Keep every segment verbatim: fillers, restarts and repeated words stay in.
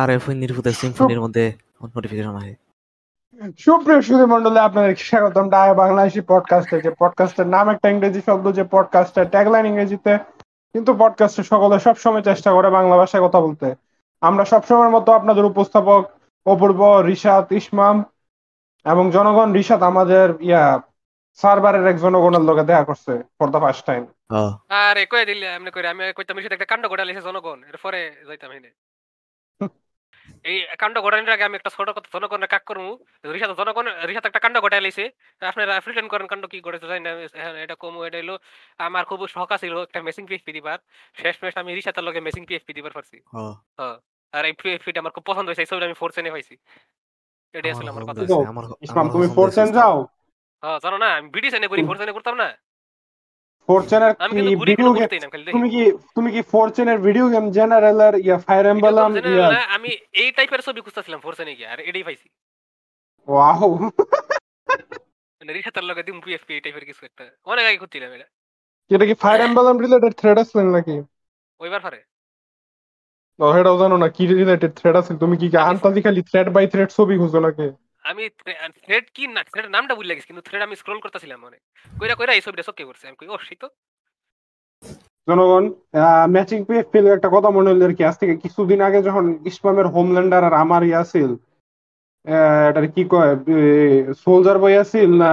আর F নির্ভুতে সিম্ফনির মধ্যে notification আসে। সুপ্রিয় সুধী মন্ডলে আপনাদের স্বাগতম ডায়া বাংলাদেশি পডকাস্টে। যে পডকাস্টের নাম একটা ইংরেজি শব্দ, যে পডকাস্টের ট্যাগলাইন ইংরেজিতে, কিন্তু পডকাস্টে সকলে সবসময় চেষ্টা করে বাংলা ভাষায় কথা বলতে। আমরা সবসময়ের মতো আপনাদের উপস্থাপক অপূর্ব, রিশাদ, ইসমাম এবং জনগণ। রিশাদ আমাদের ইয়া সার্ভারের এক জনগণের লোকে দেখা করছে ফর দ্য ফার্স্ট টাইম। আরে কই দিলে এমনি করে আমি কইতাম ইসে একটা কাণ্ড ঘটাইছে জনগণ, এরপরে যাইতাম এনে এই কাণ্ড ঘটানোর আগে আমি একটা ছোট কথা জনগণের কাক করবো। রিশাদ জনগণ রিশাদ একটা কাণ্ড ঘটাই লাইছে, আপনারা ফ্রিটেন করেন কাণ্ড কি ঘটেছে জানি না, এটা কম এটা হলো আমার খুব শখ ছিল একটা মেসিং পিএফপি দিবার। শেষ মেশ আমি রিশাদের লগে মেসিং পিএফপি দিবার পারছি। হ্যাঁ, আর এই পিএফপিটা আমার খুব পছন্দ হয়েছে, এই ছবিটা আমি ফোর্থ সেনে পাইছি। এটাই আসলে আমার কথা। ইসমাম তুমি ফোর্থ সেন যাও? হ্যাঁ জানো না আমি বিডি সেনে করি, ফোর্থ সেনে করতাম না। ফোর্থ সেনের কি ভিডিও গেম? তুমি কি তুমি কি ফোর্থ সেনের ভিডিও গেম জেনারেল আর ইয়া ফায়ার এমব্লেম? না আমি এই টাইপের সবই খুঁজতাছিলাম ফোর্থ সেনে গিয়ে, আর এটাই পাইছি। ওয়াও, মানে রিশাতের লগে দিম পিএফপি টাইপের কিছু একটা অনেক আগে করছিলাম। এটা এটা কি ফায়ার এমব্লেম রিলেটেড থ্রেড আছে নাকি? ওইবার পারে না, হেডাও জানো না কি রিলেটেড থ্রেড আছে? তুমি কি আনতালি খালি থ্রেড বাই থ্রেড সবই খুঁজো নাকি? আমি থ্রেড কি না থ্রেড নামটা ভুল লাগিস, কিন্তু থ্রেড আমি স্ক্রল করতেছিলাম মানে কইরা কইরা এই সবটা সকে করছে। আমি কই ও শীত জনগণ ম্যাচিং পিএফপি এর একটা কথা মনে হলো আর কি। আজ থেকে কিছুদিন আগে যখন ইসমামের হোমল্যান্ডার আর আমার ইয়াছিল, এটার কি কয় সোলজার বয় আছিল না,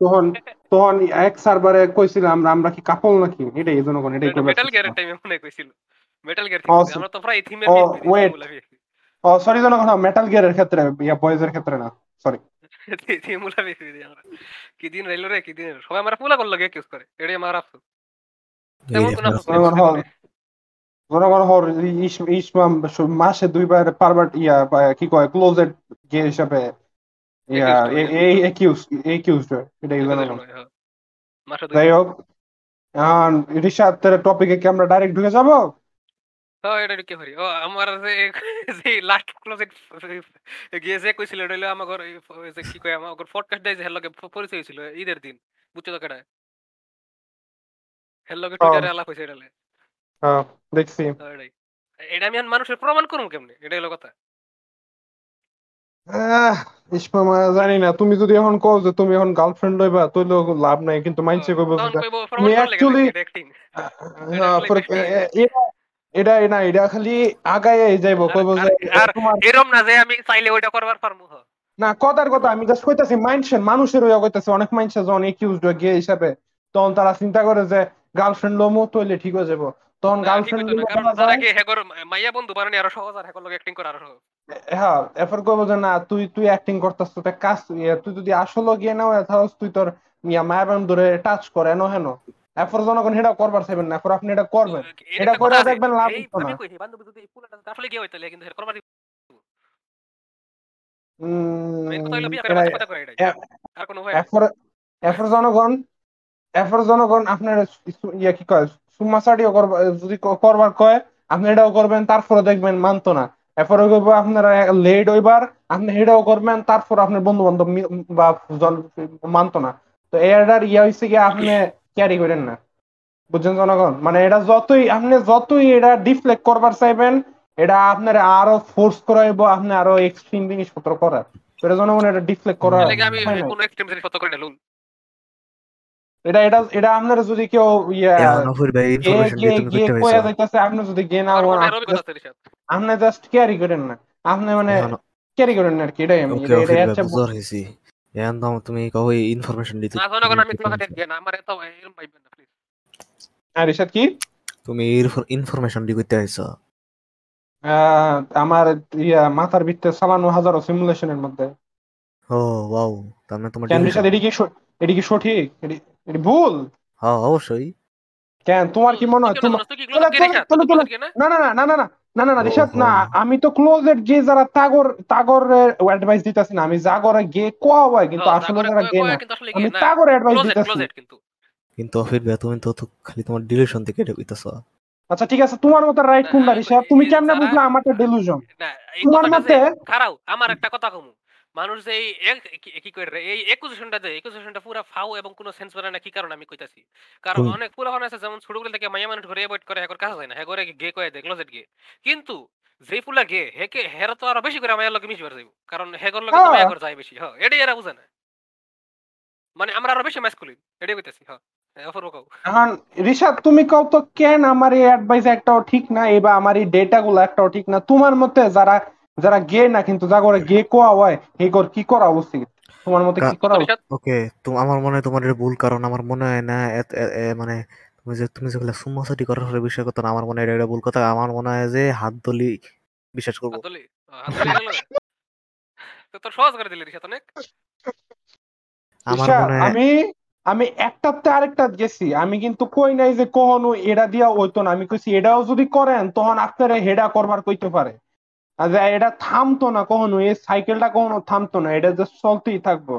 তখন তখন এক সার্ভারে কইছিলাম আমরা আমরা কি কাপল নাকি? এটাই জনগণ এটাই কইছিল মেটাল গিয়ার টাইমে মনে কইছিল মেটাল গিয়ার থেকে আমরা তো প্রায় এই থিমের পিএফপি মেটাল গিয়ারের ক্ষেত্রে ক্ষেত্রে না সরি কিদিন রইল রে কিদিন সবাই আমরা পুলা করল গিয়ে ইউজ করে এটাই আমার আফসোস। মাসে দুইবার পারভার্ট ইয়া কি কয় ক্লোজেট গে হিসাবে ইয়া এই একিউজ একিউজ এটা জানা না। মাসে দুই যাই হোক, এখন ঋষাদ তোর টপিকে কি আমরা ডাইরেক্ট ঢুকে যাব? মানুষের প্রমাণ করুন কেমনে এটা হলো কথা। জানি না, তুমি যদি এখন কও যে তুমি এখন গার্লফ্রেন্ড লইবা তাইলে লাভ নাই, কিন্তু মাইন্ডসে কইবো এটা না এটা খালি আগায় যাইব কইব যে এরকম না যে আমি চাইলে ওইটা করবার পারমু না। কথার কথা আমি জাস্ট কইতাছি মাইন্ডসেট মানুষের হইয়া কইতাছি। অনেক মাইন্ডসেট যখন একিউজড গিয়ে হিসাবে তখন তারা চিন্তা করে যে গার্লফ্রেন্ড লমু তইলে ঠিক হয়ে যাব, তখন গার্লফ্রেন্ড কারণ তারা কি হেগর মাইয়া বন্ধু বানানি আরো সহজ আর হেগর লগে অ্যাক্টিং করা আরো। হ্যাঁ, এফার কইব যে না তুই তুই অ্যাক্টিং করতাছ তো কাজ, তুই যদি আসলে গিয়ে না হইয়া থাস তুই তোর মিয়া মায়া বন্ধুরে টাচ করে না হেন এটাও করবেন, তারপরে দেখবেন মানতো না। এরপরে আপনারা লেট হইবার আপনি এটাও করবেন, তারপর আপনার বন্ধু বান্ধব বা মানতো না। তো এটার ইয়া হয়েছে কি আপনি ক্যারি করেন না, বুঝছেন জনগণ? মানে এটা যতই আপনি যতই এটা ডিফ্লেক্ট করবার চাইবেন এটা আপনার আরো ফোর্স করাইবো আপনি আরো এক্সট্রিম জিনিসপত্র করার। তো এটা জনগণ এটা ডিফ্লেক্ট করা আমি কোন এক্সট্রিম জিনিসপত্র করে লুন এটা এটা এটা আপনার যদি কেউ ইয়া কইয়া যাইতাছে আপনি যদি গেন আর আপনি জাস্ট ক্যারি করেন না, আপনি মানে ক্যারি করেন না আর কি। এটাই আমি এটা আচ্ছা বুঝার হইছি। আমি তো ক্লোজেট গে যারা তাগর তাগর অ্যাডভাইস দিতাছি না, আমি জাগরে গে কোয়া হয় কিন্তু আসলে যারা গে না আমি তাগর অ্যাডভাইস দিতাছি। কিন্তু কিন্তু অফির ভাই তুমি তো খালি তোমার ডিলিউশন থেকে এটা কইতাছো। আচ্ছা ঠিক আছে, তোমার মত রাইট কোনটা ঋষাদ? তুমি কেমনে বুঝলা আমারটা ডিলিউশন? তোমার মতে খারাও আমার একটা কথা কমু, মানুষ যে এই কি কইরে এই একুশনটা দেয় একুশনটা পুরো ফাও এবং কোন সেন্স করে না। কি কারণ আমি কইতাছি কারণ অনেক পুরো হন আছে যেমন ছোটগুলো থেকে মাইয়া মানুষ ঘরে অ্যাভয়েড করে হেকর কাজ হয় না, হেকরে গে কয় দেয় ক্লোজেট গে। কিন্তু যে ফুলা গে হে কে হেরা তো আরো বেশি করে আমার লগে মিশবার যাইব, কারণ হেগর লগে তো হ্যাঁ মায়া করে যায় বেশি। হ্যাঁ এটাই এরা বুঝে না, মানে আমরা আরো বেশি ম্যাচ খুলি, এটাই কইতেছি। হ্যাঁ হ্যাঁ, অফর কাউ এখন ঋষভ তুমি কও তো কেন আমার এই অ্যাডভাইস একটাও ঠিক না, এবা আমার এই ডেটা গুলো একটাও ঠিক না? তোমার মতে যারা যারা গে না কিন্তু জাগরে গে কোয়া হয় হেগর কি করা উচিত? তোমার মতে কি করা উচিত? ওকে, তো আমার মনে হয় তোমার এটা ভুল, কারণ আমার মনে হয় না মানে তুমি যে তুমি যেগুলো সুমাসাটি করার হলে বিষয় কথা না, আমার মনে হয় এটা ভুল কথা। আমার মনে হয় যে হাত দলি বিশ্বাস করবো, হাত দলি হাত দলি গেল তো তোর সহজ করে দিলি ঋষভ অনেক। আমার মনে হয় আমি আমি একটাতে আরেকটা গেছি, আমি কিন্তু কই নাই যে কখনো এটা দিয়া হইতো না। আমি কইছি এটাও যদি করেন তখন আপনারা হেডা করবার কইতে পারে, এটা থামতো না কখনো, এই সাইকেলটা কখনো থামতো না, এটা যে চলতেই থাকবো।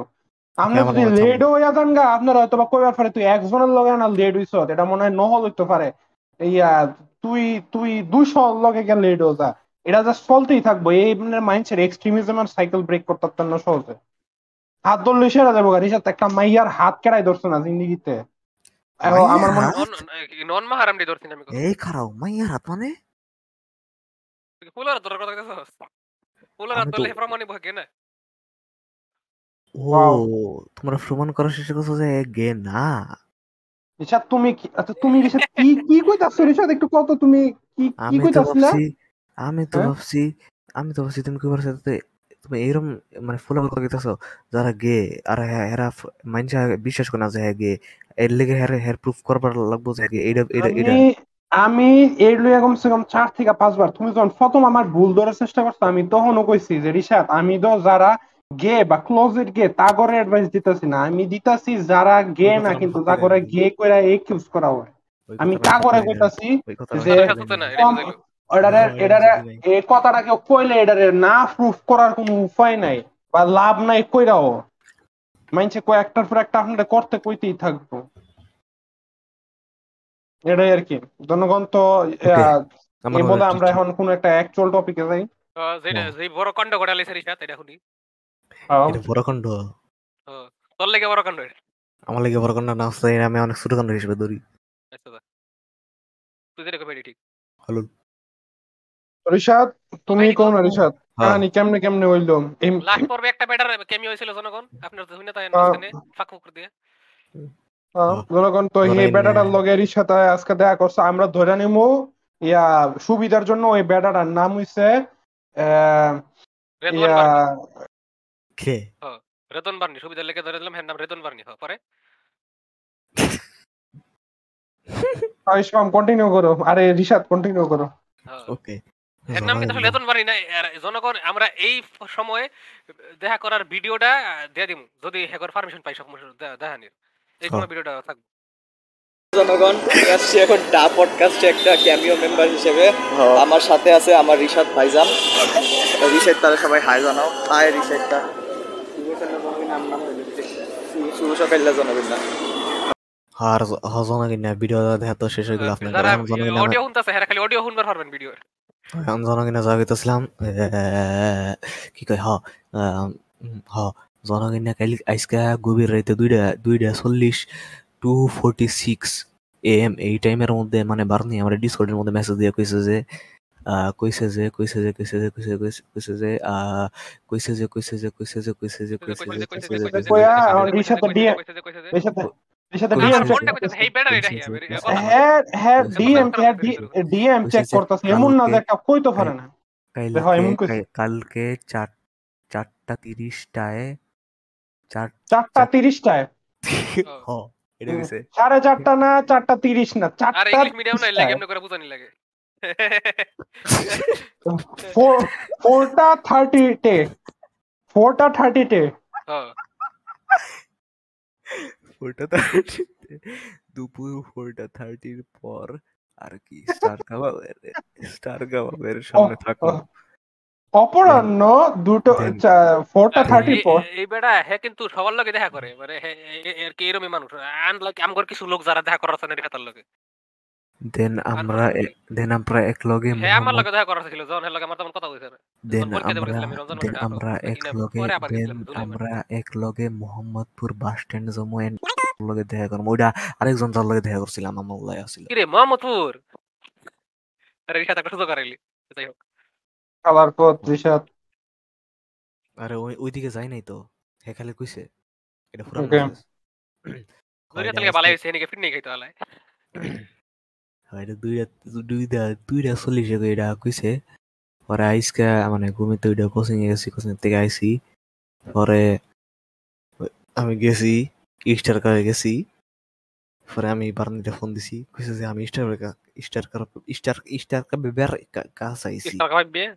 আমরা যদি লেট হইয়া যান গা, আপনারা হয়তো বা কইবার পারে তুই একজনের লগে না লেট হইছ, এটা মনে হয় নহল হইতে পারে, ইয়া তুই তুই দুশো লগে গিয়ে লেট হয়ে যা, এটা জাস্ট চলতেই থাকবো। এই মাইন্ডসেট এক্সট্রিমিজম আর সাইকেল ব্রেক করতে পারতেন না সহজে। হাত ধরলে সেরা যাবো গাড়ি সাথে, একটা মাইয়ার হাত কেড়াই ধরছে না জিন্দিগিতে। আমার মনে নন মাহারাম দি ধরছিন আমি, এই খারাও মাইয়ার হাত মানে ফুলার ধরার কথা কইতাছ, ফুলার হাত ধরলে প্রমাণ নি ভাগে না। ও তোমরা প্রমাণ করার চেষ্টা করছো যে গে না ইচ্ছা তুমি? আচ্ছা তুমি ঋষভ কি কি কইতাছ ঋষভ একটু কও তো, তুমি কি কি কইতাছলা? আমি তো ভাবছি আমি তো ভাবছি তুমি কি বলছ তে তুমি এরকম মানে ফুলার কথা কইতাছ যারা গে আর হেরা মানসা বিশ্বাস করে না যে গে, এর লাগে হেরা হের প্রুফ করবার লাগবো যে গে। এইটা এইটা আমি এর লইয়া কমসে কম চার থেকে পাঁচবার তুমি যখন প্রথম আমার ভুল ধরার চেষ্টা করছো, আমি তখনও কইছি যে ঋষভ আমি তো যারা গে বা ক্লোজেড গে তাগরে অ্যাডভাইস দিতাছি না, আমি দিতাছি যারা গে না কিন্তু তাগরে গে কইরা একিউজ করা হয়। আমি তাগরে কইতাছি যে এডারে এডারে এই কথাটা কেউ কইলে এডারে না প্রুফ করার কোনো উপায় নাই বা লাভ নাই কইরাও, মাইনছে কয় একটার পর একটা আপনারা করতে কইতেই থাকবো, এটাই আর কি। জনগণ তো এই বলে আমরা এখন কোন একটা অ্যাকচুয়াল টপিকে যাই, যেটা যেই বড় কাণ্ড ঘটালে সেটা সাথে এটা শুনি। এটা বড় কাণ্ড, হ্যাঁ তোর লাগে বড় কাণ্ড, আমার লাগে বড় কাণ্ড না, সেই আমি অনেক ছোট কাণ্ড হিসেবে ধরি। আচ্ছা তুই যেটা কইবি ঠিক। হ্যালো ঋষভ তুমি কোন না ঋষভ কাহিনী কেমনে কেমনে হইলো? লাস্ট পর্বে একটা ব্যাটার কেমি হইছিল জনগণ, আপনারা তো শুনে তাই না, ওখানে ফাঁকু করে দিয়ে জনগণ তো এই ব্যাটাটার লগে ঋষভ আজকে দেখা করছে। আমরা ধরে নিমু ইয়া সুবিধার জন্য ওই ব্যাটাটার নাম হইছে ইয়া কে হ্যাঁ রেতন বার্নি, সুবিধার লেগে ধরে দিলাম এর নাম রেতন বার্নি। হ্যাঁ পরে আইস কাম কন্টিনিউ করো, আরে ঋষভ কন্টিনিউ করো। ওকে এর নাম কিন্তু লেতন বার্নি না জনগণ, আমরা এই সময়ে দেখা করার ভিডিওটা দিয়ে দিমু যদি হেকর পারমিশন পাই, সব দেখানির এই কোন ভিডিওটা থাকবে। জনগণ এসছি এখন ডা পডকাস্টে একটা ক্যামিও মেম্বার হিসেবে, আমার সাথে আছে আমার ঋষভ ভাইজান। ঋষভ তারা সবাই হাই জানাও, হাই ঋষভ দা। শুভ সকাল জনগণ না আর জনগণ না ভিডিওটা দেখা তো শেষ হয়ে গেল, আপনারা জনগণ না অডিও শুনতাছে হেরা খালি অডিও শুনবার পারবেন ভিডিওর। আমি জনগণ না যাইতাছিলাম কি কই হ্যাঁ হ্যাঁ জনগণ না কালি আজকে গভীর রাতে দুইটা দুইটা চল্লিশ টু ফোরটি সিক্স এএম এই টাইমের মধ্যে মানে বার্নি আমার ডিসকর্ডের মধ্যে মেসেজ দিয়ে কইছে যে কইছে যে কইছে যে কইছে যে কইছে কইছে যে কইছে যে কইছে যে কইছে যে কইছে যে কইছে যে কোয়া ওই সাথে ডিএম ওই সাথে ওই সাথে ডিএম ফোনটা কইছে হেই বেটার এটা হ্যাঁ হ্যাঁ ডিএম হ্যাঁ ডিএম চেক করতেছে এমন না যে একটা কইতো পারে না। কালকে চার চারটা তিরিশ টায় চার চারটা তিরিশ টায় হ্যাঁ এটা কইছে সাড়ে চারটা না চারটা তিরিশ না চারটা। আরে ইংলিশ মিডিয়াম না লাগে এমন করে বুঝানি লাগে অপরাহ্ন দুটো ফোরটা থার্টি পর এই বেটা হে কিন্তু সবার লগে দেখা করে, মানে এরকমই মানুষ আমার কিছু লোক যারা দেখা করার আছে তার লগে দেন আমরা দেন আমরা এক লগে হ্যাঁ আমার লগে দেখা করা ছিল যখন এর লগে আমার তখন কথা হইছে দেন আমরা এক লগে আমরা এক লগে মোহাম্মদপুর বাস স্ট্যান্ড জমো এন্ড লগে দেখা করব। ওইটা আরেকজন তার লগে দেখা করছিলাম আমার লয় আছিল কি রে মোহাম্মদপুর, আরে এটা কথা তো করাইলি তাই হোক কালার কোড রিশাদ। আরে ওই ওইদিকে যাই নাই তো, হ্যাঁ খালি কইছে এটা পুরা দুইটা থেকে বালাই হইছে, এনে গিফট নেই খাইতো আলাই হয়তো দুইটা দুইটা দুইটা চল্লিশ এ এটা কইছে। পরে আইসকা মানে ঘুমিতে ওইটা কোচিং এ গেছি, কোচিং থেকে আইসি পরে আমি গেছি ইস্টার কারে গেছি। পরে আমি বারান্দাতে ফোন দিছি, কইছে যে আমি ইস্টার ইস্টার কার ইস্টার ইস্টার কা বের কাছে আইছি, ইস্টার কা বের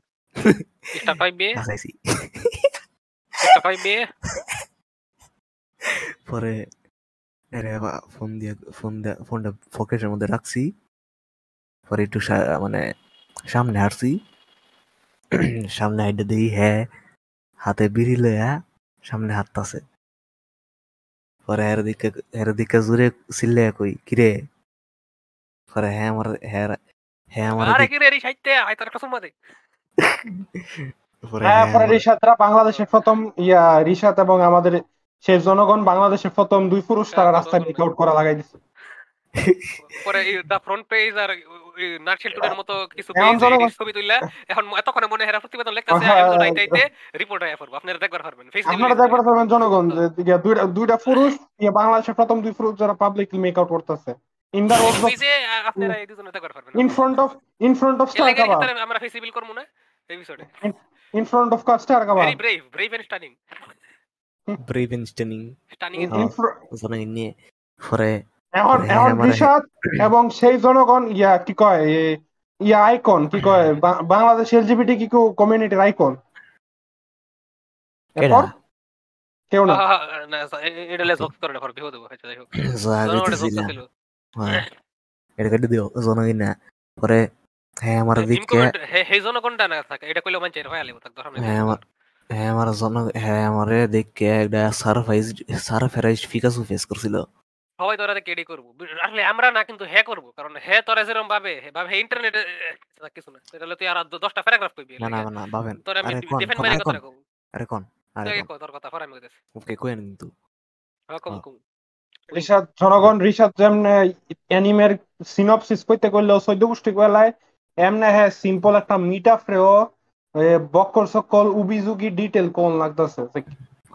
ইস্টার কা বের কাছে আইছি ইস্টার কা বের। পরে আরে ফোন দিয়া ফোন দিয়া ফোনটা পকেটের মধ্যে রাখছি। পরে একটু মানে সামনে হাঁটছি, সামনে হাইটা দিই হ্যাঁ হাতে বিড়ি লয়া সামনে হাঁটতাছে। পরে হের দিকে হের দিকে জোরে চিল্লায়া কই কিরে, পরে হ্যাঁ আমার হ্যাঁ হ্যাঁ আমার আরে কিরে রে সাইতে আই তার কসম মারে। পরে হ্যাঁ পরে ঋষাদরা বাংলাদেশের প্রথম ইয়া ঋষাদ এবং আমাদের সেই জনগণ বাংলাদেশের প্রথম দুই পুরুষ তারা রাস্তায় মেক আউট করা লাগাই দিছে। পরে দা ফ্রন্ট পেজ আর নারকেল টুডের মতো কিছু পেজ ছবি তুইলা এখন এতক্ষণে মনে হেরা প্রতিবেদন লিখতাছে একজন আইতাইতে রিপোর্ট আয়া করব। আপনারা দেখবার পারবেন ফেসবুকে, আপনারা দেখবার পারবেন জনগণ যে দুইটা দুইটা পুরুষ ইয়া বাংলাদেশের প্রথম দুই পুরুষ যারা পাবলিকলি মেক আউট করতেছে ইন দা রোড পেজে, আপনারা এই দুজনে দেখবার পারবেন in front of in front of star কাবা। আমরা ফেসবুক করব না এই বিষয়ে ইন ফ্রন্ট অফ স্টার কাবা। Very brave brave and stunning brave and stunning stunning in front নিয়ে। পরে এখন এখন ঋষাদ এবং সেই জনগণ ইয়া কি কয় ইয়া আইকন কি কয় বাংলাদেশ এলজিবিটি কি কমিউনিটির আইকন এরপর কেউ না না এটা লেস বক্স করে ফর ভিউ দেব আচ্ছা দেখো এটা কেটে দিও জনগণ না। পরে হ্যাঁ আমার দিকে হ্যাঁ সেই জনগণটা না থাকে এটা কইলো মানছে ভাই আলিব তাক ধরমে হ্যাঁ আমার হ্যাঁ আমার জন হ্যাঁ আমারে দেখে একটা সারপ্রাইজ সারপ্রাইজ ফিকাসু ফেস করছিল। সবাই তোরা কেডি করবো আসলে আমরা না কিন্তু হ্যাঁ করবো, কারণ হ্যাঁ তোরা যেরকম ভাবে ভাবে ইন্টারনেটে কিছু না তাহলে তুই আর দশটা প্যারাগ্রাফ কইবি না না না ভাবেন। তোরা আমি ডিফেন্ড মারি কথা কও আরে কোন আরে কোন তোর কথা পরে আমি কইতেছি ওকে কোয়েন কিন্তু হকম কম ঋষাদ জনগণ ঋষাদ যেমনে অ্যানিমের সিনপসিস কইতে কইলো চৌদ্দ গোষ্ঠী কইলায় এমনে হ্যাঁ সিম্পল একটা মিটআপ রেও বক্কর সকল উবিজুগি ডিটেইল কোন লাগতাছে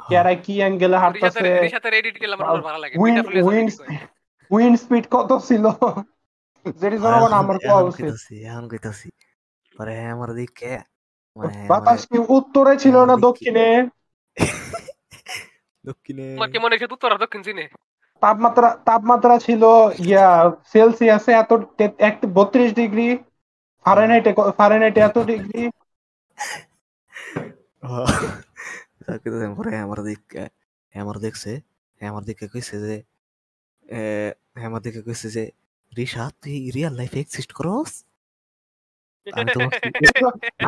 কেরা কি অ্যাঙ্গেলে হাঁটতাছে ঋষাদের এই ডিটেইল আমার ভালো লাগে। উইন্ড স্পিড কত ছিল যেটি জনগণ আমার কোয়া উচিত এখন কইতাছি। পরে হ্যাঁ আমার দিকে মানে বাতাস কি উত্তরে ছিল না দক্ষিণে দক্ষিণে মানে মনে হচ্ছে উত্তর আর দক্ষিণ চিনে তাপমাত্রা তাপমাত্রা ছিল ইয়া সেলসিয়াসে এত বত্রিশ ডিগ্রি ফারেনহাইটে ফারেনহাইটে এত ডিগ্রি। পরে আমার দিকে আমার দেখছে আমার দিকে কইছে যে আমার দিকে কইছে যে ঋষাদ তুই রিয়েল লাইফ এক্সিস্ট করস।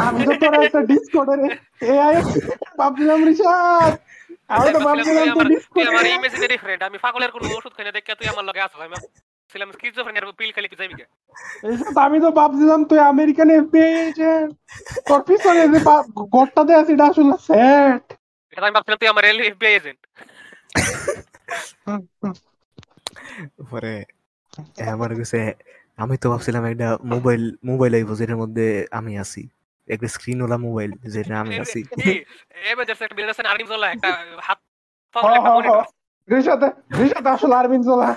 আমি তো তোর একটা ডিসকর্ডে এআই ভাবলাম ঋষাদ আমি তো ভাবলাম তো ডিসকর্ড আমার ইমেজিনারি ফ্রেন্ড আমি পাগলের কোন ওষুধ খাই না দেখে তুই আমার লগে আছ ভাই আমি ছিলাম স্কিজোফ্রেনিয়ার পিল খালি যাইবি কে ঋষাদ আমি তো ভাবছিলাম তুই আমেরিকান এফবিআই যে তোর পিছনে যে গটটা দে আছে এটা আসলে সেট এটা আমি ভাবছিলাম তুই আমার এফবিআই এজেন্ট। পরে আমার কাছে আমি তো ভাবছিলাম একটা মোবাইল মোবাইল আইব যেটার মধ্যে আমি আছি একটা স্ক্রিনওয়ালা মোবাইল যেটা আমি আছি এবারে দেখছ একটা বিল্ডার আছে আরবিন জোলা একটা হাত ফোন একটা মনিটর ঋষাদ ঋষাদ আসলে আরবিন জোলা।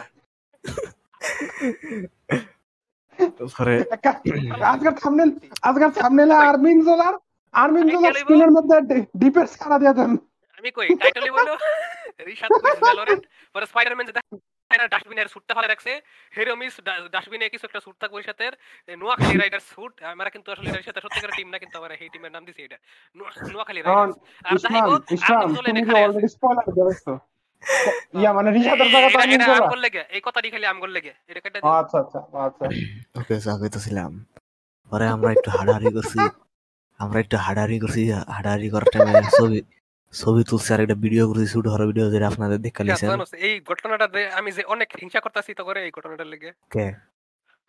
পরে আজকের থাম্বনেল আজকের থাম্বনেলে আরবিন জোলার আরবিন জোলার স্ক্রিনের মধ্যে ডিপের সারা দিয়া দেন আমি কই টাইটেলই বলো ঋষাদ কইছে ভ্যালোরেন্ট পরে স্পাইডারম্যান যেটা ডাস্টবিনের স্যুটটা ফেলে রাখছে হেরোমিস ডাস্টবিনে কিছু একটা স্যুট থাকবে সাথে নোয়াখালী রাইডার্স স্যুট আমরা কিন্তু আসলে এর সাথে সত্যিকারের টিম না কিন্তু আমরা এই টিমের নাম দিছি এটা নোয়াখালী রাইডার্স। আর তাইও আর চলে না খালি অলরেডি স্পয়লার দিয়েছো ইয়া মানে ঋষাদের জায়গা তো আমি বল লাগে এই কথাটি খালি আমগোল লাগে এটা কেটে দাও আচ্ছা আচ্ছা আচ্ছা ওকে স্বাগতছিলাম। পরে আমরা একটু হাড়াহাড়ি করছি আমরা একটু হাড়াহাড়ি করছি হাড়াহাড়ি করার টাইমে ছবি ছবি তুলছে আর একটা ভিডিও করছি শুট হওয়ার ভিডিও যেটা আপনাদের দেখা লিছেন এই ঘটনাটা আমি যে অনেক হিংসা করতেছি তো করে এই ঘটনাটার লাগে কে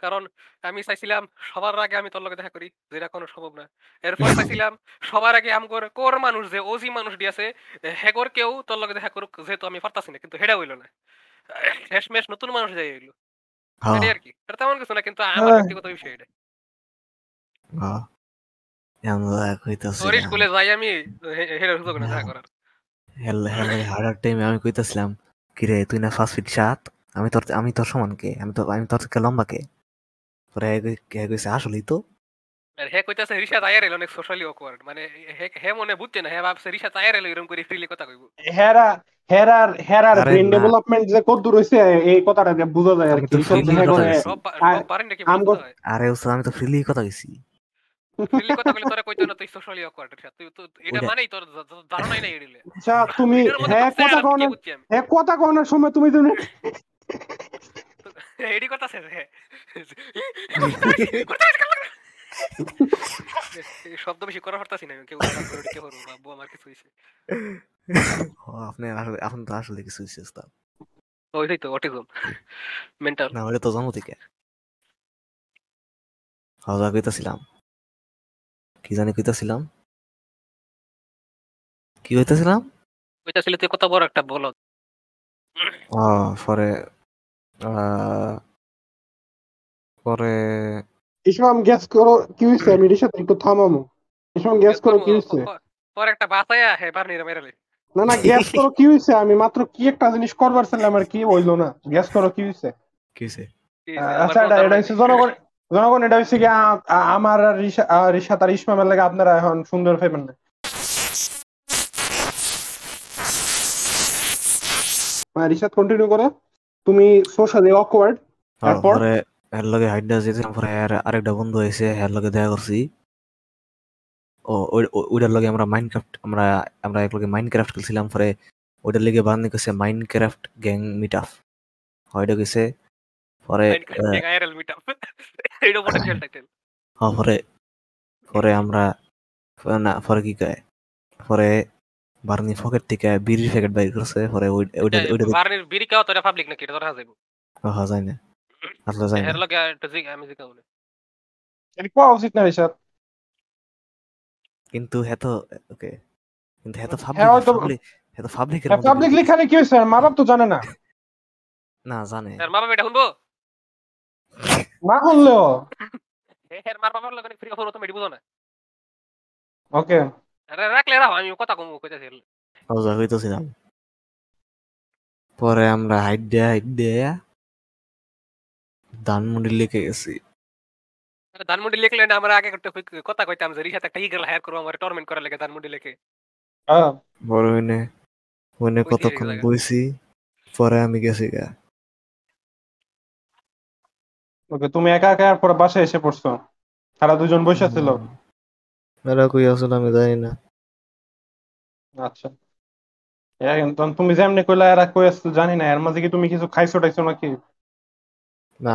কারণ আমি চাইছিলাম সবার আগে আমি তোর লগে দেখা করি যেটা কোনো সম্ভব না। এরপর চাইছিলাম সবার আগে আমগর কোর মানুষ যে ওজি মানুষ দিয়েছে হেগর কেউ তোর লগে দেখা করুক যেহেতু আমি পারতাছি না কিন্তু হেডা হইল না শেষমেশ নতুন মানুষ যাই হইল আর কি এটা তেমন কিছু না কিন্তু আমার ব্যক্তিগত বিষয় এটা। এমন রাগ হইতাছিল তোর স্কুলে যাই আমি হেরে সুযোগ না দেখা করার। হেলে হেলে হার্ড টাইমে আমি কইতাছিলাম, কিরে তুই না পাঁচ ফিট সাত, আমি তোর আমি তোর সমান কে, আমি তো আমি তোর থেকে লম্বা কে। পরে কে কইছে আসলেই তো। আর হে কইতাছে ঋষা তাইরেল অনেক সোশ্যালি অকওয়ার্ড, মানে হে হে মনে বুঝতে না হে ভাবছে ঋষা তাইরেল এরকম করে ফ্রিলি কথা কইবো। হেরা হেরার হেরার ব্রেন ডেভেলপমেন্ট যে কত দূর হইছে এই কথাটা বুঝা যায় আর কি। সব দেখা করে পারেন নাকি বুঝা। আরে ওসব আমি তো ফ্রিলি কথা কইছি। ফ্রিলি কথা কইলে তোরা কইতো না তুই সোশ্যালি অকওয়ার্ড। তুই তো এটা মানেই তোর ধারণাই নাই এরিলে। আচ্ছা তুমি হে কথা কোন হে কথা কোন সময় তুমি তুমি এডি কথা শেষ হে কথা শেষ করলা শব্দ বেশি করা হরতাছি না কেউ কে হরো বাবু আমার কিছু হইছে। ও আপনি আসলে এখন তো আসলে কিছু হইছে স্যার। ওইটাই তো অটিজম মেন্টাল না হলে তো জন্ম থেকে হাওয়া কইতাছিলাম কি জানি কইতাছিলাম কি কইতাছিলাম কইতাছিল তুই কত বড় একটা বল। ও পরে পরে ইসমাম গ্যাস করো কি হইছে আমি এর সাথে একটু থামামু। ইসমাম গ্যাস করো কি হইছে পরে একটা বাঁচায়া হে বারনিরা মেরালে। না না গ্যাস করো কি হইছে আমি মাত্র কি একটা জিনিস করবার ছিলাম আর কি হইলো না। গ্যাস করো কি হইছে কি হইছে। আচ্ছা এটা এটা হইছে জনগণ জনগণ এটা হইছে কি আমার আর ঋষা তার ইসমামের লাগে আপনারা এখন সুন্দর পাবেন না। মানে ঋষা কন্টিনিউ করো তুমি সোশ্যালি অকওয়ার্ড তারপর এর লগে হাইডা যেতে আমরা আরেকটা বন্ধু হইছে এর লগে দেখা করছি। ও ওইটার লগে আমরা মাইনক্রাফট আমরা আমরা এক লগে মাইনক্রাফট খেলছিলাম। পরে ওইটার লগে বানি কইছে মাইনক্রাফট গ্যাং মিটআপ হইডা কইছে। পরে আইআরএল মিটআপ এইটা বড় খেলটা খেল। হ্যাঁ পরে পরে আমরা না পরে কি কয় পরে বার্নি পকেট থেকে বিড়ির প্যাকেট বাইর করছে। পরে ওইটা ওইটা বার্নির বিড়ি খাও তোরা পাবলিক নাকি তোরা যাইবো। হ্যাঁ জানি না আসলে জানি এর লগে একটা জিগ আমি জিগা বলে এর কোয়া উচিত না স্যার। কিন্তু হে তো ওকে কিন্তু হে তো পাবলিক হে তো পাবলিকের মধ্যে পাবলিক লিখানে কি স্যার মা বাপ তো জানে না। না জানে স্যার মা বাপ এটা শুনবো মা শুনলো হে হে মা বাবার লগে ফ্রি ফর তো মেডি বুঝো না। ওকে আরে রাখলে রাখ আমি কথা কম কইতাছি আওজা কইতাছিলাম। পরে আমরা hide the hide the Dhanmondi লেকে গেছি। ধানমন্ডি লেকলে আমরা আগে একটা কথা কইতাম যে ঋষাত একটা ইগল হায়ার করব আমরা টর্মেন্ট করার লাগে ধানমন্ডি লেকে। হ্যাঁ বড় হইনে হইনে কতক্ষণ বইছি পরে আমি গেছি গা। ওকে তুমি একা একা আর পরে বাসা এসে পড়ছো তারা দুজন বসে ছিল। মেরা কই আসল আমি জানি না। আচ্ছা এখন তুমি যেমনে কইলা এরা কই আসল জানি না এর মাঝে কি তুমি কিছু খাইছো টাইছো নাকি না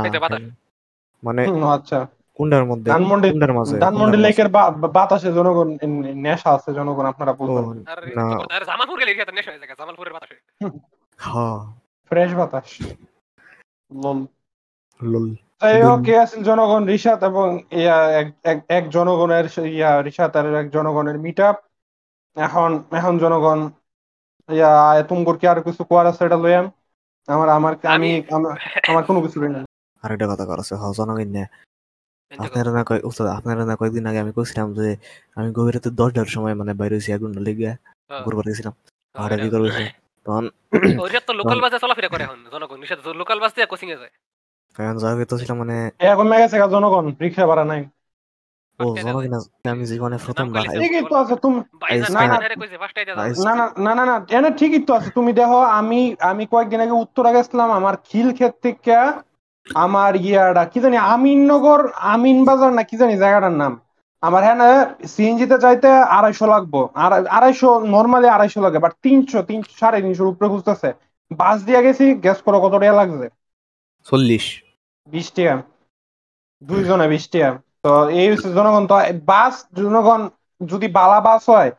মানে। আচ্ছা কুন্ডার মধ্যে কুন্ডার মাঝে ধানমন্ডি লেকের বাতাসে জনগণ নেশা আছে জনগণ আপনারা বলবেন না। আরে জামালপুর গেলে এটা নেশা হয়ে যায় জামালপুরের বাতাসে। হ্যাঁ ফ্রেশ বাতাস লল লল। এই ওকে আছেন জনগণ ঋষাত এবং এক জনগণের ইয়া ঋষাত আর এক জনগণের মিটআপ। এখন এখন জনগণ ইয়া তুমগর কি আর কিছু কোয়ার আছে এটা লইয়াম আমার আমার আমি আমার কোনো কিছু নাই। আর একটা কথা করছে হ জনগণ না আপনারা না কয় উস্তাদ আপনারা না কয়েকদিন আগে আমি কইছিলাম যে আমি গভীর রাতে দশটার সময় মানে বাইরে হইছি এক ঘন্টা লেগে ঘুরবার গেছিলাম। আর কি করব তখন ওরে তো লোকাল বাসে চলাফেরা করে এখন জনগণ নিষেধ লোকাল বাস দিয়ে কোচিং এ যায়। কারণ যাবে তো ছিল মানে এখন মেগা সেগা জনগণ রিকশা ভাড়া নাই। ও জনগণ আমি জীবনে প্রথম বার ঠিকই তো আছে তুমি না না রে কইছে ফার্স্ট টাইম না না না না এনে ঠিকই তো আছে তুমি দেখো আমি আমি কয়েকদিন আগে উত্তরা গেছিলাম আমার খিল ক্ষেত থেকে আমার ইয়াটা কি জানি আমিননগর আমিন বাজার না কি জানি জায়গাটার নাম আমার হ্যাঁ না সিএনজিতে যাইতে আড়াইশো লাগবো। আড়াইশো নর্মালি আড়াইশো লাগে বাট তিনশো তিনশো সাড়ে তিনশোর উপরে খুঁজতেছে। বাস দিয়ে গেছি গ্যাস করো কত টাকা লাগছে চল্লিশ বিশ টাকা দুইজনে বিশ টাকা। তো এই হচ্ছে জনগণ তো বাস জনগণ যদি বালা বাস হয়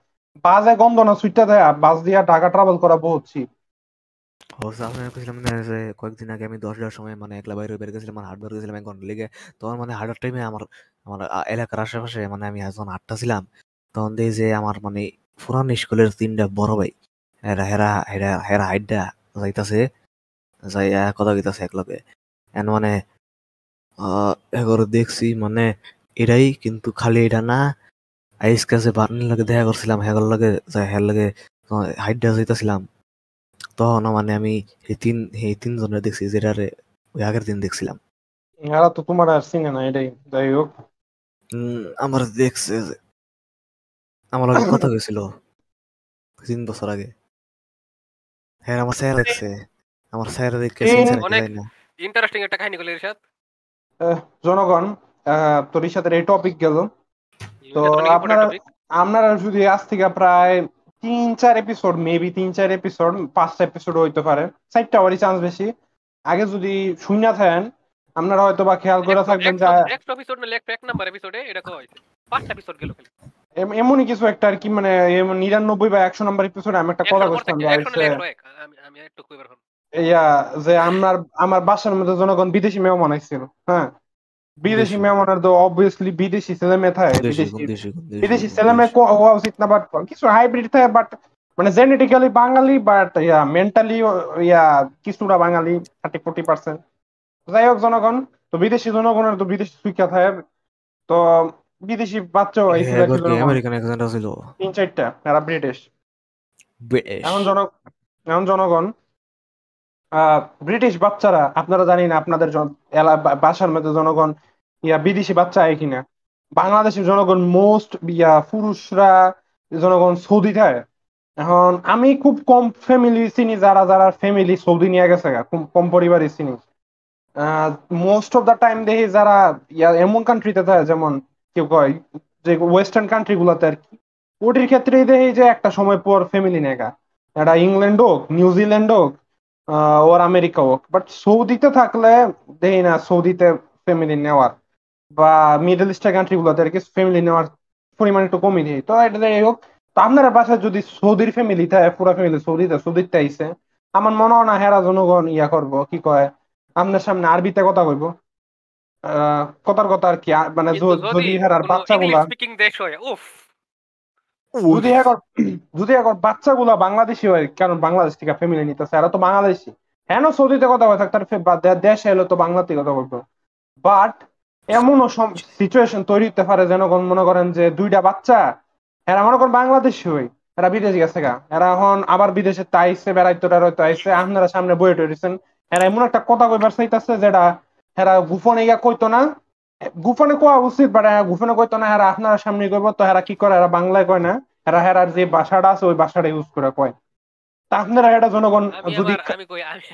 বাসে গন্ধ না সুইটটা দেয় বাস দিয়ে ঢাকা ট্রাভেল করা বহুতছি। কয়েকদিন আগে আমি দশটার সময় মানে একলা বাইরে বের গেছিলাম মানে হাট বার গেছিলাম এক ঘন্টা লেগে। তখন মানে হাটের টাইমে আমার আমার এলাকার আশেপাশে মানে আমি যখন হাটটা ছিলাম তখন দেখি যে আমার মানে পুরান স্কুলের তিনটা বড় ভাই হেরা হেরা হেরা হেরা হাইডা যাইতাছে যাই কথা কইতাছে একলগে এন মানে এগর দেখছি মানে এরাই কিন্তু খালি এটা না আইস কাছে বার্নির লগে দেখা করছিলাম, হ্যাগর লগে হ্যার লগে হাইট ডাস হইতেছিলাম তখন, মানে আমি এই তিন এই তিনজনের দেখছি যেটারে ওই আগের দিন দেখছিলাম। এরা তো তোমার আর চিনে না, এটাই যাই হোক আমার দেখছে, আমার লগে কথা হয়েছিল তিন বছর আগে। হ্যাঁ আমার স্যার দেখছে, আমার স্যার দেখছে। ইন্টারেস্টিং একটা কাহিনী বলে রিশাদ, জনগণ তো রিশাদের এই টপিক গেল তো আপনারা আপনারা যদি আজ থেকে প্রায় তিন চার এপিসোড মেবি তিন চার এপিসোড পাঁচটা এপিসোড হইতে পারে, চারটা হওয়ারই চান্স বেশি, আগে যদি শুনে থাকেন আপনারা হয়তো বা খেয়াল করে থাকবেন যে নেক্সট এপিসোড না লেক এক নাম্বার এপিসোডে এটা কই পাঁচটা এপিসোড গেল খালি এমনই কিছু একটা আর কি, মানে নিরানব্বই বা একশো নাম্বার এপিসোডে আমি একটা কথা বলছিলাম আমি একটু কইবার হল ইয়া যে আমার আমার বাসার মধ্যে জনগণ বিদেশি মেহমান আইছিল। হ্যাঁ বিদেশি মেহমানের তো অবভিয়াসলি বিদেশি ছেলে মেয়ে থাকে, বিদেশি ছেলে মেয়ে হওয়া উচিত না, বাট কিছু হাইব্রিড থাকে, বাট মানে genetically Bangali but yeah mentally yeah কিছুটা বাঙালি থার্টি ফোর্টি পার্সেন্ট যাই হোক জনগণ। তো বিদেশি জনগণের তো বিদেশি শিক্ষা থাকে, তো বিদেশি বাচ্চা ছিল তিন চারটা এরা ব্রিটিশ। এখন জন এখন জনগণ ব্রিটিশ বাচ্চারা আপনারা জানি না আপনাদের বাসার মধ্যে জনগণ ইয়া বিদেশি বাচ্চা আয় কিনা, বাংলাদেশের জনগণ মোস্ট ইয়া পুরুষরা জনগণ সৌদি থাকে। এখন আমি খুব কম ফ্যামিলি চিনি যারা যারা ফ্যামিলি সৌদি নিয়ে গেছে, খুব কম পরিবারই চিনি। মোস্ট অফ দা টাইম দেখি যারা ইয়া এমন কান্ট্রিতে থাকে যেমন কেউ কয় যে ওয়েস্টার্ন কান্ট্রি গুলাতে আর কি, ওটির ক্ষেত্রেই দেখি যে একটা সময় পর ফ্যামিলি নেগা, এটা ইংল্যান্ড হোক নিউজিল্যান্ড হোক ওর আমেরিকা হোক, বাট সৌদিতে থাকলে দেখি না সৌদিতে ফ্যামিলি নেওয়ার বা মিডল ইস্টার কান্ট্রি গুলোতে আর কি ফ্যামিলি নেওয়ার পরিমাণ একটু কমই দেয়। তো এটা যাই হোক, তো আপনারা বাসায় যদি সৌদির ফ্যামিলি থাকে পুরা ফ্যামিলি সৌদিতে সৌদিরটা আইসে আমার মনে হয় না হেরা জনগণ ইয়া করবো কি কয় আপনার সামনে আরবিতে কথা কইব, আহ কথার কথা আর কি, মানে যদি হেরার বাচ্চাগুলা যদি এখন যদি এখন বাচ্চাগুলা বাংলাদেশি হয়, কারণ বাংলাদেশ থেকে ফ্যামিলি নিতেছে এরা তো বাংলাদেশি, হ্যাঁ সৌদিতে কথা হয় থাকতে তার দেশে এলো তো বাংলাতে কথা বলবো, বাট এমনও সিচুয়েশন তৈরি হতে পারে যেন মনে করেন যে দুইটা বাচ্চা এরা মনে করেন বাংলাদেশি হয় এরা বিদেশ গেছে গা, এরা এখন আবার বিদেশে তাইছে বেড়াইতো হয়তো আইসে আপনারা সামনে বয়ে টইছেন, এরা এমন একটা কথা কইবার চাইতেছে যেটা এরা গোপনে ইয়া কইতো না, গোপনে কোয়া উচিত বাট গোপনে কইতো না এরা আপনারা সামনে কইব, তো এরা কি করে এরা বাংলায় কয় না এরা হেরার যে ভাষাটা আছে ওই ভাষাটা ইউজ করে কয়। তা আপনারা এটা জনগণ যদি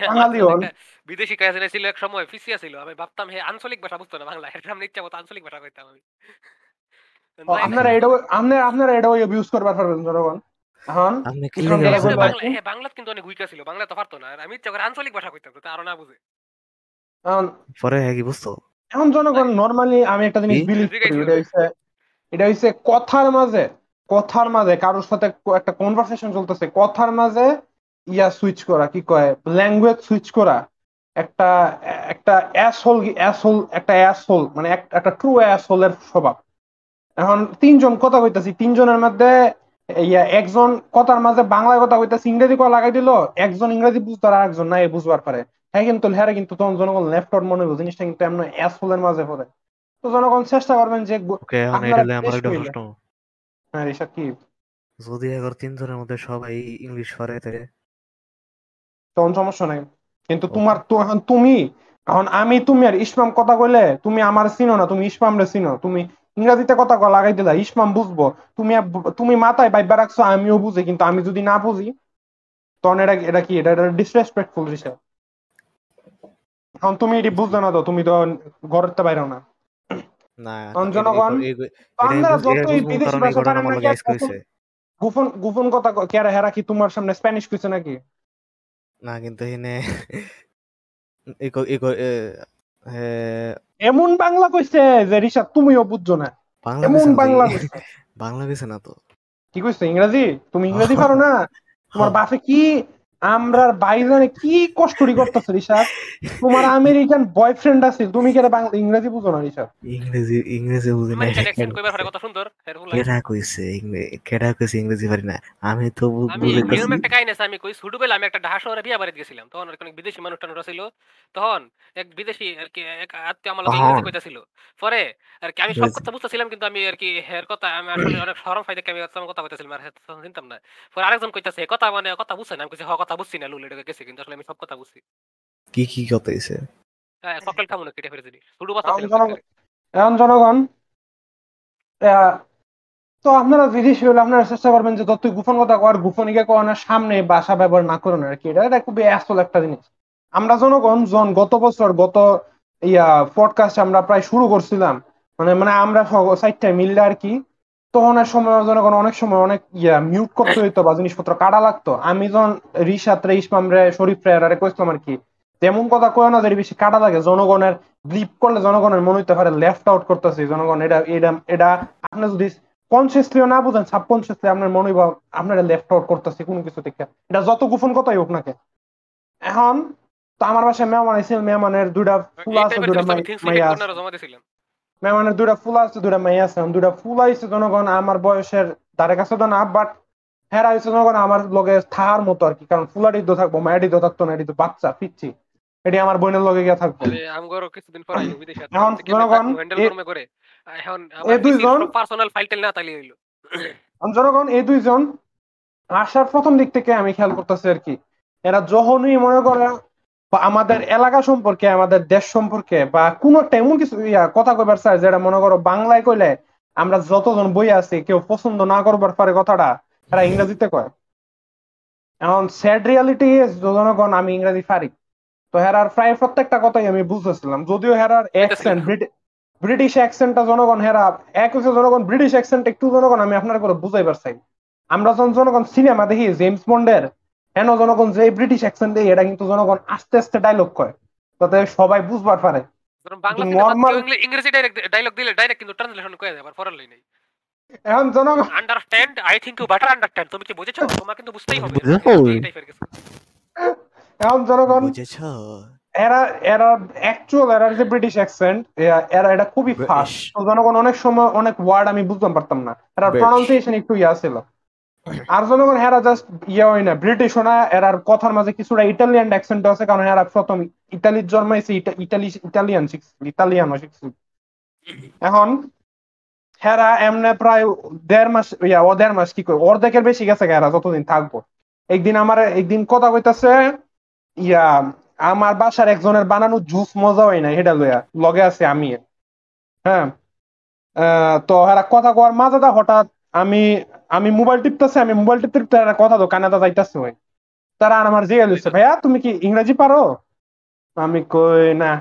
বাঙালি হন বিদেশি কাজে ছিল এক সময় ফিসিয়া ছিল আমি ভাবতাম হে আঞ্চলিক ভাষা বুঝতো না বাংলা এর সামনে ইচ্ছা মতো আঞ্চলিক ভাষা কইতাম আমি, আপনারা এটা আপনারা আপনারা এটা ইউজ করবার পারবেন জনগণ। এখন বাংলা কিন্তু অনেক উইকা ছিল বাংলা তো পারতো না আমি ইচ্ছা করে আঞ্চলিক ভাষা কইতাম তো আর না বুঝে পরে হ্যাঁ কি বুঝতো। এখন জনগণ নর্মালি আমি একটা জিনিস বিলিভ করি এটা হইছে এটা হইছে কথার মাঝে কথার মাঝে কারোর সাথে একটা কনভারসেশন চলতেছে কথার মাঝে ইয়া সুইচ করা কি কয় ল্যাঙ্গুয়েজ সুইচ করা একটা একটা অ্যাসহোল অ্যাসহোল একটা অ্যাসহোল মানে একটা ট্রু অ্যাসহোলের স্বভাব। এখন তিনজন কথা কইতাছি তিনজনের মধ্যে ইয়া একজন কথার মাঝে বাংলায় কথা কইতাছি ইংরেজি কথা লাগাই দিল, একজন ইংরেজি বুঝতো আর একজন না এ বুঝবার পারে, হ্যাঁ কিন্তু হ্যাঁ কিন্তু তখন জনগণ লেফটর মনে হইব জিনিসটা কিন্তু এমন অ্যাসহোলের মাঝে পড়ে। তো জনগণ চেষ্টা করবেন যে ওকে এখন এটা হলো আমার একটা প্রশ্ন, হ্যাঁ ঋষভ কি যদি আগর তিনজনের মধ্যে সবাই ইংলিশ পারে তাহলে তখন সমস্যা নাই, কিন্তু তোমার তো এখন তুমি এখন আমি তুমি আর ইসমাম কথা কইলে তুমি আমার চিনো না তুমি ইসমামরে চিনো, তুমি ইংরেজিতে কথা লাগাই দিলা ইসমাম বুঝবো, তুমি তুমি মাথায় বাইবা রাখছো আমিও বুঝি কিন্তু আমি যদি না বুঝি তখন এটা এটা কি এটা ডিসরেসপেক্টফুল ঋষভ। এখন তুমি এটি বুঝতো না তো তুমি তো ঘরের তো বাইরেও না জনগণ গোপন কথা হেরা কি তোমার সামনে স্প্যানিশ কইছে নাকি না, কিন্তু এমন বাংলা কইছে যে ঋষভ তুমিও বুঝছো না এমন বাংলা বাংলা কইছে না তো কি কইছে ইংরেজি তুমি ইংরেজি পারো না তোমার বাপে কি আমরার বাইজানে কি কষ্টরি করতেছ ঋষাদ, তোমার আমেরিকান বয়ফ্রেন্ড আছে, তুমি কি ইংরেজি বুঝো না ঋষাদ? ইংরেজি ইংরেজি বুঝি না, কেডা কইছে কেডা কইছে ইংরেজি পারি না আমি তো একটা কাহিনী আছে। আমি কই ছোটবেলা আমি একটা ঢাকা শহরে বিয়া বাড়িতে গেছিলাম, তখন অনেক বিদেশি মানুষ টানুরা ছিল, তখন এক বিদেশি আর কি এক আত্মীয় আমার লগে ইংরেজি কইতাছিল, পরে আর কি আমি সব কথা বুঝতেছিলাম কিন্তু আমি আর কি হের কথা আমি আসলে অনেক শরম পাইতে আমি কথা কইতাছিলাম আর চিনতাম না, পরে আরেকজন কইতাছে কথা মানে কথা বুঝছ না, আমি কইছি হ্যাঁ কথা বুঝছি না লুলেটা কইছে কিন্তু আসলে আমি সব কথা বুঝছি। কি কি কথা কইছে হ্যাঁ সকল কাম না কেটে ফেলে দিই শুরু কথা। এখন জনগণ তো আপনারা জিনিস হলো আপনারা চেষ্টা করবেন যে যত গোপন কথা কর গোপনীকে কোনার সামনে ভাষা ব্যবহার না করুন আর কি, এটা এটা খুবই আসল একটা জিনিস। আমরা জনগণ জন গত বছর গত ইয়া পডকাস্ট আমরা প্রায় শুরু করছিলাম মানে মানে আমরা সাইডটা মিললে আর কি, তখন আর সময় জনগণ অনেক সময় অনেক ইয়া মিউট করতে হইতো বা জিনিসপত্র কাটা লাগতো। আমি যখন রিসাত্রে ইসমাম রে শরীফ রে আরে কইছিলাম আর কি তেমন কথা কয় না যে বেশি কাটা লাগে, জনগণের ব্লিপ করলে জনগণের মনে হইতে পারে লেফট আউট করতেছে জনগণ। এটা এটা এটা আপনার যদি কনসিয়াসলি না বুঝেন সাবকনসিয়াসলি আপনার মনে হয় আপনারা লেফট আউট করতেছে কোনো কিছু থেকে, এটা যত গোপন কথাই হোক না কেন। এখন তো আমার বাসায় মেহমান আছে, মেহমানের দুইটা ফুল আছে দুইটা মাইয়া মেহমানের দুইটা ফুল আছে দুইটা মাইয়া আছে, দুইটা ফুল আইছে জনগণ আমার বয়সের ধারে কাছে তো না বাট হেরা হয়েছে জনগণ আমার লগে থার মতো আর কি, কারণ ফুলাটি তো থাকবো মায়াটি তো থাকতো না, এটি তো বাচ্চা পিচ্ছি এটি আমার বোনের লগে গিয়ে থাকবো। এখন জনগণ এই দুইজন জনগণ এই দুইজন আসার প্রথম দিক থেকে আমি খেয়াল করতেছি আর কি, এরা যখনই মনে করে আমাদের এলাকা সম্পর্কে আমাদের দেশ সম্পর্কে বা কোনো তেমন কিছু ইয়া কথা কইবার চাই যেটা মনে করো বাংলায় কইলে আমরা যতজন বই আছি কেউ পছন্দ না করবার পারে কথাটা এরা ইংরেজিতে কয়। এখন স্যাড রিয়ালিটি জনগণ আমি ইংরেজি পারি তো হেরার প্রায় প্রত্যেকটা কথাই আমি বুঝতেছিলাম, যদিও হেরার অ্যাকসেন্ট ব্রিটিশ অ্যাকসেন্টটা জনগণ হেরা এক হচ্ছে জনগণ ব্রিটিশ অ্যাকসেন্ট একটু জনগণ আমি আপনার করে বুঝাইবার চাই। আমরা যখন জনগণ সিনেমা দেখি জেমস বন্ডের কেন জনগণ যে ব্রিটিশ অ্যাকসেন্ট দেয় এটা কিন্তু জনগণ আস্তে আস্তে ডায়লগ কয় তাতে সবাই বুঝবার পারে, ইংরেজি ডায়লগ দিলে ডাইরেক্ট কিন্তু ট্রান্সলেশন কয় যায় আবার ফরেন লাইনে। এখন জনগণ understand I think you better understand, তুমি কি বুঝেছো তোমাকে কিন্তু বুঝতেই হবে এইটাই ফের গেছে। এখন জনগণ বুঝেছো এরা এরা অ্যাকচুয়াল এরা যে ব্রিটিশ অ্যাকসেন্ট এরা এটা খুবই ফাস্ট, জনগণ অনেক সময় অনেক ওয়ার্ড আমি বুঝতে পারতাম না, এরা প্রনাউন্সিয়েশন একটু ইয়া ছিল। আর জনগণ হেরা জাস্ট ইয়ে হয় না ব্রিটিশ না, এরা কথার মাঝে কিছুটা ইটালিয়ান অ্যাকসেন্ট আছে কারণ এরা প্রথম ইতালির জন্মাইছে ইটালি ইটালিয়ান ইতালিয়ান শিখছিল। এখন হেরা এমনে প্রায় দেড় মাস ইয়া ও দেড় মাস কি করে অর্ধেকের বেশি গেছে হেরা যতদিন থাকবো। একদিন আমার একদিন কথা কইতাছে ইয়া আমার বাসার একজনের বানানো জুস মজা হয় না সেটা লইয়া লগে আছে আমি, হ্যাঁ তো হেরা কথা কওয়ার মাঝেটা হঠাৎ আমি আমি মোবাইল টিপতেছি আমি মোবাইল টিপতে টিপতে কথা তো কানাডা যাইতেছে ভাই, তারা আমার জিজ্ঞা করছে ভাইয়া তুমি কি ইংরেজি পারো? আমি কই না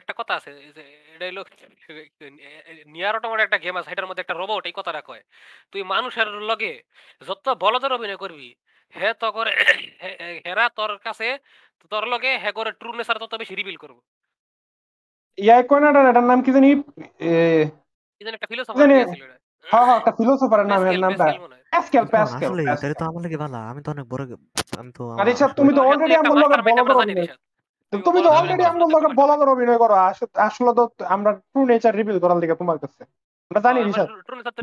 একটা কথা আছে একটা গেম আছে সেটার মধ্যে একটা রোবট এই কথাটা কয় তুই মানুষের লগে যত বলদের অভিনয় করবি হে তো করে হেরা তোর কাছে তোর লগে হে করে ট্রু নেচার তত বেশি রিভিল করব। ইয়া কোনাটা এটার নাম কি জানি কি জানি একটা ফিলোসফার ছিল এটা, হ্যাঁ হ্যাঁ একটা ফিলোসফারের নাম এর নামটা প্যাসকেল প্যাসকেল এটা তো আমার লাগে ভালো। আমি তো অনেক বড় আমি তো আরে স্যার তুমি তো অলরেডি আমার লগে বলবো তুমি তো অলরেডি আমার লগে বলবো অভিনয় করো আসলে তো আমরা ট্রু নেচার রিভিল করার লাগে তোমার কাছে আমরা জানি Rishad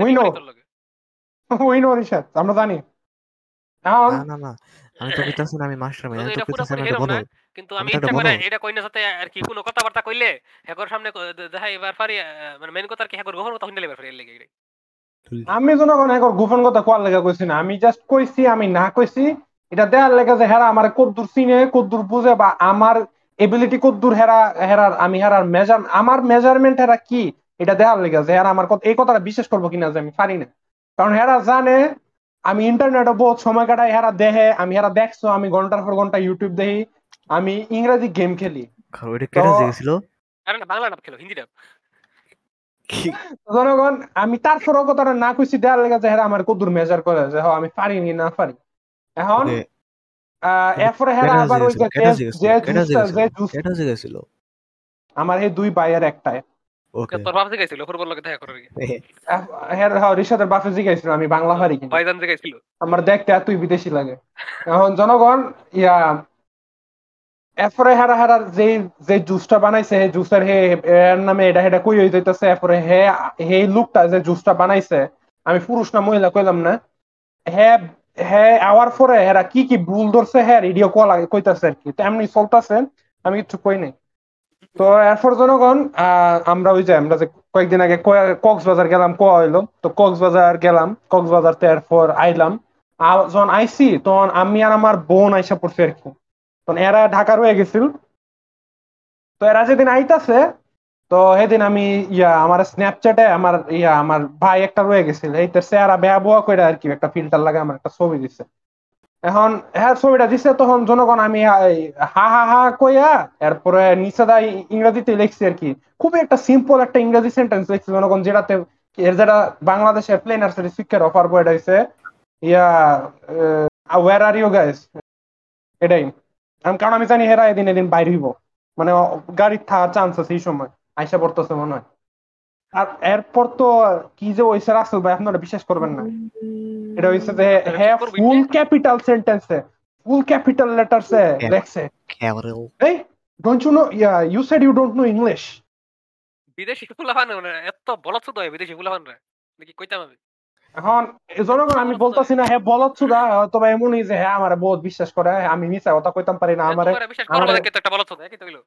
we know we know Rishad আমরা জানি আমি জনগণ গোপন কথা কোয়ার লেগে কইছি না, আমি জাস্ট কইছি আমি না কইছি এটা দেখার লেগে যে হেরা আমার কদ্দুর চিনে কদ্দুর বুঝে বা আমার এবিলিটি কদ্দুর হেরা হেরার আমি হেরার মেজার আমার মেজারমেন্ট হেরা কি এটা দেখার লেগে যে হেরা আমার এই কথাটা বিশ্বাস করবো কিনা যে আমি পারি না, কারণ হেরা জানে আমি ইন্টারনেটে বহুত সময় কাটাই হেরা দেখে আমি হেরা দেখছো আমি ঘন্টার পর ঘন্টা ইউটিউব দেখি আমি ইংরেজি গেম খেলি জনগণ আমি তারপরও কথাটা না কইছি দেয়ার লেগে যে হেরা আমার কদ্দুর মেজার করে যে আমি পারিনি না পারি। এখন এরপরে হেরা আবার ওই যে আমার এই দুই ভাইয়ের একটাই ওকে তোর বাপ জিগাইছিল ফুটবল লগে দেখা করার আগে হ্যাঁ হ্যাঁ ঋষাদের বাপ জিগাইছিল আমি বাংলা পারি কি ভাইজান জিগাইছিল আমার দেখতে আর তুই বিদেশি লাগে এখন জনগণ ইয়া এফরে হারা হারা যে যে জুসটা বানাইছে হে জুসের হে এর নামে এটা এটা কই হই যাইতাছে এফরে হে হে লুকটা যে জুসটা বানাইছে আমি পুরুষ না মহিলা কইলাম না হে হে আওয়ার পরে হেরা কি কি ভুল ধরছে হে রেডিও কল আগে কইতাছে আর কি তো এমনি চলতাছে আমি কিছু কই নাই। তো এরপর জনগণ আমরা ওই যে আমরা যে কয়েকদিন আগে কক্সবাজার গেলাম কোয়া হইলো তো কক্সবাজার গেলাম কক্সবাজার তো এরপর আইলাম যখন আইসি তখন আমি আর আমার বোন আইসা পড়ছি আর কি তখন এরা ঢাকা রয়ে গেছিল তো এরা যেদিন আইতাছে তো সেদিন আমি ইয়া আমার স্ন্যাপচ্যাটে আমার ইয়া আমার ভাই একটা রয়ে গেছিল এই তো চেহারা বেয়া বোয়া করে আর কি একটা ফিল্টার লাগে আমার একটা ছবি দিচ্ছে এখন হ্যাঁ ছবিটা দিচ্ছে তখন জনগণ আমি হা হা হা কইয়া এরপরে নিচে দায় ইংরেজিতে লিখছি আর কি খুবই একটা সিম্পল একটা ইংরেজি সেন্টেন্স লিখছি জনগণ যেটাতে এর যেটা বাংলাদেশের প্লেনার শিক্ষার অফার বইটা হয়েছে yeah where are you guys এটাই কারণ আমি জানি হেরা এদিন এদিন বাইর হইব মানে গাড়ির থাকার চান্স আছে এই সময় আইসা পড়তেছে মনে হয় আর এরপর তো কি যে ওইসে রাসেল ভাই আপনারা বিশ্বাস করবেন না এটা হইছে যে হ্যাভ ফুল ক্যাপিটাল সেন্টেন্সে ফুল ক্যাপিটাল লেটারসে লেখছে ক্যাপিটাল এই don't you know you said you don't know English বিদেশি ফুলাফান না এত বলছুদ হয় বিদেশি ফুলাফান রে নাকি কইতাম আমি এখন জনগণ আমি বলতাছি না হ্যাঁ বলছুদা তবে এমনই যে হ্যাঁ আমারে বহুত বিশ্বাস করে আমি মিছা কথা কইতাম পারি না আমারে আমারে কত একটা বলছুদ কি তো হইলো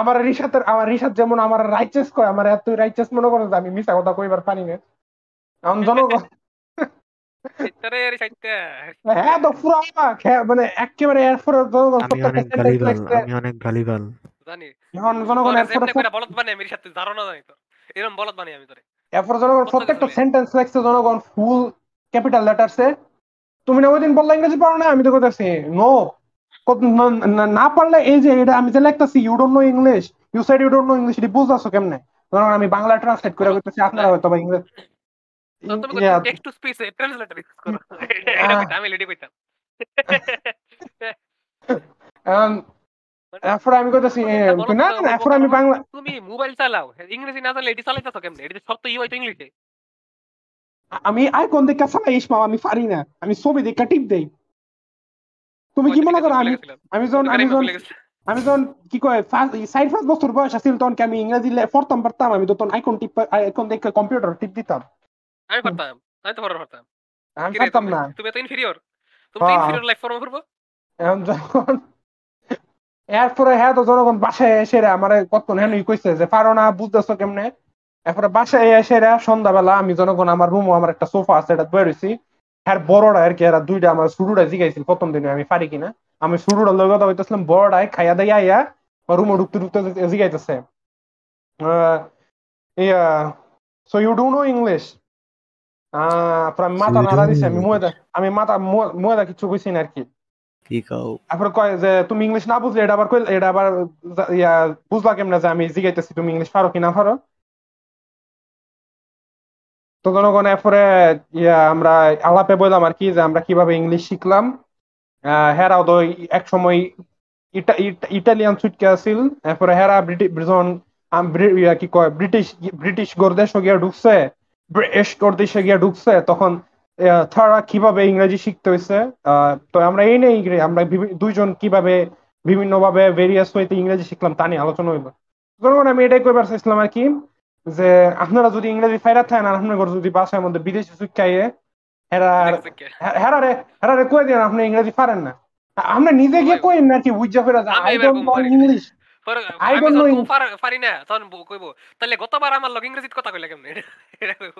আমার ঋষাতের আমার ঋষাত যেমন আমার রাইচেস কয় আমার এত রাইচেস মনে করে আমি মিছা কথা কইবার পারি না এখন জনগণ তুমি না ওইদিন বললা ইংরেজি পারো না আমি তো কথা নো না পারলে এই যে এটা আমি যে লিখতেছি you don't know English you said you don't know English এটা বুঝাছো কেমনে জনগণ আমি বাংলা ট্রান্সলেট করে করতেছি আপনারা হয়তো বা ইংরেজি আমি আইকন দেখা চালাই ইসমাম আমি পারি না আমি ছবি দেখা টিপ দেই তুমি কি মনে করো আমি আমি যখন আমি যখন আমি যখন কি কয় সাড়ে পাঁচ বছর বয়স আসছিল তখন কি আমি ইংরেজি পড়তাম পারতাম আমি তো তখন আইকন টিপ আইকন দেখে কম্পিউটার টিপ দিতাম আমি করতাম আমি তো করতাম করতাম আমি করতাম না তুমি তো ইনফেরিয়র তুমি তো ইনফেরিয়র লাইফ ফর্ম করবে এখন যখন এর পরে হ্যাঁ তো যখন বাসায় এসে রে আমারে কতক্ষণ হেন কইছে যে পারো না বুঝতেছো কেমনে এরপরে বাসায় এসে রে সন্ধ্যাবেলা আমি যখন আমার রুমে আমার একটা সোফা আছে এটা বই রইছি আর বড়ডা আর কি এরা দুইটা আমার শুরুটা জিগাইছিল প্রথম দিনে আমি পারি কিনা আমি শুরুটা লগে কথা কইতাছিলাম বড়ডায় খাইয়া দাইয়া আইয়া রুমে ঢুকতে ঢুকতে জিগাইতেছে yeah so you don't know English মাথা নাড়া দিছে আমি ময়দা আমি মাথা ময়দা কিছু কইছি না আর কি তারপরে কয় যে তুমি ইংলিশ না বুঝলে এটা আবার এটা আবার বুঝলা কেমনে যে আমি জিগাইতেছি তুমি ইংলিশ পারো কিনা পারো তো জনগণ এরপরে আমরা আলাপে বললাম আর কি যে আমরা কিভাবে ইংলিশ শিখলাম হেরাও তো এক সময় ইটালিয়ান ছুটকে আসিল এরপরে হেরা ব্রিটিশন কি কয় ব্রিটিশ ব্রিটিশ গরদেশে গিয়ে ঢুকছে ব্রিটিশ গরদেশে গিয়ে ঢুকছে তখন তারা কিভাবে ইংরেজি শিখতে হয়েছে তো আমরা এই নেই আমরা দুইজন কিভাবে বিভিন্নভাবে ভেরিয়াস ওয়েতে ইংরেজি শিখলাম তা নিয়ে আলোচনা হইল। জনগণ আমি এটাই কইবার চাইছিলাম আর কি যে আপনারা যদি ইংরেজি ফাইরা থাকেন আর আপনার যদি বাসার মধ্যে বিদেশি শিক্ষায় হেরারে হেরারে কই দেন আপনি ইংরেজি পারেন না আপনি নিজে গিয়ে কই না কি বুঝা ফেরা যায় I don't know English I don't know পারি না তখন কইব তাহলে গতবার আমার লগে ইংরেজিতে কথা কইলা কেমনে এটা কইব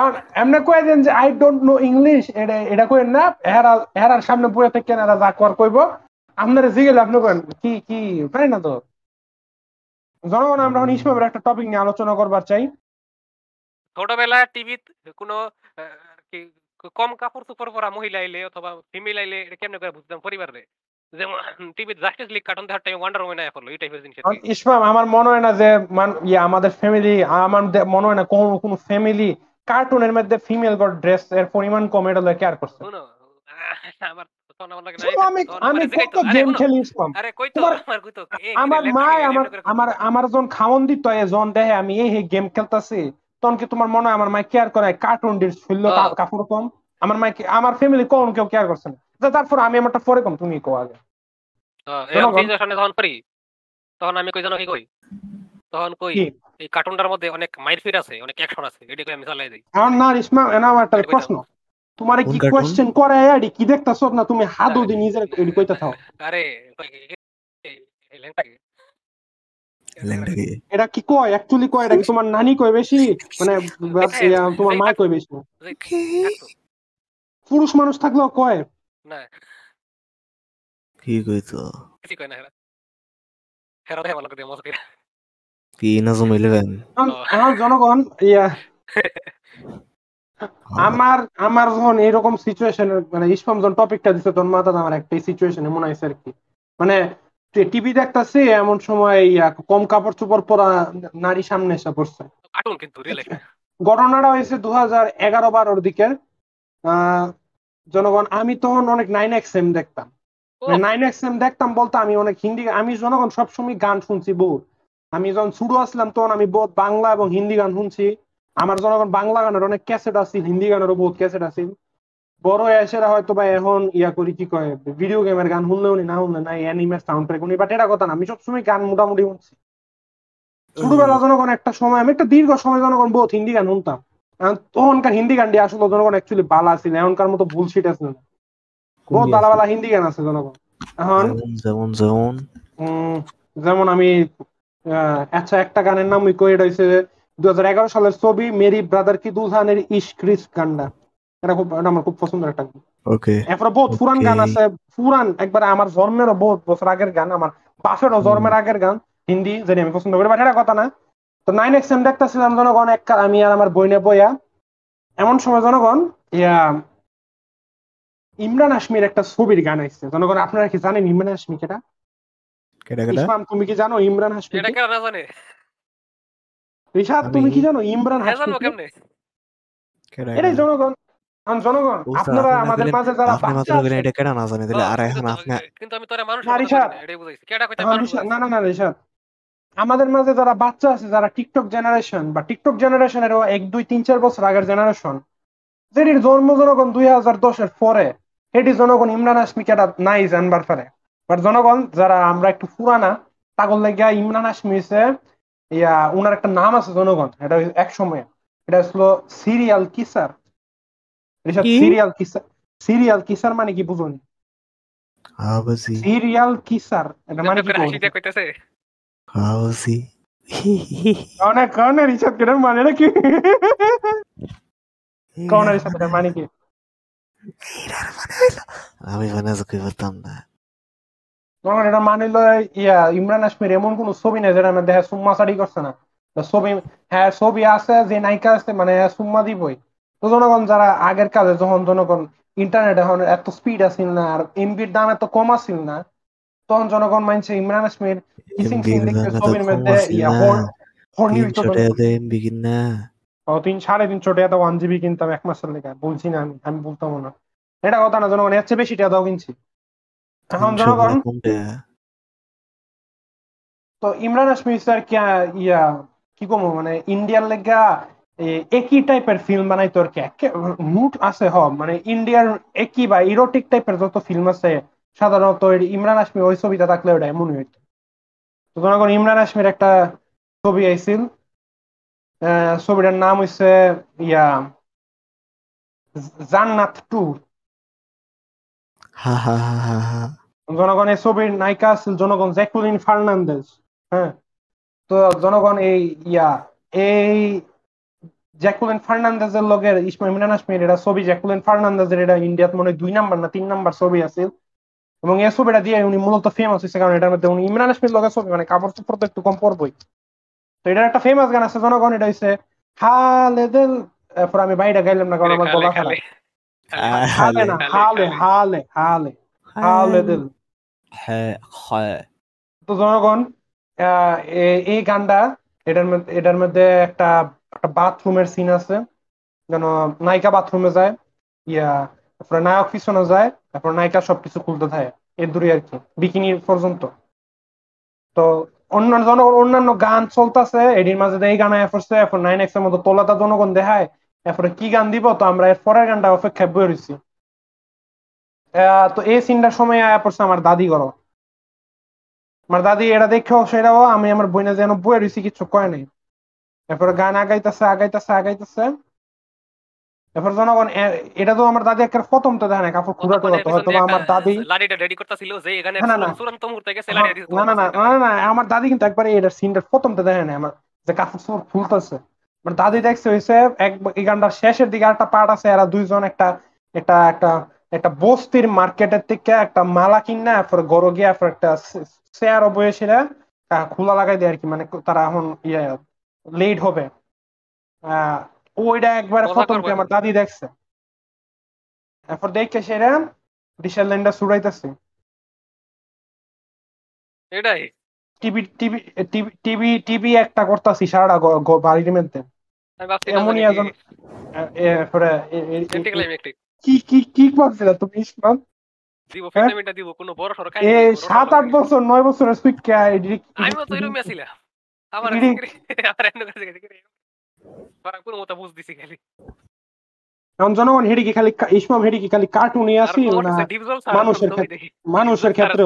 আর আপনি কই দেন যে আই ডোন্ট নো ইংলিশ এটা এটা কই না হেরা হেরার সামনে পুরো থেকে না যা কর কইব আপনারা জিগেল আপনি কইন কি কি পারেন না তো জনগণ আমরা এখন ইসমামের একটা টপিক নিয়ে আলোচনা করবার চাই। ছোটবেলায় টিভিতে কোনো কম কাপড় চোপড় পরা মহিলা আইলে অথবা ফিমেল আইলে কেমনে করে বুঝতাম পরিবারে যেমন টিভিতে জাস্টিস লিগ কার্টুন দেখার টাইমে ওয়ান্ডার ওম্যান আয়া পড়লো এই টাইপের জিনিস। ইসমাম আমার মনে হয় না যে ইয়া আমাদের ফ্যামিলি আমার মনে হয় না কোন কোন ফ্যামিলি কার্টুনের মধ্যে ফিমেল গড ড্রেস এর পরিমাণ কম এটা লয় কেয়ার করছে। আমার আমি এই গেম খেলতেছি তখন কি তোমার মনে হয় আমার মা কেয়ার করে? কার্টুন ডিস ফেললো কাপড় কম আমার মা, আমার ফ্যামিলি কোন কেউ কেয়ার করছে না। তারপর আমি আমারটা পরে কম তুমি কো আগে তখন আমি কই জানো কি কই তখন কই এই কার্টুনটার মধ্যে অনেক মাইরফিট আছে, অনেক অ্যাকশন আছে, এডি কই আমি চালাই দেই। আমার না ইসমাম এনা আমার একটা প্রশ্ন, তোমার কি কোশ্চেন করে এডি কি দেখতাছো না তুমি হাদু দি নিজের এডি কইতা থাও? আরে এই লেংটা কি লেংটা কি এটা কি কয় অ্যাকচুয়ালি কয় এটা কি তোমার নানি কয় বেশি মানে তোমার মা কয় বেশি? পুরুষ মানুষ থাকলেও কয় না কি কইতো কি কয় না হেরা হেরা লাগে মজা করে কি নাজম ইলেভেন আমার জনগণ ইয়া আমার আমার যখন এরকম সিচুয়েশনে মানে ইসমাম যখন টপিকটা দিছে তখন মাথা আমার একটা সিচুয়েশন এমন আইছে আর কি, মানে টিভি দেখতাছে এমন সময় কম কাপড় চোপড় পরা নারী সামনে এসে পড়ছে। ঘটনাটা হয়েছে দু হাজার এগারো বারোর দিকে জনগণ। আমি তখন অনেক নাইন এক্স এম দেখতাম, নাইন এক্স এম দেখতাম বলতে আমি অনেক হিন্দি, আমি জনগণ সবসময় গান শুনছি বহুত। আমি যখন শুরু আসলাম তখন আমি বহুত বাংলা এবং হিন্দি গান শুনছি। আমার জনগণ বাংলা গানের অনেক ক্যাসেট আসছিল, হিন্দি গানেরও বহুত ক্যাসেট আসছিল। বড় এসেরা হয়তো বা এখন ইয়া করি কি কয় ভিডিও গেমের গান শুনলে উনি না শুনলে না অ্যানিমে সাউন্ড ট্র্যাক উনি, বাট এটা কথা না, আমি সবসময় গান মোটামুটি শুনছি ছোটবেলা। জনগণ একটা সময় আমি একটা দীর্ঘ সময় জনগণ বহুত হিন্দি গান শুনতাম। তখনকার হিন্দি গানটি আসলে জনগণ অ্যাকচুয়ালি ভালো আসছিল, এখনকার মতো বুলশিট আসছিল না, বহুত ভালো ভালো হিন্দি গান আছে জনগণ এখন। যেমন যেমন যেমন আমি আচ্ছা একটা গানের নাম উই কই, এটা হচ্ছে দু হাজার এগারো সালের ছবি মেরি ব্রাদার কি দুলহানের ইশক রিস্ক গানটা, এটা খুব আমার খুব পছন্দের একটা গান। এরপরে বহুত পুরান গান আছে, পুরান একবার আমার জন্মেরও বহুত বছর আগের গান, আমার বাপেরও জন্মের আগের গান হিন্দি যেটা আমি পছন্দ করি, বাট এটা কথা না। তো নাইন এক্স এম দেখতেছিলাম জনগণ এক, আমি আর আমার বইনে বইয়া। এমন সময় জনগণ ইয়া ইমরান হাশমির একটা ছবির গান আসছে জনগণ, আপনারা কি জানেন ইমরান হাশমি কেটা? তুমি কি জানো ইমরান হাশমি? ঋষাদ তুমি কি জানো ইমরান হাশমি কেমনে? এটা জনগণ জনগণ আপনারা আমাদের মাঝে যারা বাচ্চা আছে এটা কেডা না জানে তাহলে আর এখন আপনি কিন্তু আমি তোরে মানুষ এটাই বুঝাইছি কেডা কইতে মানুষ না না না ঋষাদ আমাদের মাঝে যারা বাচ্চা আছে যারা টিকটক জেনারেশন বা টিকটক জেনারেশনের এক দুই তিন চার বছর আগের জেনারেশন যেটির জন্ম জনগণ দুই হাজার দশের পরে এটি জনগণ ইমরান হাশমি কেডা নাই জানবার পারে। বাট জনগণ যারা আমরা একটু পুরানা তাগল লাগিয়া ইমরান হাশমি হইছে ইয়া উনার একটা নাম আছে জনগণ, এটা এক সময় এটা আসলো serial kisser. Rishad serial kisser serial kisser মানে কি বুঝুন? হ্যাঁ বুঝি সিরিয়াল কিসার এটা মানে কি কইতেছে? হ্যাঁ বুঝি কোনা কোনা ঋষাদ কেন মানে এটা কি কোনা ঋষাদ এটা মানে কি এরার মানে হলো আমি জানা যা কইতাম না জনগণ এটা মানে হলো ইয়া ইমরান হাশমির এমন কোন ছবি নাই যেটা আমরা দেখা সুম্মা সারি করছে না ছবি। হ্যাঁ ছবি আছে যে নায়িকা আছে মানে সুম্মা দিবই। তো জনগণ যারা আগের কাজে যখন জনগণ ইন্টারনেট এখন এত স্পিড আসিল না আর এমবির দাম এত কম আসিল না তখন জনগণ মানছে ইমরান হাশমির কিসিং সিন দেখে ছবির মধ্যে ইয়া ফর্নিউট করতে এমবি কিনা ও তিন সাড়ে তিন ছোট এটা এক জিবি কিনতাম এক মাসের লেগে বলছি না আমি আমি বলতাম না এটা কথা না জনগণ এর চেয়ে বেশি টাকা দাও কিনছি এখন জনগণ। তো ইমরান হাশমি স্যার কিয়া ইয়া কি কমো মানে ইন্ডিয়ার লেগা একই টাইপের ফিল্ম বানাইতো আর কি মুড আছে হ মানে ইন্ডিয়ার একই বা ইরোটিক টাইপের যত ফিল্ম আছে সাধারণত ইমরান হাশমি ওই ছবিটা থাকলে ওটা এমনই হইতো। তো জনগণ ইমরান হাশমির একটা ছবি আইছিল, ছবিটার নাম হইছে ইয়া জান্নাত টু। জনগণ এই ছবির নায়িকা আছিল জনগণ জ্যাকুলিন ফার্নান্দেজ। হ্যাঁ তো জনগণ এই ইয়া এই জ্যাকুলিন ফার্নান্দেজের লগের ইমরান হাশমির এটা ছবি জ্যাকুলিন ফার্নান্দেজের এটা ইন্ডিয়াতে মনে হয় দুই নাম্বার না তিন নাম্বার ছবি আছে এবং এই ছবিটা দিয়ে উনি মূলত ফেমাস হয়েছে কারণ এটার মধ্যে উনি ইমরান হাশমির লগের ছবি মানে কাপড় চোপড় তো একটু কম পরবই। তো এটার একটা ফেমাস গান আছে জনগণ, এটা হচ্ছে হালে দিল, এরপর আমি বাইরে গাইলাম না কারণ আমার গলা খারাপ। হালে না হালে হালে হালে হালে দিল হ্যাঁ হ্যাঁ। তো জনগণ এই গানটা এটার মধ্যে এটার মধ্যে একটা একটা বাথরুমের সিন আছে যেন নায়িকা বাথরুমে যায় ইয়া নায়ক পিছনে যায় তারপর নায়িকা সবকিছু খুলতে থাকে এর দূরে আর কি, বিকিনি পর্যন্ত। তো অন্যান্য অন্যান্য গান চলতেছে এটির মাঝে এই গান এফোরছে এফোর নাইন এক্স এর মতো তোলাটা জনগণ দেখায়, এরপরে কি গান দিব, তো আমরা এর পরের গানটা অপেক্ষায় বয়ে রয়েছি। তো এই সিনটার সময় আয়া পড়ছে আমার দাদি ঘর, আমার দাদি এটা দেখো সেটাও আমি আমার বইনা যেন বয়ে রয়েছি কিছু কয় নাই। এরপরে গান আগাইতেছে আগাইতেছে আগাইতেছে এরপর জনগণ এটা তো আমার দাদি একটা প্রথম তো দেখে না কাপড় খুঁজাতে হতো হয়তো আমার দাদি না না না না আমার দাদি কিন্তু একবারে এটা সিনটার প্রথম তো দেখে না আমার যে কাপড় চোপড় খুলতেছে। মানে দাদি দেখছে হয়েছে এই গানটার শেষের দিকে একটা পার্ট আছে, এরা দুইজন একটা একটা একটা একটা বস্তির মার্কেটের থেকে একটা মালা কিনা এরপরে গরো গিয়ে এরপর একটা চেয়ারও বয়ে সেরা খোলা লাগাই দেয় আর কি, মানে তারা এখন ইয়ে লেট হবে। আহ ওইটা একবার প্রথম আমার দাদি দেখছে, এরপর দেখছে সেরা ডিশের লাইনটা ছুড়াইতেছে এটাই জনগণ হেডি কি খালি ইসমাম হেডি কি খালি কার্টুন আসি মানুষের মানুষের ক্ষেত্রে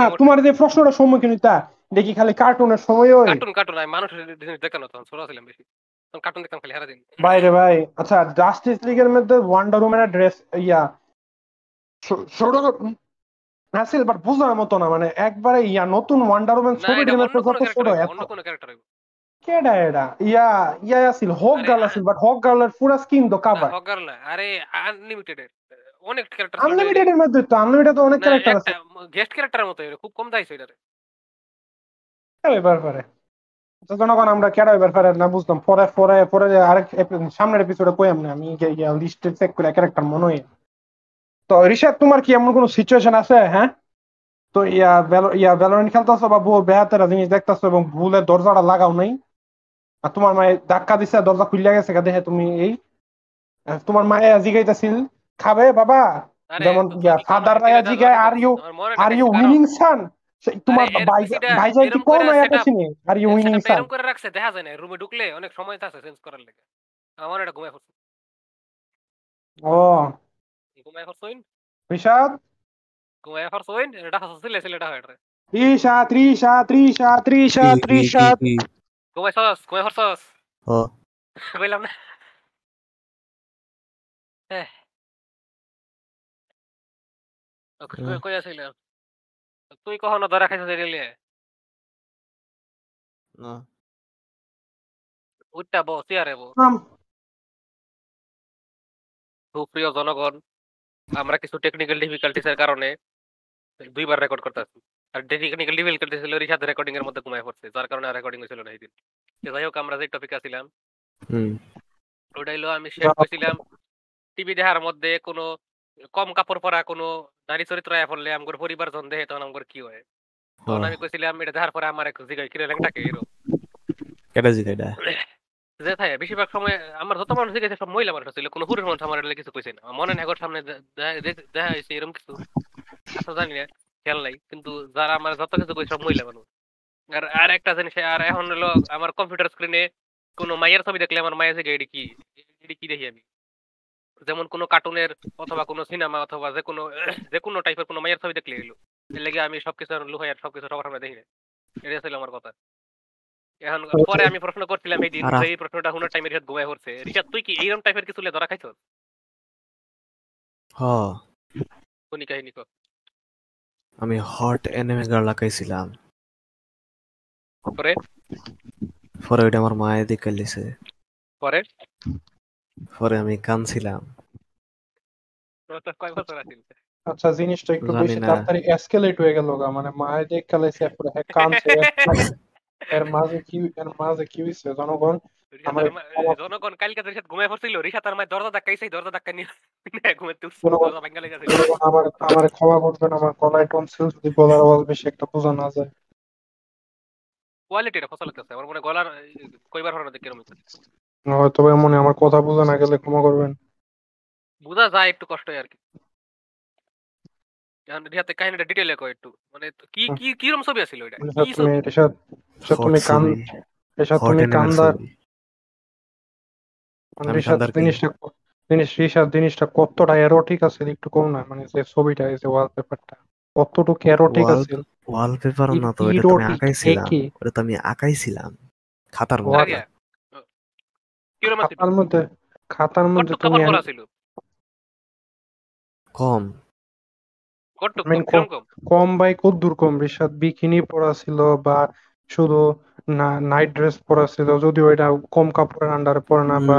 না তোমার যে প্রশ্নটা সম্মুখীন হইতা দেখি খালি কার্টুনের সময় বাইরে ভাই। আচ্ছা জাস্টিস লিগের মধ্যে wonder ওম্যানের dress yeah Aseel but বুঝার মতো না, মানে একবারে ইয়া নতুন ওয়ান্ডার ওম্যান কেডা এটা ইয়া ইয়া আসিল হক গার্ল আসিল বাট হক গার্লের পুরা স্কিন তো কাভার হক গার্ল আরে আনলিমিটেড অনেক ক্যারেক্টার আনলিমিটেড এর মধ্যে তো আনলিমিটেড তো অনেক ক্যারেক্টার আছে গেস্ট ক্যারেক্টারের মতো খুব কম দাইছে এটারে দরজাটা লাগাও নাই আর তোমার মায়ের ধাক্কা দিছে দরজা খুলে গেছে দেখে তুমি এই তোমার মায়ে জিগাইতেছিল খাবে বাবা যেমন তোমার ভাইজাই কি কোন একটা সিনে আর ইউ উইনিং সান এরকম করে রাখছে দেখা যায় না রুমে ঢুকলে অনেক সময় থাকে চেঞ্জ করার লাগে আমার এটা ঘুমায় পড়ছে ও ঘুমায় পড়ছইন বিশাদ ঘুমায় পড়ছইন এটা হাসছিল ছেলেটা হয় রে ত্রিশ ত্রিশ ত্রিশ ত্রিশ ত্রিশ ঘুমায় সস ঘুমায় পড়ছস ও বললাম না হ্যাঁ ওকে কই আছে লে তুই কখনো ধরা খাইছিস রেলে না উঠটা বসে আরে বো সুপ্রিয় জনগণ আমরা কিছু টেকনিক্যাল ডিফিকাল্টিস এর কারণে দুইবার রেকর্ড করতেছি আর টেকনিক্যাল ডিফিকাল্টিস হলো রিসাদ রেকর্ডিং এর মধ্যে ঘুমায় পড়ছে যার কারণে আর রেকর্ডিং হইছিল না এই দিন। যাই হোক আমরা যে টপিকে ছিলাম হুম ওইটাইলো আমি শেয়ার করেছিলাম টিভি দেখার মধ্যে কোনো কম কাপড় পরা কোনো নারী চরিত্র পড়লে আমার পরিবার জন দেখে তখন আমার কি হয় তখন আমি কইছিলাম এটা দেখার পরে আমার জিগাই কিরে ল্যাংটাকে এরকম কেটা জিগাই এটা যে থাকে বেশিরভাগ সময় আমার যত মানুষ জিগাইছে সব মহিলা মানুষ ছিল, কোনো পুরুষ মানুষ আমার এটা কিছু কইছে না মনে নাই ঘর সামনে দেখা হয়েছে এরকম কিছু আচ্ছা জানি না খেয়াল নাই কিন্তু যারা আমার যত কিছু কই সব মহিলা মানুষ। আর আর একটা জিনিস আর এখন হলো আমার কম্পিউটার স্ক্রিনে কোনো মায়ের ছবি দেখলে আমার মায়ের জিগাই এটা কি এটা কি দেখি আমি যেমন কোনো কার্টুনের অথবা কোনো সিনেমা অথবা যে কোনো যে কোনো টাইপের কোনো মায়ের ছবি দেখলে এলো এর লাগে আমি সবকিছু লুকাই আর সবকিছু সবার সামনে দেখি না এটা ছিল আমার কথা। এখন পরে আমি প্রশ্ন করছিলাম এই দিন এই প্রশ্নটা হুনার টাইমে রিসাদ ঘুমায় পড়ছে রিসাদ তুই কি এইরকম টাইপের কিছু ধরা খাইছ হ্যাঁ কোনি কাহিনী কো আমি হট অ্যানিমে গার্ল লাগাইছিলাম পরে পরে ওটা আমার মা এদিকে কইলেছে পরে পরে আমি কানছিলাম কত কয় বছর আছিল আচ্ছা জিনিসটা একটু বেশি তাড়াতাড়ি এসকেলেট হয়ে গেল মানে মায়ে দেখ কালেছে পুরো হ্যাঁ কানছে এর মাঝে কি এর মাঝে কি হইছে জনগণ আমার জনগণ কালকে ধরে সাথে ঘুমায় পড়ছিল রিসাত আর মাই দরজা ধাক্কাইছে দরজা ধাক্কা নিয়ে ঘুমাতে উঠছিল দরজা ভাঙা লাগছিল আমার আমার ক্ষমা করবেন আমার কলাই টনসিল যদি গলার আওয়াজ বেশি একটা বোঝা না যায় কোয়ালিটিটা ফসল করতে আমার মনে গলার কয়বার হলো না কিরকম হইছে হয়তো মনে আমার কথা বোঝা না গেলে ক্ষমা করবেন বোঝা যায় একটু কষ্ট হয় আর কি কারণ রিহাতে কাহিনীটা ডিটেইলে কয় একটু, মানে তো কি কি কিরকম ছবি আছিল ওইটা, মানে কি ছবি? এটা সব সব তুমি কান এটা তুমি কান্দার আমি সাদার জিনিসটা জিনিসটা রিসার জিনিসটা কতটা এরোটিক আছে একটু কম না, মানে যে ছবিটা এই যে ওয়ালপেপারটা কতটুকু এরোটিক আছে। ওয়ালপেপার না তো, এটা আমি আঁকাইছিলাম, এটা তো আমি আঁকাইছিলাম খাতার মধ্যে। কিরকম আছে খাতার মধ্যে? খাতার মধ্যে তুমি কত করা ছিল? কম কম বাই কত দূর কম রিসাদ, বিকিনি পরা ছিল বা শুধু নাইট ড্রেস পরা ছিল, যদিও এটা কম কাপড়ের আন্ডারে পরে না, বা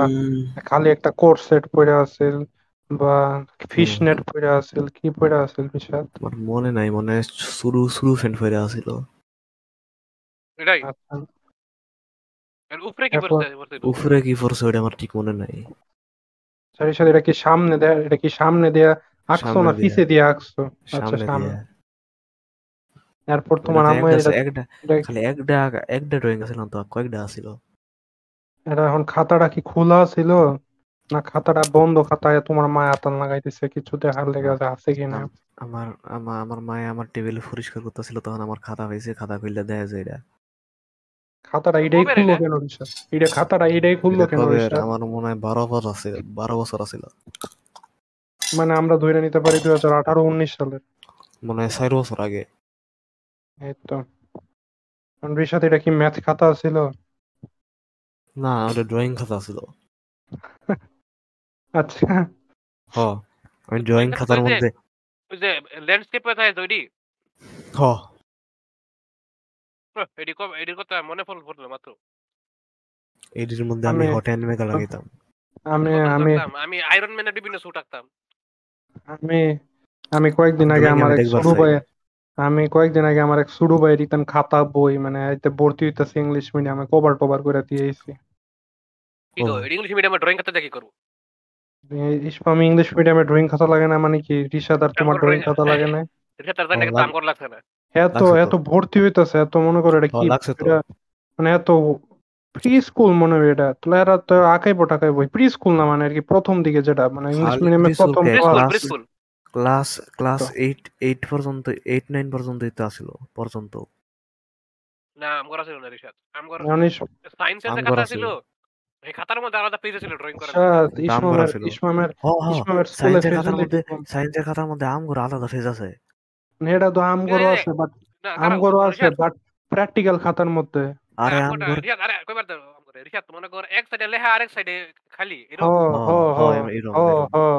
খালি একটা কোট সেট পরে আছে বা ফিশ নেট পরে আছে। কি পরে আছে রিসাদ তোমার মনে নাই? মনে শুরু শুরু ফ্যান্ট পরে আছিল এটাই। আর উপরে কি পরছে? উপরে কি পরছে এটা আমার ঠিক মনে নাই। সরি সরি, এটা কি সামনে দেয়া? এটা কি সামনে দেয়া আঁকছো না পিছে দিয়ে আঁকছো? আচ্ছা সামনে। এরপর তোমার আম্মা এটা একটা খালি একটা একটা ড্রয়িং আছে না, তো কয়েকটা ছিল। এটা এখন খাতাটা কি খোলা ছিল না খাতাটা বন্ধ? খাতায় তোমার মা আতাল লাগাইতেছে কিছু দেখার লেগে আছে কিনা। আমার আমার আমার মা আমার টেবিল পরিষ্কার করতেছিল তখন আমার খাতা হইছে, খাতা খুললে দেখা যায় এটা খাতাটা এটাই খুললো কেন রিসাদ? এটা খাতাটা এটাই খুললো কেন রিসাদ? আমার মনে হয় বারো বছর আছে, বারো বছর আছিল, মানে আমরা ধরে নিতে পারি দুই হাজার আঠারো উনিশ সালের, মানে চার বছর আগে। এই তো আমাদের সাথে এটা কি ম্যাথ খাতা ছিল? না, ওটা ড্রয়িং খাতা ছিল। আচ্ছা হ্যাঁ, আমি ড্রয়িং খাতার মধ্যে ওই যে ল্যান্ডস্কেপ কোথায় দড়ি? হ্যাঁ, এডি কো এডি কথা মনে পড়লো মাত্র। এডির মধ্যে আমি হট অ্যান্ড মেগা লাগাইতাম। আমি আমি আমি আয়রন ম্যানের বিভিন্ন স্যুট আঁকতাম। আমি আমি কয়েকদিন আগে আমার এক ছোট ভাই আমি কয়েকদিন আগে আমার এক ছোট ভাই রিটান খাতা বই মানে এতে ভর্তি হইতাছে ইংলিশ মিডিয়ামে, কভার কভার করে দিয়েছি। কি গো ইংলিশ মিডিয়ামে ড্রয়িং খাতা দেখি করব? আমি ইংলিশ মিডিয়ামে ড্রয়িং খাতা লাগে না মানে কি রিশাদ? আর তোমার ড্রয়িং খাতা লাগে না? এটা তার জন্য কাম কর লাগছে না, এত এত ভর্তি হইতাছে, এত মনে করো এটা কি মানে এত প্রি স্কুল মনে হয় এটা তো। এরা তো আঁকাইবো টাকাইবো প্রি স্কুল না মানে আর কি, প্রথম দিকে যেটা মানে ইংলিশ মিডিয়ামে প্রথম স্কুল ক্লাস ক্লাস আট পর্যন্ত আট নয় পর্যন্ত এটা ছিল পর্যন্ত। না আমগরা ছিল না রিশাদ, আমগরা সায়েন্সের খাতা ছিল, এই খাতার মধ্যে আলাদা পেজ ছিল ড্রয়িং করা। ইসমামের ইসমামের ইসমামের সায়েন্সের খাতার মধ্যে সায়েন্সের খাতার মধ্যে আমগরা আলাদা পেজ আছে। এটা তো আমগরা আছে, বাট আমগরা আছে বাট প্র্যাকটিক্যাল খাতার মধ্যে। আরে আমগরা রিশাদ, আরে কয়বার দাও আমগরা রিশাদ মনে কর এক সাইডে লেখা আর এক সাইডে খালি এরকম। ও হো হো হো,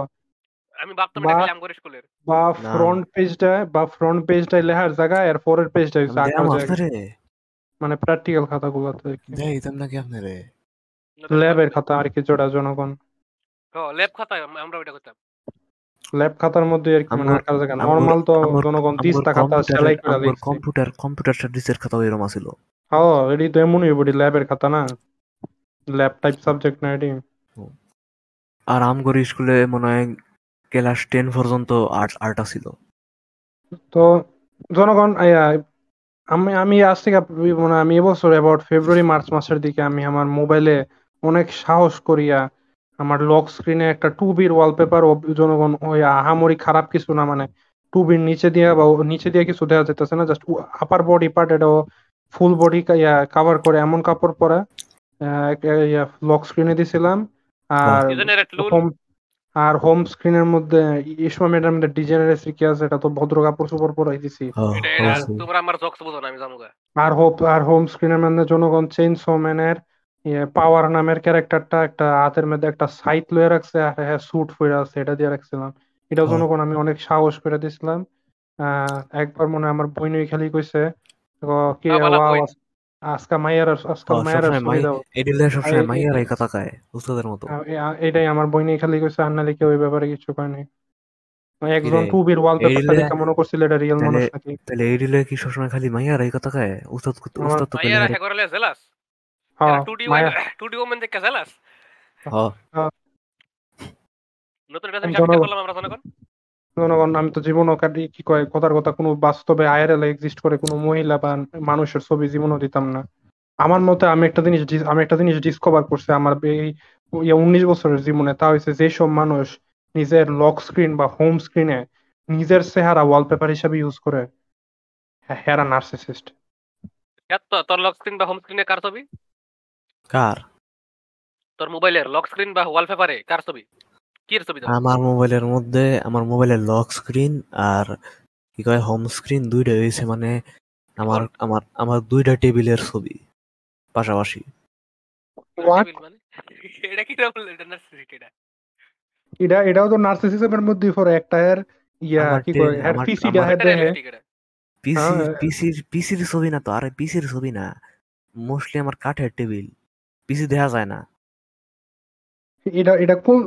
আমি ভাবতাম এটা কি আমগরা স্কুলের বা ফ্রন্ট পেজটা বা ফ্রন্ট পেজটা লেখার জায়গা আর ফরের পেজটা হইছে আঁকার জায়গা, মানে প্র্যাকটিক্যাল খাতাগুলোতে দেই তুমি নাকি আপনারে ল্যাবের খাতা আর কি জোড়া জনগণ। ও ল্যাব খাতা আমরা ওইটা করতাম, ল্যাব খাতার মধ্যে আর কি মানে আঁকার জায়গা নরমাল তো জনগণ তিস্তা খাতা সেলাই করে দিছে। কম্পিউটার কম্পিউটার সার্ভিসের খাতা এরকম ছিল। হ্যাঁ এডি তো এমনই বডি ল্যাবের খাতা না, ল্যাব টাইপ সাবজেক্ট না এডি। আর আমগরি স্কুলে মনে হয় ক্লাস দশ পর্যন্ত আর্ট আর্ট ছিল। তো জনগণ আমি আমি আজ থেকে মানে আমি এবছর অ্যাবাউট ফেব্রুয়ারি মার্চ মাসের দিকে আমি আমার মোবাইলে অনেক সাহস করিয়া আমার লক স্ক্রিনে একটা টুবির ওয়ালপেপার, জনগণ ওই আহামরি খারাপ কিছু না মানে টুবির নিচে দিয়া বা নিচে দিয়ে কিছু দেওয়া যেতেছে না, জাস্ট আপার বডি পার্ট এটা ফুল বডি কভার করে এমন কাপড় পরা লক স্ক্রিনে দিছিলাম। আর আর হোম স্ক্রিনের মধ্যে ইসমা ম্যাডাম এর ডিজেনারেসি কি আছে এটা তো ভদ্র কাপড় সুপর পরাই দিছি। এটা তোমরা আমার জক্স বুঝো না, আমি জানুগা। আর হোপ আর হোম স্ক্রিনের মধ্যে জনগণ চেইনসোম্যান এর পাওয়ার নামের ক্যারেক্টারটা একটা হাতের মধ্যে একটা সাইট লয়ে রাখছে আর হ্যাঁ স্যুট পরে আছে এটা দিয়ে রাখছিলাম। এটা জনগণ আমি অনেক সাহস করে দিছিলাম। একবার মনে আমার বই নই খালি কইছে কে আওয়াজ আজকা মাইয়ার আজকা মাইয়ার এডিলে সবসময় মাইয়ার এই কথা কয় উস্তাদের মতো। এটাই আমার বই নিয়ে খালি কইছে, আন্না লিখে ওই ব্যাপারে কিছু কয় নাই। একজন টুবির ওয়ালপেপারটা দেখে মনে করছিল এটা রিয়েল মানুষ নাকি, তাহলে এডিলে কি সবসময় খালি মাইয়ার এই কথা কয় উস্তাদ উস্তাদ তো মাইয়ার হে করলে জেলাস। হ্যাঁ টুডি টুডি ওমেন দেখে জেলাস। হ্যাঁ নতুন এটা আমি চেক করলাম আমরা জনগণ জনগণ আমি তো জীবনও কাটি কি কয় কথার কথা কোনো বাস্তবে আইআরএল এক্সিস্ট করে কোনো মহিলা বা মানুষের ছবি জীবনও দিতাম না। আমার মতে আমি একটা জিনিস আমি একটা জিনিস ডিসকভার করছি আমার এই উনিশ বছরের জীবনে, তা হয়েছে যেসব মানুষ নিজের লক স্ক্রিন বা হোম স্ক্রিনে নিজের চেহারা ওয়ালপেপার হিসেবে ইউজ করে হেরা নার্সিসিস্ট। এত তোর লক স্ক্রিন বা হোম স্ক্রিনে কার ছবি? কার? তোর মোবাইলের লক স্ক্রিন বা ওয়ালপেপারে কার ছবি? কির ছবি? আমার মোবাইলের মধ্যে আমার মোবাইলের লক স্ক্রিন আর কি কয় হোম স্ক্রিন দুইটা হইছে, মানে আমার আমার আমার দুইটা টেবিলের ছবি পাশাপাশি। হোয়াট মানে এটা কি রকম নার্সিসিস্ট? এটা এটা এটাও তো নার্সিসিজমের মধ্যেই পড়ে একটা। এর ইয়া কি কয় এর পিসি দা হেড হে পিসি পিসি পিসির ছবি না তো? আরে পিসির ছবি না, মোস্টলি আমার কাঠের টেবিল, পিসি দেখা যায় না। এটা এটা কোন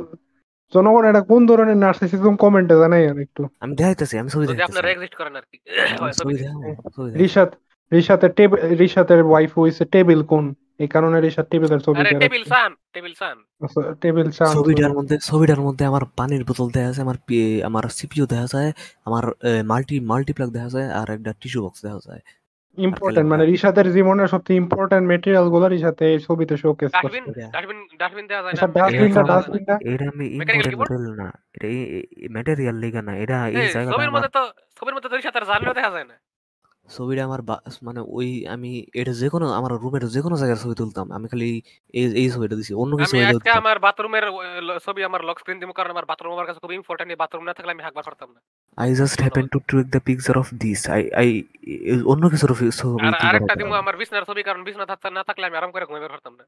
জনগণ এটা কোন ধরনের নার্সিসিজম কমেন্টে জানাই আর একটু। আমি দেখাইতেছি, আমি ছবি দেখাইতেছি, আপনারা এক্সিস্ট করেন আর কি। ঋষাত ঋষাতের টেবিল ঋষাতের ওয়াইফ হইছে টেবিল কোন, এই কারণে ঋষাত টেবিলের ছবি। আরে টেবিল সান টেবিল সান আচ্ছা টেবিল সান। ছবিটার মধ্যে ছবিটার মধ্যে আমার পানির বোতল দেখা আছে, আমার আমার সিপিইউ দেখা যায়, আমার মাল্টি মাল্টিপ্লাগ দেখা যায়, আর একটা টিস্যু বক্স দেখা যায়। ইম্পর্টেন্ট মানে ঋষাতের জীবনের সবচেয়ে ইম্পর্টেন্ট ম্যাটেরিয়াল গুলোর সাথে এই ছবিতে শোকেস করছে। ডাস্টবিন ডাস্টবিন ডাস্টবিন দেখা যায় না। ডাস্টবিনটা ডাস্টবিনটা এটা আমি ইম্পর্টেন্ট না, এটা ম্যাটেরিয়াল লাগা না, এটা এই জায়গা। ছবির মধ্যে তো ছবির মধ্যে তো ঋষাতের জানলা দেখা যায় না। ছবিটা আমার মানে ওই আমি এটা যে কোনো আমার রুমের যে কোনো জায়গার ছবি তুলতাম, আমি খালি এই ছবিটা দিছি, অন্য কিছু ছবি দিতাম। আমার বাথরুমের ছবি আমার লক স্ক্রিন দিমু, কারণ আমার বাথরুম আমার কাছে খুব ইম্পর্টেন্ট। বাথরুম না থাকলে আমি হাঁকবার করতাম না। I just happen to take the picture of this. I I অন্য কিছু ছবি দিতাম। আর একটা দিমু আমার বিছনার ছবি, কারণ বিছনা না থাকলে আমি আরাম করে ঘুমাইবার করতাম না।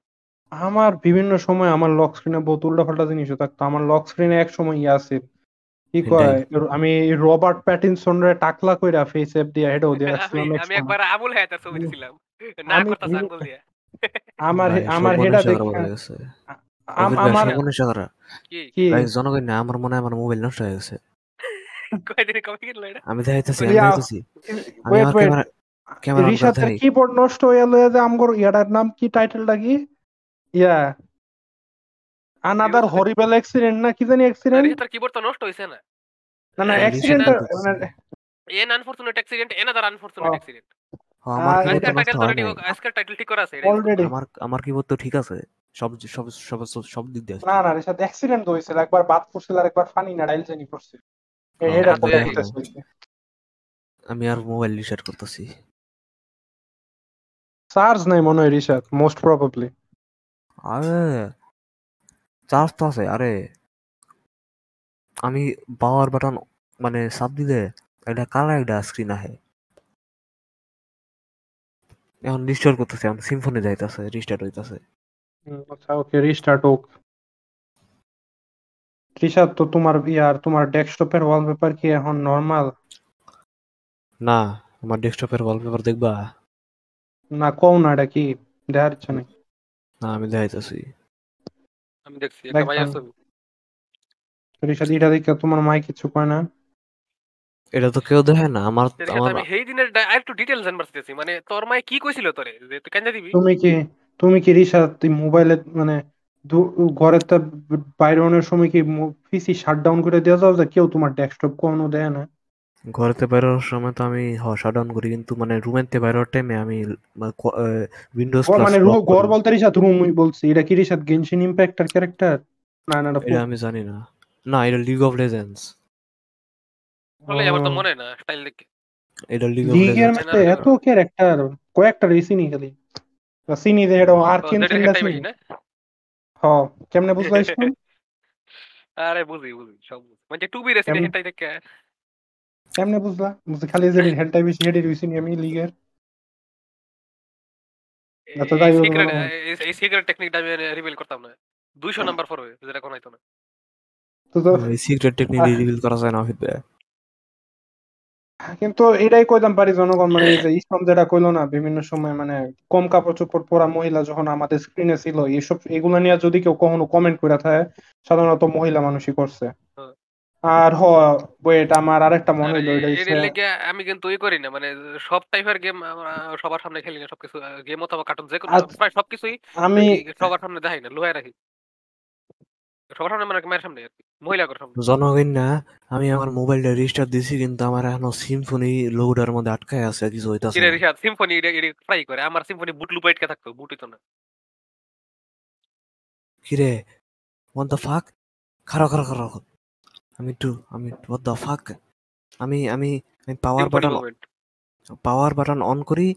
আমার বিভিন্ন সময় আমার লক স্ক্রিনে বহুত উল্টাপাল্টা জিনিসও থাকতো। আমার লক স্ক্রিনে এক সময় ইয়া আছে, আমি রবার্ট প্যাটিনসনের টাকলা কইরা ফেস অ্যাপ দিয়া হেডও দিয়া আসলাম। আমি একবার আবুল হায়াতের ছবি দিছিলাম না করতে সাঙ্গল দিয়া। আমার আমার হেডা দেখা আমার মনসারা কি ভাই জনগণ না, আমার মনে আমার মোবাইল নষ্ট হয়ে গেছে। কয়দিন কবে কি লইড়া আমি দেখাইতেছি আমি দেখাইতেছি আমি আমার ক্যামেরা ক্যামেরা রিসার্চের কিবোর্ড নষ্ট হয়ে লয়ে যে আমগর ইয়াটার নাম কি, টাইটেলটা কি yeah another horrible accident na ki jani accident eta keyboard to noshto hoyse na na na accident an unfortunate accident another unfortunate accident ha amar keyboard title thik kora ache amar amar keyboard to thik ache sob sob sob sob dik diye na na er sathe accident hoyse ekbar bath korchilo ar ekbar pani na dile jani korche ei eta kortechi ami ar mobile reset kortechi charge nai mono reset most probably are charge তো আছে। আরে আমি power button মানে চাপ দিলে একটা colour একটা screen আহে, এখন রিস্টার্ট করতেছে, এখন সিম্ফনি যাইতেছে, রিস্টার্ট হইতেছে। আচ্ছা ওকে রিস্টার্ট হোক। রিস্টার্ট তো তোমার ইয়ার তোমার ডেস্কটপের ওয়ালপেপার কি এখন নরমাল না? আমার ডেস্কটপের ওয়ালপেপার দেখবা না? কও না এটা কি দেখার ইচ্ছা নাই? না আমি দেখাইতেছি, আমি দেখছি এটা ভাই আসবে। রিশাদ এটা দেখে তোমার মাই কিছু কয় না? এটা তো কেউ দেখে না। আমার আমি সেই দিনের আরেকটু ডিটেইলস জানবার চাইছি, মানে তোর মাই কি কইছিল তোরে যে তুই কেন দিবি? তুমি কি তুমি কি রিশাদ তুই মোবাইলে মানে ঘরের তা বাইরে অনেক সময় কি পিসি শাটডাউন করে দেয়া যাও যে কেউ তোমার ডেস্কটপ কোনো দেয় না? ঘরেতে বাইরে অনেক সময় তো আমি হ শাটডাউন করি, কিন্তু মানে রুমেতে বাইরে টাইমে আমি উইন্ডোজ প্লাস মানে রুম ঘর বলতে রিসাত রুমই বলছি। এটা কি রিসাত গেনশিন ইমপ্যাক্ট এর ক্যারেক্টার না? না এটা আমি জানি না। না এটা লিগ অফ লেজেন্ডস বলে আমার তো মনে না স্টাইল দেখে। এটা লিগ অফ লেজেন্ডস এর মধ্যে এত ক্যারেক্টার কয়েকটা রেসিনি খালি রাসিনি দে এটা আর কিন সিনডাসি হ্যাঁ কেমনে বুঝলাইছ? আরে বুঝি বুঝি সব মানে টু বি রেসিনি এটাই দেখে কেমনে বুঝলা? বুঝে খালি যে হেড টাইপ বেশি হেড রিসিন আমি লিগের আচ্ছা তাই এই সিক্রেট টেকনিক আমি রিভিল করতাম না। দুইশো নাম্বার ফর হয়ে যেটা কোন আইতো না তো এই সিক্রেট টেকনিক রিভিল করা যায় না ফিডব্যাক, কিন্তু এটাই কইতাম পারি জনগণ মানে এই যে ইসলাম যেটা কইলো না বিভিন্ন সময় মানে কম কাপড় চোপড় পরা মহিলা যখন আমাদের স্ক্রিনে ছিল এইসব এগুলা নিয়ে যদি কেউ কখনো কমেন্ট করে থাকে সাধারণত মহিলা মানুষই করছে। আর হ ওয়েট আমার আরেকটা মনে হলো এটা এর লাগে আমি কিন্তু ওই করি না মানে সব টাইপের গেম সবার সামনে খেলি না, সবকিছু গেম অথবা কার্টুন যে কোনো প্রায় সবকিছুই আমি সবার সামনে দেখাই না, লুকায় রাখি সবার সামনে মানে আমার সামনে আর কি মহিলা কর সামনে জনগণ না। আমি আমার মোবাইলটা রেজিস্টার দিছি, কিন্তু আমার এখনো সিম্ফনি লোগোটার মধ্যে আটকায় আছে, কিছু হইতাছে এর রিসার্চ সিম্ফনি এটা এটা ট্রাই করে। আমার সিম্ফনি বুট লুপাইট কে থাকতো, বুটই তো না কি রে what the fuck খারা খারা খারা আমি টু আমি what the fuck আমি আমি আমি power Symphony button moment. Power button on করি,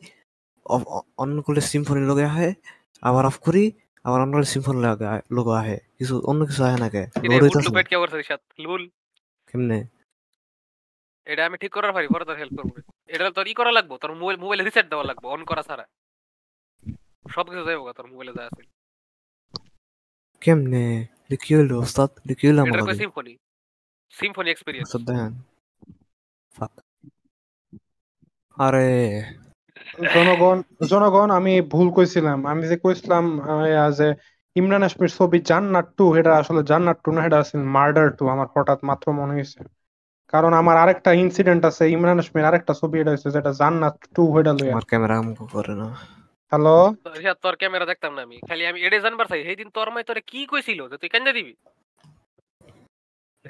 অফ- অ- অন করলে সিম্ফনি লোগো আহে, আবার অফ করি, আবার অন করলে সিম্ফনি লোগো আহে- লোগো আহে, কিছু অন্য কিছু আহে না কে, এরে লোড উট হইতাছে না লুকাইট কি করছিস ইশাত? লুল কেমনে? এটা আমি ঠিক করার পারি, পরে তোর হেল্প করব। এটা তোর ই করা লাগবো, তোর মোবাইল মোবাইলে রিসেট দেওয়া লাগবো, অন করা ছাড়া সব কিছু যাইবো গা, তোর মোবাইলে যা আছে। কেমনে এটা কি হইলো ওস্তাদ? এটা কি হইলো আমার এটার কই কাছে? Symphony, Symphony experience. ওস্তাদ দেখেন, fuck. আরে জনগণ জনগণ আমি ভুল কইছিলাম। আমি যে কইছিলাম আহ, ইয়া যে ইমরান হাশমির ছবি জান্নাত টু, এটা আসলে জান্নাত টু না, এটা আসলে মার্ডার টু। আমার হঠাৎ মাত্র মনে হয়েছে, কারণ আমার আরেকটা ইনসিডেন্ট আছে ইমরান হাশমির আরেকটা ছবি, এটা হচ্ছে যেটা জান্নাত টু, এটা লইয়া। আমার ক্যামেরা আম করে না। হ্যালো, ইশাত তোর ক্যামেরা দেখতাম না আমি, খালি আমি এডে জানবার চাই সেই দিন তোর মাই তোরে কি কইছিল যে তুই কেন দিবি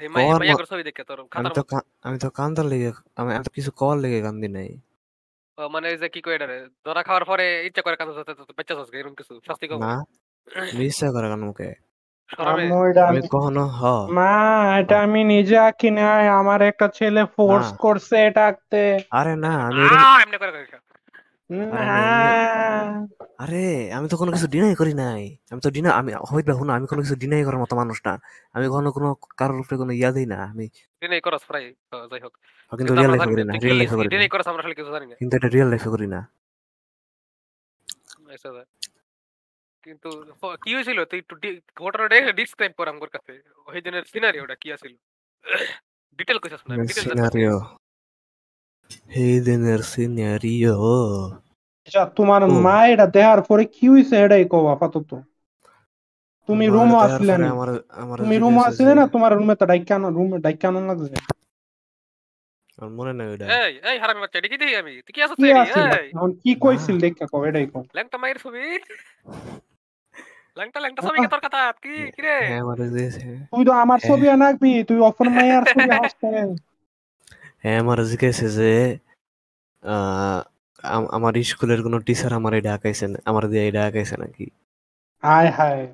এই মাই কর মাইয়া ম- করে ছবি দেখে তোর আমি খাতার তো মতো। কান- আমি তো কান্দার লেগে, আমি আমি তো কিছু কল লেগে কান্দি নাই। ও, মানে ওই যে কি কই এটা রে, ধরা খাওয়ার পরে ইচ্ছা করে কাজ হতে বাচ্চা সস এরকম কিছু শাস্তি কম না তুমি ইচ্ছা করে কান মুখে, সরমে। আম্মু এটা আমি আমি কখনো হ মা এটা আমি নিজে আঁকি নাই, আমার একটা ছেলে ফোর্স না। করছে এটা আঁকতে। আরে না আমি এরম- আহ এমনি করে কইছ আরে না এমনি, না, আরে আমি তো কোনো কিছু ডিনাই করি নাই। আমি তো ডিনাই, আমি হইতে হুন আমি কোনো কিছু ডিনাই করার মতো মানুষ না। আমি কখনো কোনো কারোর উপরে কোনো ইয়া দিই না। আমি ডিনাই করস প্রায়। তো যাই হোক, কিন্তু কিন্তু রিয়েল আমরা লাইফে জানি করি না, তুই কি রিয়েল লাইফে করি না, ডিনাই করস আমরা আসলে কিছু জানি না। কিন্তু এটা রিয়েল লাইফে করি না। এই সাদা। কিন্তু ফ- কি হয়েছিল তুই একটু ডি- ঘটনাটা ডিসক্রাইব কর আমার কাছে, ওই দিনের সিনারিওটা কি আছিল ডিটেল কইছস না, আমি ডিটেল জানবার চাই। সিনারিও এই দিনের সিনারিও আচ্ছা, তোমার ও মা এটা দেহার পরে কি হয়েছে এটাই কো আপাতত। তুমি মার রুমও দেওয়ার আসলে পরে না, আমার আমার তুমি রুমও জিজ্ঞেস আসলে যে না, তোমার রুমে তো ডাইকানো, রুমে ডাইকানো লাগছে। আমার মনে নাই ওইটা এই এই হারামি বাচ্চা ডিকি দিই আমি, তুই কি আছিস কি তুই? আসিল এই এখন কি না। কইছিল দেখা কো এটাই কো। ল্যাংটা মায়ের ছবি, ল্যাংটা ল্যাংটা ছবি কে তোর কথা কি কি রে? হ্যাঁ আমার জিজ্ঞেস, তুই তো আমার হ্যাঁ ছবি আনাকবি, তুই অপর মাইয়ার ছবি হাস কেন? হ্যাঁ আমার জিজ্ঞেস যে আহ, আম- আমার স্কুলের কোনো টিচার আমার এটা আঁকাইছে না- আমার দিয়ে এটা আঁকাইছে নাকি? হায় হায়,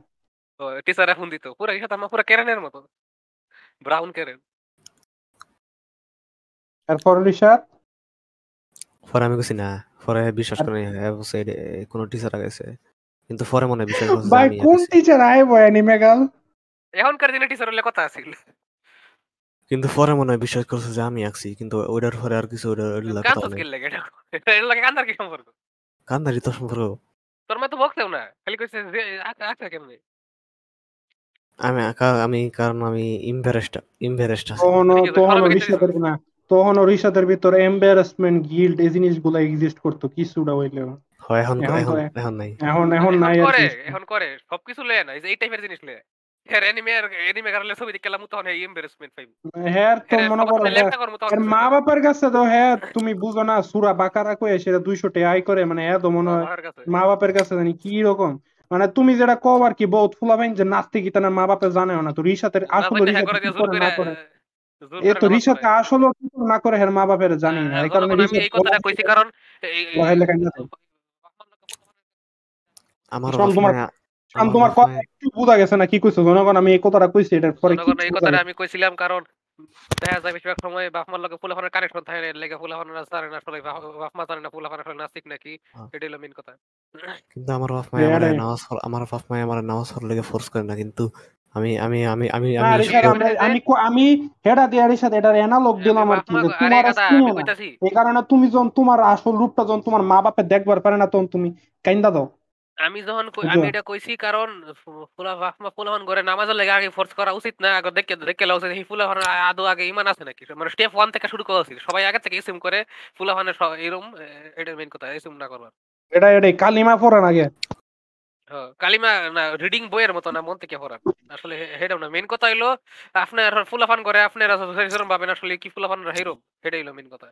ও টিচার এখন দিত পুরো এই সাথে আমার পুরো কেরেনের মতো, ব্রাউন কেরেন। এরপর ঋষাদ পরে আমি কইছি না, পরে বিশ্বাস আর- করে নাই। হ্যাঁ বলছে এটা এ কোনো টিচার আঁকাইছে, কিন্তু পরে মনে হয় বিশ্বাস করছে যে ভাই আমি কোন আঁকাইছি। টিচার আয় বয় নিমে গেল। এখনকার দিনে টিচার হলে কথা আছিল, কিন্তু পরে মনে হয় বিশ্বাস করছে যে আমি আঁকছি, কিন্তু ওইটার পরে আর কিছু ওইটা ওইটা লাগা কাঁদছস নাই। গেল লাগে, এটা এটা এর লাগে কান্দার কি সম্পর্ক? কান্দারি তো সম্পর্ক, তোর মা তো বকছেও না, খালি কইছে যে আচ্ছা আচ্ছা কেমনে আমি আঁকা, আমি কারণ আমি ইম্পারেস্ট ইম্পারেস্ট আছি। তখন তুই কি তখন সরমে গেছিস? ঋষাদের না, তখন ঋষাদের ভিতরে এম্বারাসমেন্ট, গিল্ড, এই জিনিসগুলো এক্সিস্ট করতো কিছুটা হইলেও। হয় এখন এখন এখন তো এখন নাই। এখন এখন এখন নাই আর করে, কি। এখন করে সবকিছু লয়ে না, এই যে এই টাইপের জিনিস লয়ে। হ্যাঁ এনিমে এনিমে কারলে ছবি দেখলাম তখন এই এম্বারাসমেন্ট পাইব, হ্যাঁ তো হ্যাঁ মনে সবার করো, সামনে হ্যাঁ ল্যাংটা করব তখন এর কিছু মা হইব। বাবার কাছে তো হ্যাঁ তুমি বুঝো না, সুরা বাকারা কয়ে সেটা দুইশো টাকা আয় করে, মানে হ্যাঁ তো মনে হয় আমার কাছে মা বাপের কাছে জানি কি রকম, মানে তুমি যেটা কও আর কি, বহুত ফুলাবেন যে নাচতে গীতা না মা বাপে জানেও না। তো রিসাতে আসলে নাচেন হ্যাঁ রিসাতে করে কি দিয়ে জোর করে করে না করে, জোর এ করে তো নামাজ রিসাতে পড়ায়। আসলে কি করে না করে হ্যাঁ মা বাপের জানি না, হ্যাঁ, এই কারণে জনগণ আমি রিসাত এই কথাটা কইছি কারণ এই- এই- লেখায় না থাকে। আমার শাম বাপ তোমার মায়া, শাম আমার তোমার বাপ কথা মায়া একটু বোঝা গেছে না কি কইছো? জনগণ আমি এই কথাটা কইছি, এটার পরে জনগণ কিচ্ছু এই বোঝা কথাটা গেছে আমি কইছিলাম কারণ দেখা যায় বেশিরভাগ সময় বাপ মার লগে পোলাপানের কানেকশন থাকে না, এর লেগে পোলাপানের জানে না আসলে বাপ বাপ মা জানে না পোলাপান আসলে নাস্তিক নাকি, আহ, এটাই হলো মেন কথা। কিন্তু আমার বাপ মায় যে আমার এটাই। নামাজ পড়- আমার বাপ মায় আমার নামাজ পড়ার লেগে ফোর্স করে না, কিন্তু আমি আমি আমি আমি না আমি ঋষাদ, এইরকম আমরা হইতেছে আমি কো- আমি হেডা দিয়ে ঋষাদ এটার অ্যানালগ আমি দিলাম আর বাপ কি, মা যে গো- আরে তোমার আর দাদা চিনে আমি না, কইতাছি এই কারণে তুমি যখন তোমার আসল রূপটা যখন তোমার মা বাপে দেখবার পারে না তখন তুমি কাইন্দা দাও, আমি যখন কই- বুঝো? আমি এটা কইছি কারণ ফু- ফুলা বাপ মা ফুলাফান ঘরে নামাজের লেগে আগে ফোর্স করা উচিত না, আগে দেখে দেখে লওয়া উচিত এই ফুলাফান আদৌ আগে ইমান আছে নাকি, মানে স্টেপ ওয়ান থেকে শুরু করা উচিত, সবাই আগে থেকে এসএম করে ফুলাফানের এরকম, এটা মেন কথা এসএম না করবার। এটা এটাই কালিমা পড়ান আগে। হ্যাঁ, কালিমা না রিডিং বইয়ের মতো না মন থেকে পড়ান আসলে হে- হেডম না, মেন কথা হইলো আপনার ফুলাফান করে আপনারা সেরকম ভাবেন আসলে কি ফুলাফান হেরম, এটাই হলো মেন কথা।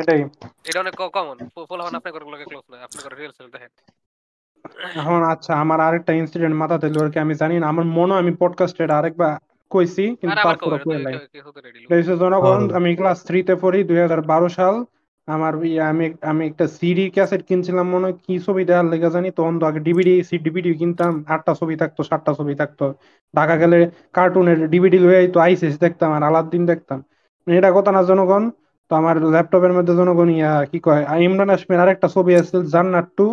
এটাই এটা অনেক কমন ফুলাফান আপনার ঘরে লগে ক্লোজ না, আপনার ঘরে রিয়েল সেল দেখেন। এখন। আচ্ছা আমার আরেকটা ইনসিডেন্ট মাথা তেল আর কি, আমি জানি না, আমার মনে হয় আমি পডকাস্টে এটা আরেকবার কইছি আর কিন্তু আবার কবে তারপরে কয়ে নাই। কিছু তো রেডি এটা হচ্ছে জনগণ, হল। আমি ক্লাস থ্রিতে পড়ি, দুই হাজার বারো সাল। আমার ওই- আমি এক- আমি একটা সিডি ক্যাসেট কিনছিলাম মনে হয়, কি ছবি দেওয়ার লেগে জানি। তখন তো আগে ডিভিডি ডিভিডি কিনতাম, আটটা ছবি থাকতো, সাতটা ছবি থাকতো। ঢাকা গেলে কার্টুনের ডিভিডি লয়ে তো আইসিস দেখতাম আর আলাদিন দেখতাম। মানে এটা কথা না জনগণ, তো আমার ল্যাপটপের মধ্যে জনগণ ইয়া কি কয় ইমরান হাশমির আরেকটা ছবি আছে জান্নাত টু,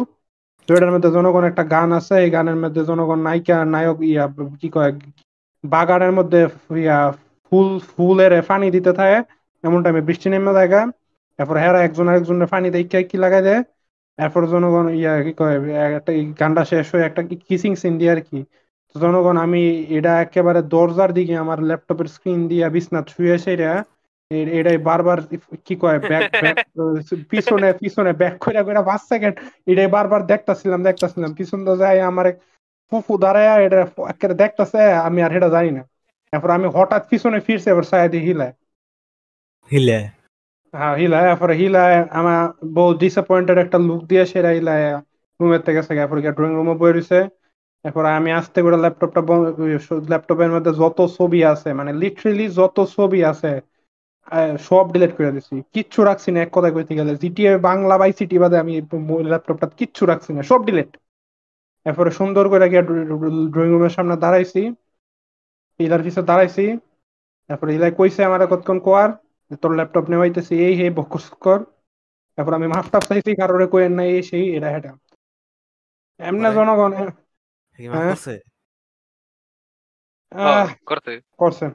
এটার মধ্যে জনগণ একটা গান আছে, এই গানের মধ্যে জনগণ নায়িকা নায়ক ইয়া কি কয় বাগানের মধ্যে ইয়া ফুল ফুলের পানি দিতে থাকে, এমন টাইমে বৃষ্টি নেমে থাকে, এরপর হেরা একজন আরেকজনের পানি দিয়ে কি লাগাই দেয়, এরপর জনগণ ইয়া কি কয় একটা গানটা শেষ হয়ে একটা কিসিং সিন দিয়ে আর কি। তো জনগণ আমি এটা একেবারে দরজার দিকে আমার ল্যাপটপের স্ক্রিন দিয়ে বিছনা ছুঁয়ে সেটা এটাই বারবার কি কয় পিছনে পিছনে ব্যাক করে পাঁচ সেকেন্ড এটাই বারবার দেখতেছিলাম দেখতেছিলাম পিছন তো যাই আমার ফুফু দাঁড়ায় এটা দেখতেছে, আমি আর এটা জানি না, এরপর আমি হঠাৎ পিছনে ফিরছি, এবার সায়দি হিলায় হিলায় হ্যাঁ হিলায় এরপর হিলায় আমার বউ ডিসঅ্যাপয়েন্টেড একটা লুক দিয়ে সেটা হিলায় রুমের থেকে গেছে, এরপর ড্রয়িং রুমে বয়ে রয়েছে। এরপর আমি আস্তে করে ল্যাপটপটা ল্যাপটপের মধ্যে যত ছবি আছে মানে লিটারেলি যত ছবি আছে সব ডিলিট করে দিছি, কিচ্ছু রাখছি না। এক কথায় কইতে গেলে জিটিএ বাংলা বাই সিটি বাদে আমি ল্যাপটপটা কিচ্ছু রাখছি না, সব ডিলিট। এরপরে সুন্দর করে গিয়ে ড্রয়িং রুমের সামনে দাঁড়াইছি, ইলার পিছে দাঁড়াইছি, তারপরে ইলাই কইছে আমার কতক্ষণ কোয়ার তোর ল্যাপটপ নেওয়াইতেছি এই হে বকর। তারপর আমি মাফ টাফ চাইছি কারোরে কোয়েন নাই এই সেই এটা হেটা এমনি জনগণ করছে।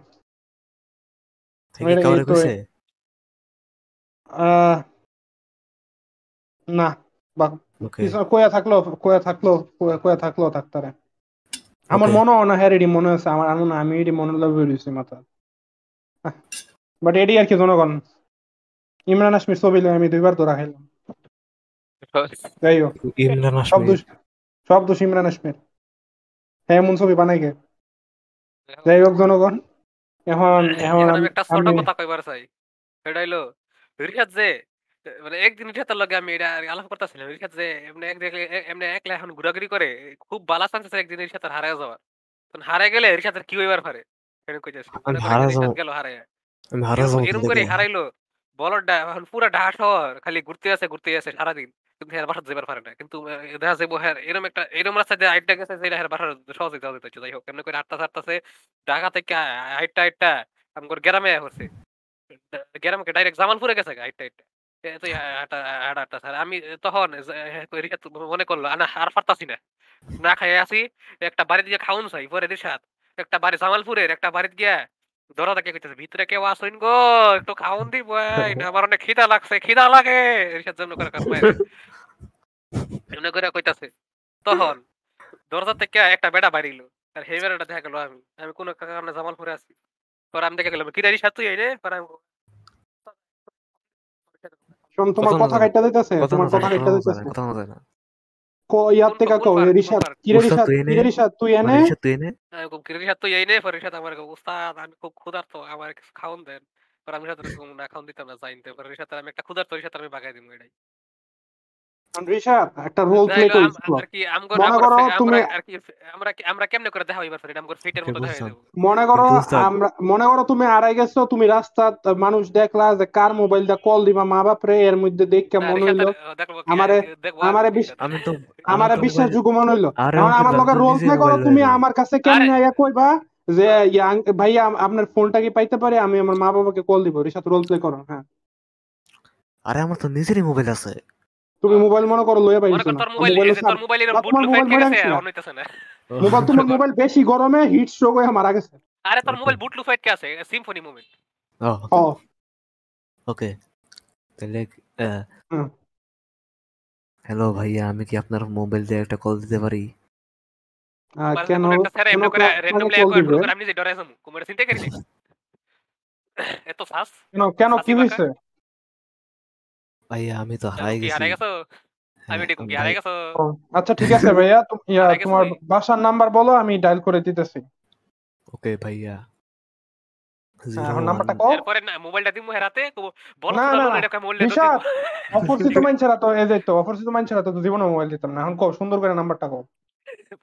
না কোয়া থাকলো কোয়া থাকলো কোয়া থাকলো থাকতারে আমার মনে হয় না হ্যাঁ রেডি মনে আছে আমার আমি এটি মনে লাগছে মাথা, বাট এটি আর কি জনগণ ইমরান হাশমির ছবি আমি দুইবার তো রাখাইলাম, যাই হোক সব দোষ সব দোষ ইমরান হাশমির, হ্যাঁ এমন ছবি বানাই গে। যাই হোক জনগণ এখন এখন আমি একটা ছোট কথা কইবার চাই, সেটা হইলো রিয়াদ যে মানে একদিন রিয়াতের লগে আমি এটা আলাপ করতেছিলাম, রিয়াদ যে এমনি এক এমনি একলা এখন ঘোরাঘুরি করে খুব বালা চান্স আছে একদিন রিয়াতের হারায় যাওয়ার, তখন হারায় গেলে রিয়াতের কি হইবার পারে কেন কইতাছি মানে রিয়াত গেল হারায় আমি হারায় যাওয়ার এরকম করে হারাইলো বলডা এখন পুরো ঢাকা শহর খালি ঘুরতে আছে ঘুরতে আছে সারাদিন কিন্তু এর বাসা যাইবার পারে না, কিন্তু দেখা যাইব হ্যাঁ এরকম একটা এরকম রাস্তা দিয়ে আইটটা গেছে যেটা এর বাসার সহজে যাওয়া যেতে হচ্ছে। যাই হোক এমনি করে আটটা সাতটাছে ঢাকা থেকে আইটটা আইটটা আমার গ্রামে হচ্ছে গ্রামে ডাইরেক্ট জামালপুরে গেছে আইটটা আইটটা এতই আট আটটা স্যার আমি তখন মনে করলো না আর পারতাছি না না খাইয়ে আসি একটা বাড়ি দিয়ে খাওন চাই, পরে রিশাদ একটা বাড়ি জামালপুরের একটা বাড়ির গিয়া ধরা থাকে কইতেছে ভিতরে কেউ আসইন গো একটু খাওন দিব আমার অনেক খিদা লাগছে খিদা লাগে রিশাদ জন্য করে কাজ পায় এমন করে কইতাছে। তখন দরজা থেকে একটা বেটা বাড়িল আর সেই বেড়াটা দেখা গেল আমি আমি কোনো কারণে জামালপুরে আসি, পরে আমি দেখা গেলাম কিরা রিশাদ তুই আইনে পরে আমি শোন তোমার কথা কাটতে দিতেছে তোমার কথা কাটতে দিতেছে কথা না যায় না কোয়াত থেকে কও রিশাদ কিরে রিশাদ কিরে রিশাদ তুই এনে তুই এনে আমি কম কিরে রিশাদ তুই আইনে পরে রিশাদ আমার উস্তাদ আমি খুব ক্ষুধার্ত আমার কিছু খাওন দেন, পরে আমি রিশাদ কম না খাওন দিতাম না যাইতে, পরে রিশাদ আমি একটা ক্ষুধার্ত রিশাদ আমি বাগাই দিমু এটাই আমি রিশাদ একটা রোল প্লে করি আর কি আমগো আমরা আর কি আমরা আমরা কেমনে করে দেখাই এবার ফ্রেড আমগো ফিটের মতো দেখাই দেব। মনে করো আমরা মনে করো তুমি আড়াই গেছো তুমি রাস্তা মানুষ দেখলা যে কার মোবাইল দা কল দিবা মা বাপ রে এর মধ্যে দেখকে মন হইলো আমারে আমারে আমি তো আমারে বিশ্বাস যোগ্য মন হইলো কারণ আমার লগে রোল প্লে করো তুমি আমার কাছে কেমনে আইয়া কইবা যে ভাইয়া আপনার ফোনটা কি পাইতে পারি আমি আমার মা বাবাকে কল দিব রিশাদ রোল প্লে করো। হ্যাঁ আরে আমার তো নিজেরই মোবাইল আছে তুমি মোবাইল মনে করো লইয়া পাইছো না মোবাইল মোবাইল এর বুট লুফাই গেছে অন হইতাছে না মোবাইল তুমি মোবাইল বেশি গরমে হিট স্ট্রোক হয়ে মারা গেছে। আরে তোর মোবাইল বুট লুফাইট কে আছে সিম্ফনি মোবাইল ও ওকে তাহলে হ্যালো ভাইয়া আমি কি আপনার মোবাইল দিয়ে একটা কল দিতে পারি আর কেন একটা স্যার এমন করে র‍্যান্ডমলি কল করে আমি যে ডরাইছাম কোমরে চিন্তা করি না এত ফাস্ট কেন কেন কি হইছে ভাইয়া আমি তো হারাই গেছি হারাই গেছো আমি ঠিক কি হারাই গেছো আচ্ছা ঠিক আছে ভাইয়া তুমি তোমার বাসার নাম্বার বলো আমি ডায়াল করে দিতেছি। ওকে ভাইয়া এখন নাম্বারটা কও এরপরে মোবাইলটা দিমু হেরাতে বল এটা মোবাইল দিতে অপরিচিত মানুষরা তো এই যেত অপরিচিত মানুষরা তো জীবনে মোবাইল দিতাম না এখন কও সুন্দর করে নাম্বারটা কও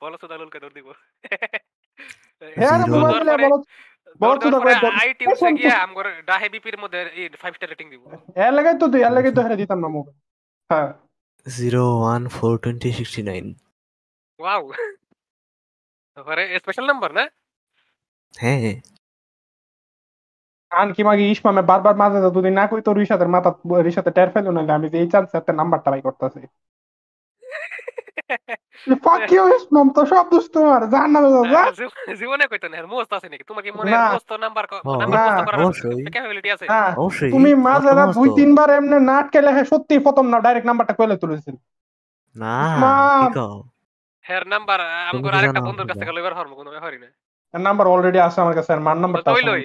বলো তো দালুলকে ধর দিব হ্যাঁ মোবাইল বলো বড় তো আইটি উসে গিয়া আমগো ডাহে বিপির মধ্যে পাঁচ স্টার রেটিং দিব এর লাগাই তো এর লাগাই তো হেরে দিতাম না মোবাইল হ্যাঁ zero one four two zero six nine wow তারপরে স্পেশাল নাম্বার না হ্যাঁ আনকি মাগি ইসমা মে বারবার মাঝে যা দুদিন না কই তো রিশাতের মাথা রিশাতে টের ফেলো না আমি যে এই চান্স একটা নাম্বারটা বাই করতেছি। ফাক ইউ ইসমা তো সব দোষ তোমার, জাহান্নামে যাও। জীবনে কইতো না মোস্ত আছে নাকি তোমার কি মনে মোস্ত নাম্বার নাম্বার মোস্ত করার ক্যাপাবিলিটি আছে? অবশ্যই তুমি মাঝে যা দুই তিনবার এমনে নাট কেলে সত্যি প্রথম না ডাইরেক্ট নাম্বারটা কইলে তুলছিল না ঠিক আছে। হের নাম্বার আমগোর আরেকটা বন্ধুর কাছে গেল এবার হরম কোনো হরি না এর নাম্বার অলরেডি আছে আমার কাছে। আর মান নাম্বারটা কই লই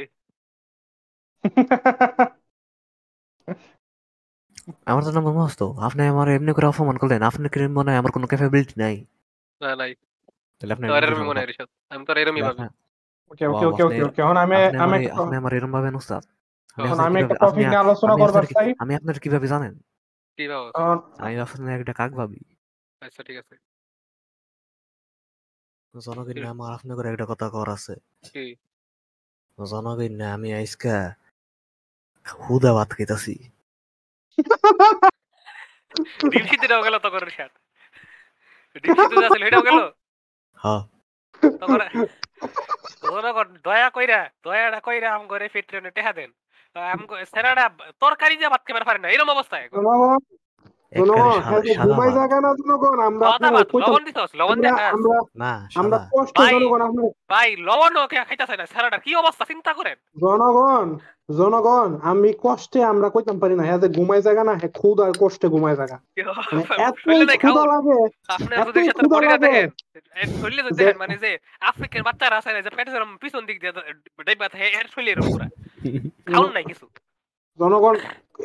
আমার তো নাম্বার মস্ত। আপনি আমার এমনি করে অপমান করলেন, আপনার কি মনে হয় আমার কোনো ক্যাপাবিলিটি নাই? না নাই তাহলে আপনি তোর এরমি মনে রিশাদ আমি তোর এরমি ভাবে। ওকে ওকে ওকে ওকে ওকে এখন আমি আমি আপনি আমার এরমি ভাবে উস্তাদ এখন আমি একটা টপিক নিয়ে আলোচনা করবার চাই। আমি আপনার কিভাবে জানেন কিভাবে আমি আপনার একটা কাক ভাবি। আচ্ছা ঠিক আছে জনগণ আমার আপনার করে একটা কথা কর আছে কি জনগণ না আমি আজকে হুদা বাত কইতাছি ডিপসিতে দাও গেল তো করার সাথে ডিপসিতে যাছিল হেডাও গেল। হ্যাঁ তোমরা জনগণ দয়া কইরা দয়াটা কইরা আম ঘরে ফিটরেনে টেহা দেন আম সেরাডা তরকারি যা ভাত খাবার পারে না এরকম অবস্থায় জনগণ আমি কষ্টে আমরা কইতাম পারি না হ্যাঁ ঘুমাই জায়গা না হ্যাঁ খুদ আর কষ্টে ঘুমাই জায়গা মানে যে আফ্রিকার বাচ্চারা আছে না যে পিছন দিক দিয়ে খাওয়ান নাই কিছু। জনগণ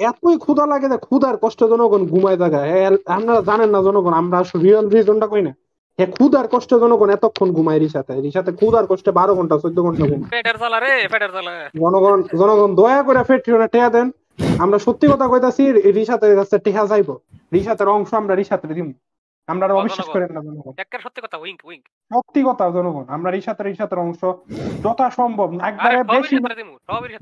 এতই ক্ষুধা লাগে যে ক্ষুধার কষ্টে জনগণ ঘুমায় জায়গা। আপনারা জানেন না জনগণ আমরা রিয়েল রিজনটা কই না হ্যাঁ ক্ষুধার কষ্টে জনগণ এতক্ষণ ঘুমায় রিসাতে রিসাতে ক্ষুধার কষ্টে বারো ঘন্টা চোদ্দ ঘন্টা ঘুমায়। জনগণ জনগণ দয়া করে ফেট্রিওনে টেয়া দেন। আমরা সত্যি কথা কইতাছি রিসাতে কাছে টেহা যাইব রিসাতের অংশ আমরা রিসাতে দিব। আমরা অবিশ্বাস করেন না জনগণ সত্যি কথা উইঙ্ক উইঙ্ক সত্যি কথা জনগণ আমরা রিসাতের রিসাতের অংশ যথা সম্ভব একবারে বেশি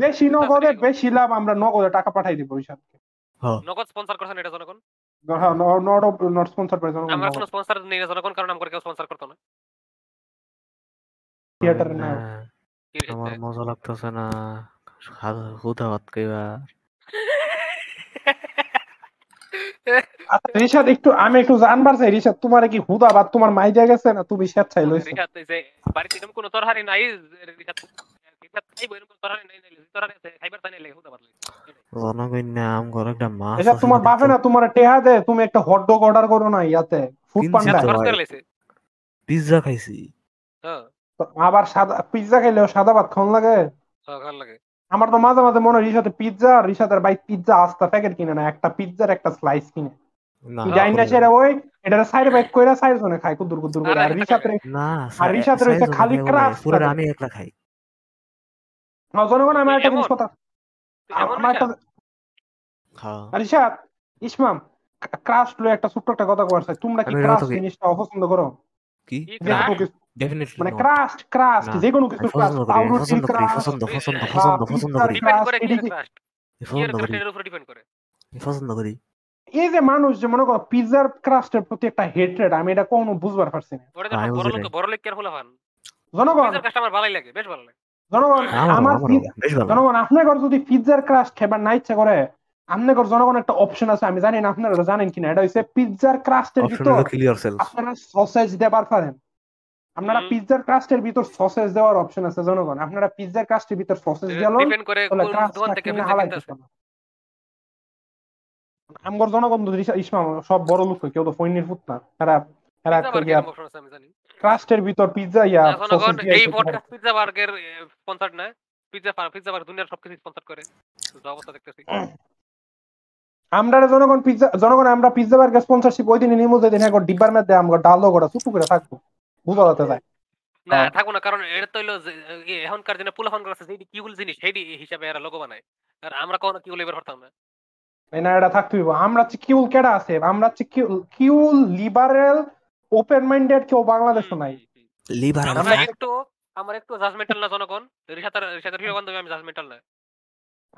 বেশি নগদে বেশি লাভ আমরা নগদে টাকা পাঠাই দিব রিসাতকে। হ্যাঁ নগদ স্পন্সর করছেন এটা জনগণ। হ্যাঁ নট নট স্পন্সর করে জনগণ আমরা কোনো স্পন্সর নেই জনগণ কারণ আমরা কেউ স্পন্সর করতে না থিয়েটার না আমার মজা লাগতেছে না হুদা বাত কইবা। রিশাদ একটু আমি একটু জানবার চাই রিশাদ তোমার কি হুদা বাদ তোমার মাইজা গেছে না তুমি স্বেচ্ছায় লইছো? রিশাদ যে বাড়িতে এরকম কোনো তরহারি নাই রিশাদ রিশাদ খাই বইরকম তরহারি নাই নাই তরহারি আছে খাইবার তাই নাই হুদা বাদ লই অনগণ নাম ঘর একটা মাছ এটা তোমার বাপে না তোমার টেহা দে তুমি একটা হট ডগ অর্ডার করো না ইয়াতে ফুড পান্ডা পিজ্জা খাইছি। হ্যাঁ আবার সাদা পিজ্জা খাইলেও সাদা ভাত খাওন লাগে হ্যাঁ খাওন লাগে। আমার তো মাঝে মাঝে মনে হয় রিশাতের পিজ্জা রিশাতের বাইক পিজ্জা আস্তা প্যাকেট কিনে না একটা পিজ্জার একটা স্লাইস কিনে অপছন্দ করো মানে ক্রাস্ট ক্রাস্ট যে কোনো কিছু পছন্দ করি। এই যে মানুষ যে মনে করো পিজার ক্রাস্টের প্রতি একটা হেট্রেড আমি এটা কোনো বুঝবার পারছি না। জনগণ জনগণ আপনার ঘর যদি পিজার ক্রাস্ট খেবার না ইচ্ছা করে আপনার ঘর জনগণ একটা অপশন আছে আমি জানি না আপনারা জানেন কিনা এটা হচ্ছে পিজার ক্রাস্টের ভিতর আপনারা সসেজ দেবার পারেন। আপনারা পিজার ক্রাস্টের ভিতর সসেজ দেওয়ার অপশন আছে জনগণ আপনারা পিজার ক্রাস্টের ভিতর সসেজ দিলেন আমগর জনগণ ইসমাম সব বড় লোক কেউ তো ফইনের ফুট না তারা তারা করি ক্রাস্টের ভিতর পিজ্জা ইয়া জনগণ এই পডকাস্ট পিজ্জা বার্গার স্পন্সর না পিজ্জা পিজ্জা বার্গার দুনিয়ার সবকিছু স্পন্সর করে জবতা দেখতেছি আমরা জনগণ পিজ্জা জনগণ আমরা পিজ্জা বার্গার স্পন্সরশিপ ওই দিনই নিমো যেদিন একবার ডিপার মধ্যে আমগো ডালো গোটা চুপ করে থাকবো বুঝাতে যায় না থাকবো না কারণ এটা তো হলো এখনকার দিনে পুলাফান করাছে যেই কি গুলো জিনিস সেই হিসাবে এরা লোগো বানায় আর আমরা কোন কি গুলো এবার করতাম না আমরা কিউল কেডা আছে আমরা কিউল লিবারেল ওপেন মাইন্ডেড কেউ বাংলাদেশে নাই লিবারেল আমরা একটু আমরা একটু জাজমেন্টাল না জনগণ রিসাতার রিসাতার হিরো বান্ধবী আমি জাজমেন্টাল না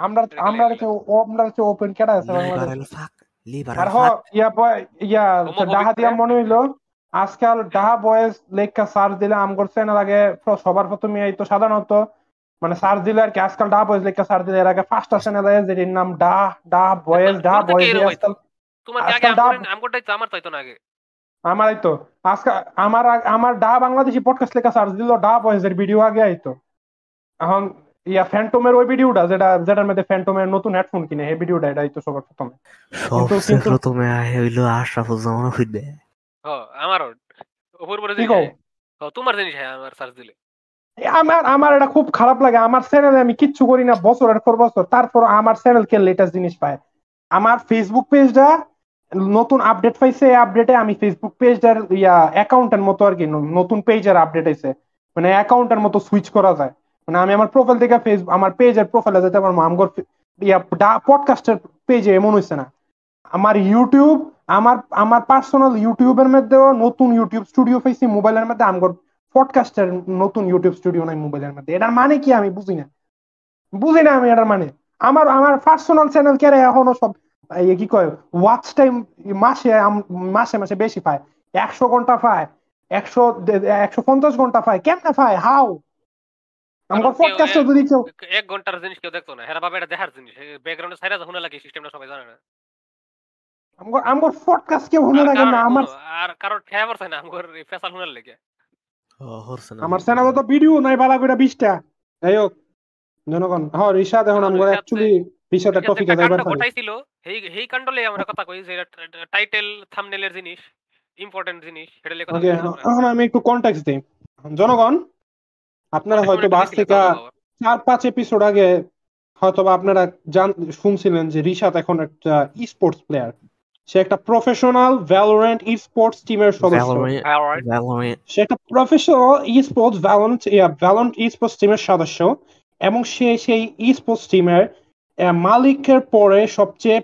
আমরা আমরা যে আমরা যে ওপেন কেডা আছে লিবারেল ফাক লিবারেল আর হ্যাঁ ইয়া বয় ইয়া ডাহা দিয়া মনে হইলো আজকাল ডাহা বয়েজ লেখা সার্চ দিলে আমগর চ্যানেল আগে সবার প্রথমে এই তো সাধারণত মানে সার্চ দিলে আর কি আজকাল ডা বয়েজ লেখা সার্চ দিলে এর আগে ফার্স্ট আসে না যেটির নাম ডা ডা বয়েজ ডা বয়েজ আজকাল তোমার আগে আমগোটাই আমার তাই তো না আগে আমারই তো আজকাল আমার আমার ডা বাংলাদেশি পডকাস্ট লেখা সার্চ দিলো ডা বয়েজ এর ভিডিও আগে আইতো। এখন ইয়া ফ্যান্টমের ওই ভিডিওটা যেটা যেটার মধ্যে ফ্যান্টমের নতুন হেডফোন কিনে এই ভিডিওটা এটা আইতো সবার প্রথমে সব কিন্তু তুমি হইলো আশরাফুল জামান ফিদে হ্যাঁ আমারও ওপর পরে দেখো তোমার জানিস আমার সার্চ দিলে আমার আমার এটা খুব খারাপ লাগে। আমার চ্যানেলে আমি কিচ্ছু করি না বছরের পর বছর, তারপর আমার চ্যানেলকে লেটেস্ট জিনিস পায়। আমার ফেসবুক পেজটা নতুন আপডেট পাইছে, এই আপডেটে আমি ফেসবুক পেজটার ইয়া অ্যাকাউন্টের মতো আর কি নতুন পেজের আপডেট আইছে, মানে অ্যাকাউন্টের মতো সুইচ করা যায়। মানে আমি আমার প্রোফাইল থেকে ফেসবুক আমার পেজের প্রোফাইলে যেতে পারবো, আমার ইয়া পডকাস্টের পেজে এমন হয়েছে না। আমার ইউটিউব আমার আমার পার্সোনাল ইউটিউবের মধ্যেও নতুন ইউটিউব স্টুডিও পাইছি মোবাইলের মধ্যে, আমার পডকাস্টের নতুন ইউটিউব স্টুডিও নাই মোবাইলের মধ্যে। এটার মানে কি আমি বুঝি না, বুঝি না আমি এটার মানে। আমার আমার পার্সোনাল চ্যানেল কে এখনো সব কি কয় ওয়াচ টাইম মাসে মাসে মাসে বেশি পায়, একশো ঘন্টা পায়, একশো একশো পঞ্চাশ ঘন্টা পায়। কেমনে পায়? হাউ? আমার পডকাস্টে যদি কেউ এক ঘন্টার জিনিস কেউ দেখতো না, হ্যাঁ বাবা এটা দেখার জিনিস, ব্যাকগ্রাউন্ডে ছাইরা যা শোনা লাগে সিস্টেমটা সবাই জানে না। আমগো আমগো পডকাস্ট কেউ শোনা লাগে না, আমার আর কারোর ফেভার চাই না আমগো ফেসাল শোনার লাগে। আমার চ্যানেলে তো ভিডিও নাই ভালো করে বিশটা যাই হোক জনগণ। হ্যাঁ ঋষাদ এখন আমরা অ্যাকচুয়ালি বিষয়টা টপিকে যাবার ছিল, এই এই কাণ্ডলে আমরা কথা কই যে টাইটেল থাম্বনেলের জিনিস ইম্পর্টেন্ট জিনিস সেটা লেখা। এখন আমি একটু কনটেক্সট দেই জনগণ, আপনারা হয়তো বাস থেকে চার পাঁচ এপিসোড আগে হয়তোবা আপনারা শুনছিলেন যে ঋষাদ এখন একটা ই স্পোর্টস প্লেয়ার, সে একটা প্রফেশনাল ভ্যালোরেন্ট ই স্পোর্টস টিমের সদস্য। সে একটা professional esports Valorant Valorant esports টিমের সদস্য এবং সে সেই ই স্পোর্টস টিমের মালিকের পরে সবচেয়ে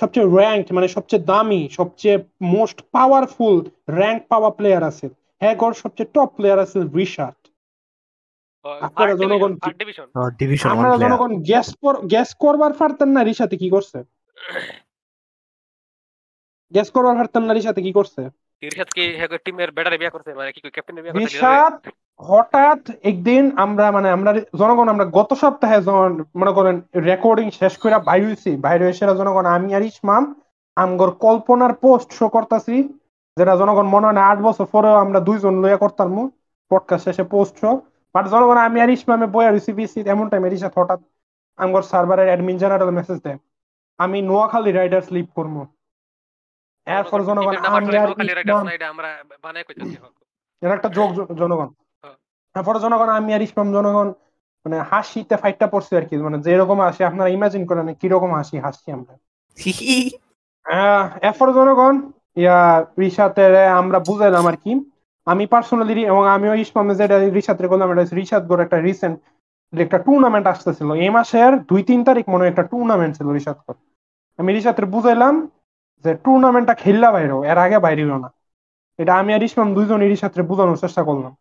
সবচেয়ে র্যাঙ্ক মানে সবচেয়ে দামি সবচেয়ে মোস্ট পাওয়ারফুল র্যাঙ্ক পাওয়া প্লেয়ার আছে। হ্যাঁ গড় সবচেয়ে টপ প্লেয়ার আছে ঋষাদ। আপনারা জনগণ আপনারা জনগণ গ্যাস গ্যাস করবার পারতেন না ঋষাদে কি করছে, গ্যাস করবার পারতেন না ঋষাদে কি করছে। হঠাৎ একদিন আমরা মানে আমরা জনগণ আমরা গত সপ্তাহে মনে করেন রেকর্ডিং শেষ করে বাইরে হয়েছি, বাইরে এসে জনগণ আমি আর ইসমাম আমগর কল্পনার পোস্ট শো করতেছি যেটা জনগণ মনে হয় না আট বছর পরেও আমরা দুইজন লইয়া করতাম পডকাস্ট শেষে পোস্ট শো। বাট জনগণ আমি আর ইসমামে বইয়া রয়েছি বিসির এমন টাইম এর সাথে হঠাৎ আমগর সার্ভারের অ্যাডমিন জেনারেল মেসেজ দেয় আমি নোয়াখালী রাইডার্স লিভ করবো। এরপর জনগণ আমি আর ইসমাম আমরা বানাই কইতাছি এখন একটা জোক জনগণ। এরপর জনগণ আমি আর ইসমাম জনগণ মানে হাসিতে ফাইটটা পড়ছে আর কি, মানে যেরকম হাসি আপনারা ইমাজিন করেন কি রকম হাসি হাসছি আমরা। এরপর জনগণ ইয়া ঋষাদে আমরা বুঝাইলাম আর কি আমি পার্সোনালি এবং আমিও ইসমামে যেটা ঋষাদে বললাম এটা ঋষাদ গড় একটা রিসেন্ট একটা টুর্নামেন্ট আসতেছিল এই মাসের দুই তিন তারিখ মনে হয় একটা টুর্নামেন্ট ছিল ঋষাদ গড়। আমি ঋষাদে বুঝাইলাম যে টুর্নামেন্টটা খেললা বাইরে, এর আগে বাইরে হলো না। এটা আমি আর ইসমাম দুইজন ঋষাদ বোঝানোর চেষ্টা করলাম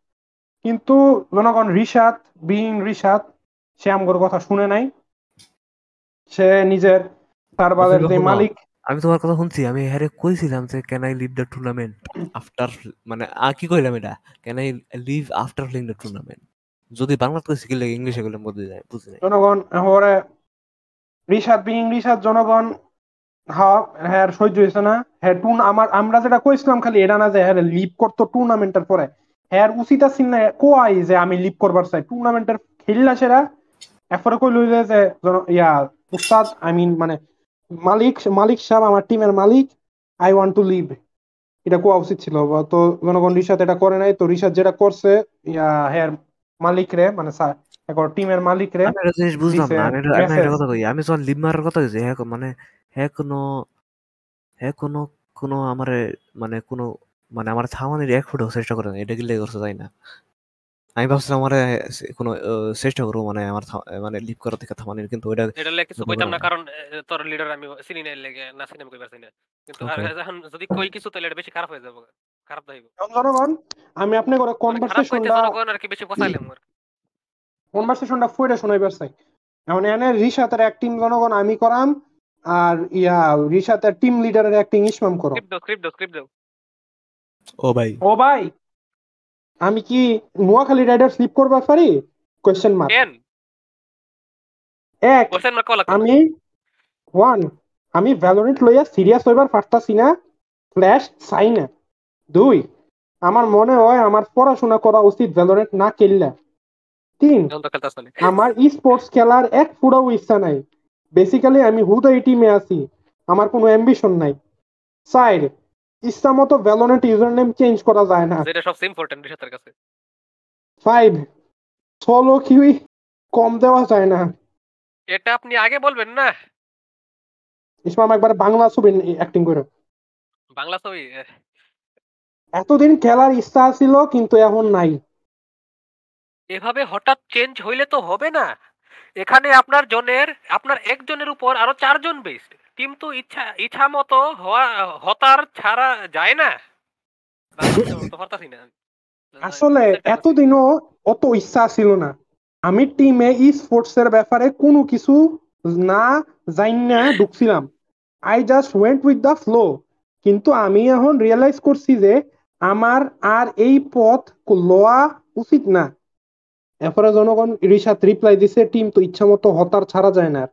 কিন্তু জনগণ ঋষাদ বিং ঋষাদ সে আমগর কথা শুনে নাই। সে নিজের সার্ভারের যে মালিক আমি তোমার কথা শুনছি আমি হেরে কইছিলাম যে can I leave the tournament after মানে আর কি কইলাম এটা can I leave after playing the tournament যদি বাংলা কইছি কি লাগে ইংলিশে কইলাম বদলে যায় বুঝি না জনগণ। হরে ঋষাদ বিং ঋষাদ জনগণ হ্যাঁ হ্যাঁ সহ্য হয়েছে না হ্যাঁ টুন আমার আমরা যেটা কইছিলাম খালি এটা না যে হ্যাঁ লিভ করতো টুর্নামেন্টের পরে হ্যাঁ উচিত আছে না কোয়াই যে আমি লিভ করবার চাই টুর্নামেন্টের খেললা সেরা। এরপরে কই লইলে যে ইয়া উস্তাদ আই মিন মানে মালিক মালিক সাহেব আমার টিমের মালিক আই ওয়ান্ট টু লিভ এটা কোয়া উচিত ছিল। তো জনগণ ঋষাদ এটা করে নাই। তো ঋষাদ যেটা করছে ইয়া হ্যাঁ মালিক রে মানে স্যার এখন টিমের মালিক রে আমি জিনিস বুঝলাম না আমি এটা কথা কই আমি যখন লিভ মারার কথা কইছি হ্যাঁ মানে হ্যাঁ কোনো হ্যাঁ কোনো কোনো আমার মানে কোনো মানে আমার থামানোর এক ফুটেও চেষ্টা করে না এটা গিলে করছে তাই না। আমি ভাবছিলাম আমার কোনো চেষ্টা করবো মানে আমার মানে লিভ করা থেকে থামানোর কিন্তু ওইটা এটা লাগে কিছু কইতাম না কারণ তোর লিডার আমি চিনি না লাগে না চিনি আমি কইবার চাই না কিন্তু এখন যদি কই কিছু তাহলে এটা বেশি খারাপ হয়ে যাবে খারাপ হয়ে যাবে। জনগণ আমি আপনি করে কনভারসেশনটা জনগণ আর কি বেশি বসাইলাম আর কনভারসেশনটা ফুইটা শোনাইবার চাই। এখন এনে ঋষাদের এক টিম জনগণ আমি করাম আর ইয়া ঋষাদের টিম লিডারের অ্যাক্টিং ইসমাম করো। স্ক্রিপ্ট দাও স্ক্রিপ্ট দাও ও ভাই ও ভাই আমি কি নোয়াখালী রাইডার্স লিভ করবার পারি কোশ্চেন মার্ক এক, কোশ্চেন মার্ক লাগা আমি ওয়ান আমি ভ্যালোরেন্ট লইয়া সিরিয়াস হইবার পারতাছি না স্ল্যাশ সাইনা। দুই, আমার মনে হয় আমার পড়াশোনা করা উচিত ভ্যালোরেন্ট না খেললা। তিন, আমার ই স্পোর্টস খেলার এক পুরো ইচ্ছা নাই, বেসিক্যালি আমি হুদা এই টিমে আছি, আমার কোনো অ্যাম্বিশন নাই। চার, ইচ্ছা মতো ভ্যালোরেন্ট ইউজার নেম চেঞ্জ করা যায় না, যেটা সবচেয়ে ইম্পর্টেন্ট বিষয়ের কাছে। পাঁচ, সোলো কিউই কম দেওয়া যায় না, এটা আপনি আগে বলবেন না। ইসমাম একবার বাংলা ছবি অ্যাক্টিং করে বাংলা ছবি। এতদিন খেলার ইচ্ছা ছিল কিন্তু এখন নাই, এভাবে হঠাৎ চেঞ্জ হইলে তো হবে না। এখানে আপনার জনের আপনার একজনের উপর আরো চারজন বেস্ট, কিন্তু ইচ্ছা ইচ্ছা মতো হওয়া হতার ছাড়া যায় না। আসলে এতদিনও অত ইচ্ছা ছিল না, আমি টিমে ই স্পোর্টস এর ব্যাপারে কোনো কিছু না জানিনা ঢুকছিলাম। I just went with the flow, কিন্তু আমি এখন রিয়েলাইজ করছি যে আমার আর এই পথ লওয়া উচিত না। এরপরে জনগণ ঋষাত রিপ্লাই দিছে, টিম তো ইচ্ছা মতো হতার ছাড়া যায় না।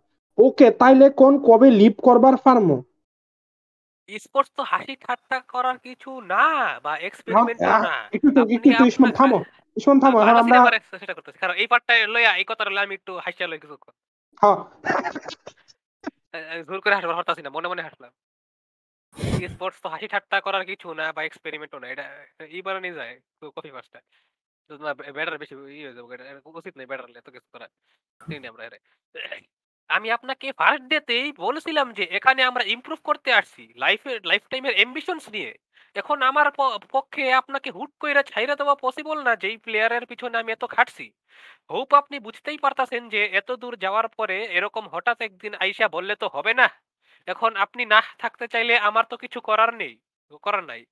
ওকে, তাইলে কোন কবে লিভ করবার ফার্মো? স্পোর্টস তো হাসি ঠাট্টা করার কিছু না বা এক্সপেরিমেন্ট না। একটু একটু ইসমান থামো, ইসমান থামো। আর আমরা সেটা করতেছি কারণ এই পার্টটা লয়া এই কথাটা লয়া আমি একটু হাসিয়া লই কিছু। হ্যাঁ, জোর করে হাসবার হতাছি না, মনে মনে হাসলাম। স্পোর্টস তো হাসি ঠাট্টা করার কিছু না বা এক্সপেরিমেন্টও না, এটা এইবারে নিয়ে যায় কফি ফার্স্টটা। আমি আপনাকে ফার্স্ট ডেতেই বলেছিলাম যে এখানে আমরা ইমপ্রুভ করতে আসছি লাইফের লাইফ টাইমের অ্যাম্বিশনস নিয়ে। এখন আমার পক্ষে আপনাকে হুট কইরা ছাইরা দেওয়া পসিবল না যে এই প্লেয়ারের পিছনে আমি এত খাটছি। হোপ আপনি বুঝতেই পারতাছেন যে এত দূর যাওয়ার পরে এরকম হঠাৎ একদিন আইসা বললে তো হবে না। এখন আপনি না থাকতে চাইলে আমার তো কিছু করার নেই করার নাই।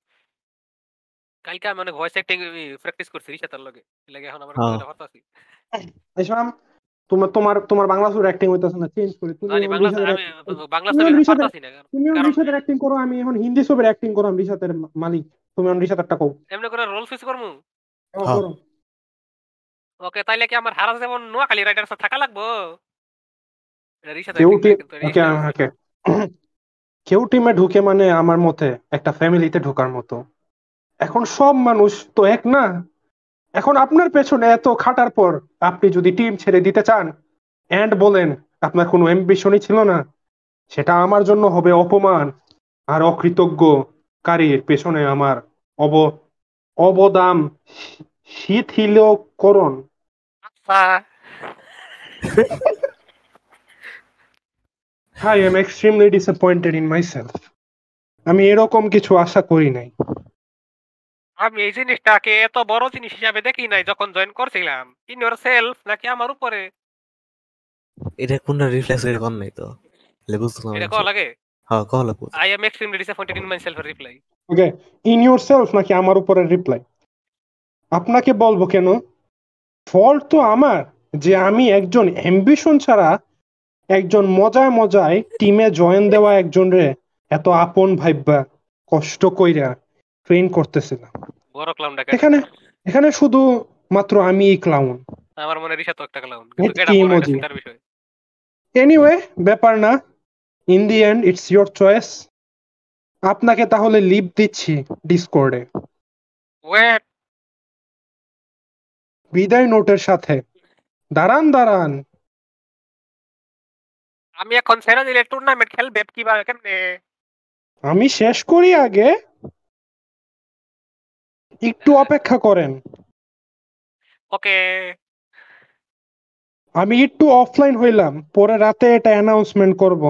কালকে আমি অনেক ভয়েস অ্যাক্টিং প্র্যাকটিস করছি ঋষাতের লগে, লাগে এখন আমার কথা কথা আছে। ইসমাম তোমার তোমার তোমার বাংলা সুর অ্যাক্টিং হইতাছে না, চেঞ্জ করে তুমি বাংলা বাংলা সুর করতাছি না, তুমি ঋষাতের অ্যাক্টিং করো, আমি এখন হিন্দি সুরের অ্যাক্টিং করো। আমি ঋষাতের মালিক, তুমি অন ঋষাতটা কও এমনে করে রোল ফিস করমু। ওকে, তাইলে কি আমার হারাস যেমন নোয়াখালী রাইডারস থাকা লাগবো? এটা ঋষাতের অ্যাক্টিং। ওকে, কেউ টিমে ঢুকে মানে আমার মতে একটা ফ্যামিলিতে ঢোকার মতো। এখন সব মানুষ তো এক না, এখন আপনার পেছনে এত খাটার পর আপনি যদি টিম ছেড়ে দিতে চান এন্ড বলেন আপনার কোনো অ্যাম্বিশনই ছিল না, সেটা আমার জন্য হবে অপমান আর অকৃতজ্ঞ কারীর পেছনে আমার অব অবদান শিথিলকরণ। I am extremely disappointed in myself. আমি এরকম কিছু আশা করি নাই, আমি এই জিনিসটাকে এত বড় জিনিস হিসাবে দেখি নাই যখন জয়েন করছিলাম। ইন ইওর সেলফ নাকি আমার উপরে? এটা কোনটা রিফ্লেক্স এর কোন নাই তো লে বুঝলাম এটা কো লাগে। হ্যাঁ, কো লাগো। I am extremely disappointed in myself reply. Okay, in yourself নাকি আমার উপরে রিপ্লাই? আপনাকে বলবো কেন, ফল্ট তো আমার যে আমি একজন অ্যাম্বিশন ছাড়া একজন মজায় মজায় টিমে জয়েন দেওয়া একজনরে এত আপন ভাইবা কষ্ট কইরা ট্রেন করতেছিলাম। বড় ক্লাউন ডাকা এখানে এখানে শুধু মাত্র আমিই ক্লাউন। আমার মনে ঋষাত একটা ক্লাউন, কিন্তু এটা পরের বিষয়। এনিওয়ে, ব্যাপার না, in the end it's your choice. আপনাকে তাহলে লিভ দিচ্ছি ডিসকর্ডে ওয়েট বিদায় নোটের সাথে। দাঁড়ান দাঁড়ান, আমি এখন সেরা দিলে টুর্নামেন্ট খেলবে কিভাবে কেমনে? আমি শেষ করি আগে, একটু অপেক্ষা করেন। ওকে, আমি একটু অফলাইন হইলাম, পরে রাতে এটা অ্যানাউন্সমেন্ট করব।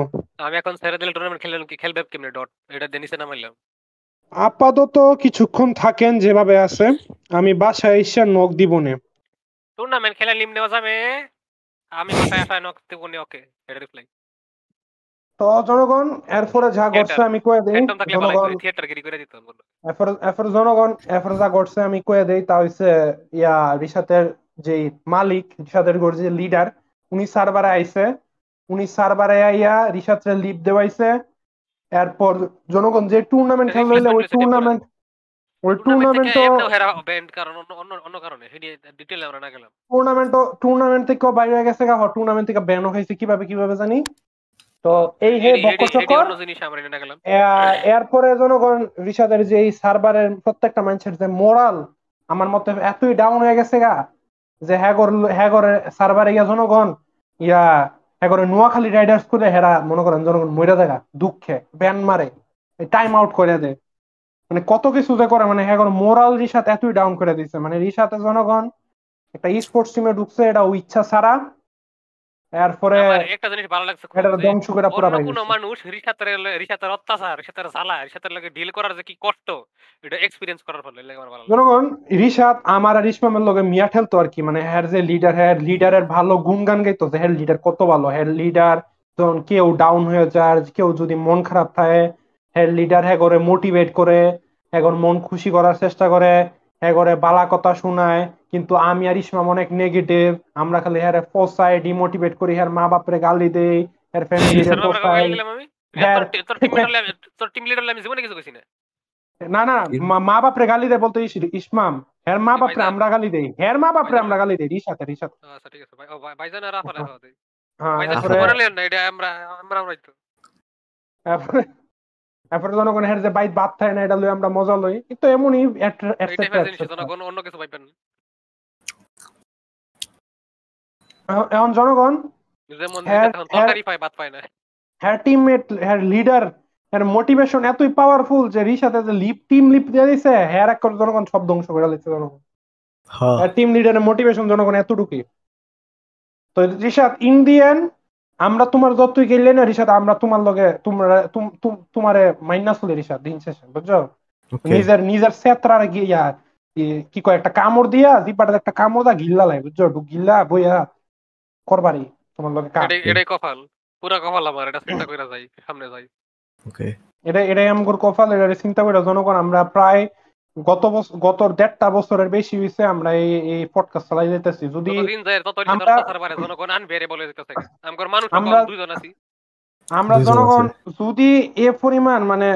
আমি এখন ছেড়ে দিলে টুর্নামেন্ট খেলেন কি খেলবে কেমনে? ডট এটা দেনিছে না মাইলাম। আপাতত কিছুক্ষণ থাকেন যেভাবে আছে, আমি বাসায় এসে নক দিব নে। টুর্নামেন্ট খেলা লিম নেওয়া যাবে, আমি বাসায় এসে নক দিব নে। ওকে, এটা রিপ্লাই। তো জনগণ এরপরে যা ঘটছে আমি কয়ে দেই, জনগণ এরপরে যা ঘটছে আমি কয়ে দেই। তা হচ্ছে ইয়া ঋষাতের যে মালিক, ঋষাতের গড় যে লিডার, উনি সার্ভারে আইছে, উনি সার্ভারে আইয়া ঋষাতরে লিভ দেওয়াইছে। এরপর জনগণ যে টুর্নামেন্ট খেললে ওই টুর্নামেন্ট ওই টুর্নামেন্ট তো হেরা ব্যান্ড কারণ অন্য অন্য কারণে এই ডিটেইল আমরা না গেলাম। টুর্নামেন্ট তো টুর্নামেন্ট থেকে বাইরে হয়ে গেছে, গা টুর্নামেন্ট থেকে ব্যান হইছে কিভাবে কিভাবে জানি। তো এই হে বকচকর অন্য জিনিস আমরা না গেলাম। এরপরে জনগণ রিশাদের যে এই সার্ভারের প্রত্যেকটা মানুষের যে মোরাল আমার মতে এতই ডাউন হয়ে গেছে গা যে হ্যাগর হ্যাগরের সার্ভারে ইয়া জনগণ ইয়া হ্যাগরের নোয়াখালী রাইডার্স করে হেরা মনে করেন জনগণ মইরা জায়গা দুঃখে ব্যান মারে টাইম আউট করে দেয়, মানে কত কিছু যে করে, মানে এখন মোরাল রিশাদ এতই ডাউন করে দিচ্ছে। মানে রিশাতে জনগণ একটা স্পোর্টস টিমে ঢুকছে এটা ও ইচ্ছা ছাড়া। এরপরে একটা জিনিস ভালো লাগছে এটা দমশু করে পুরো ভাই কোন মানুষ রিশাতের রিশাতের অত্যাচার রিশাতের জ্বালা রিশাতের লাগে ডিল করার যে কি কষ্ট এটা এক্সপেরিয়েন্স করার ফলে লাগে আমার ভালো লাগে। জনগণ রিশাদ আমার আর ইসমামের লগে মিয়া খেলতো আর কি, মানে হের যে লিডার হের লিডারের ভালো গুণগান গাইতো যে হের লিডার কত ভালো, হের লিডার যখন কেউ ডাউন হয়ে যায় কেউ যদি মন খারাপ থাকে হেড লিডার হ্যাঁ করে মোটিভেট করে এখন মন খুশি করার চেষ্টা করে হ্যাঁ করে বালা কথা শোনায়। কিন্তু আমি আর ইসমাম অনেক নেগেটিভ, আমরা খালি হ্যাঁ ফসাই ডিমোটিভেট করি হ্যাঁ মা বাপরে গালি দেই হ্যাঁ ফ্যামিলির ফসাই। না না মা বাপরে গালি দেয় বলতে ইসমাম হ্যাঁ মা বাপরে আমরা গালি দেই হ্যাঁ মা বাপরে আমরা গালি দেই রিশাতে রিশাতে। আচ্ছা ঠিক আছে ভাই ও ভাই ভাইজান আর আফালা দাও দেই হ্যাঁ ভাইজান না এটা আমরা আমরা আমরাই তো তারপরে এরপরে জনগণ হের যে বাইক বাদ থাকে না এটা লই আমরা মজা লই কিন্তু এমনই এখন জনগণ হের টিমমেট হের লিডার হের মোটিভেশন এতই পাওয়ারফুল যে রিশাতে যে লিপ টিম লিপ দিয়ে দিছে হের এক করে জনগণ সব ধ্বংস করে দিচ্ছে। জনগণ হের টিম লিডারের মোটিভেশন জনগণ এতটুকুই তো রিশাত ইন্ডিয়ান আমরা তোমার যতই গেলে না রিশাদ আমরা তোমার লগে তোমরা তোমারে মাইনাস হলে রিশাদ দিন শেষে বুঝছো নিজের নিজের সেত্রার গিয়া কি কয় একটা কামড় দিয়া জিপাটার একটা কামড় দা গিল্লা লাই বুঝছো গিল্লা বইয়া করবারই তোমার লগে কাম এটাই কপাল পুরা কপাল আমার এটা চিন্তা কইরা যাই সামনে যাই ওকে এটা এটাই আমগোর কপাল এটা চিন্তা কইরা জনগণ আমরা প্রায় গত বছর গত দেড়টা বছরের বেশি হইছে আমরা এই এই পডকাস্ট চালাই যাইতেছি যদি দিন যায় ততদিন আমরা সার্ভারে জনগণ আনভেরিয়েবল হইতেছে আমগর মানুষ দুইজন আছি আমরা জনগণ যদি এই পরিমাণ মানে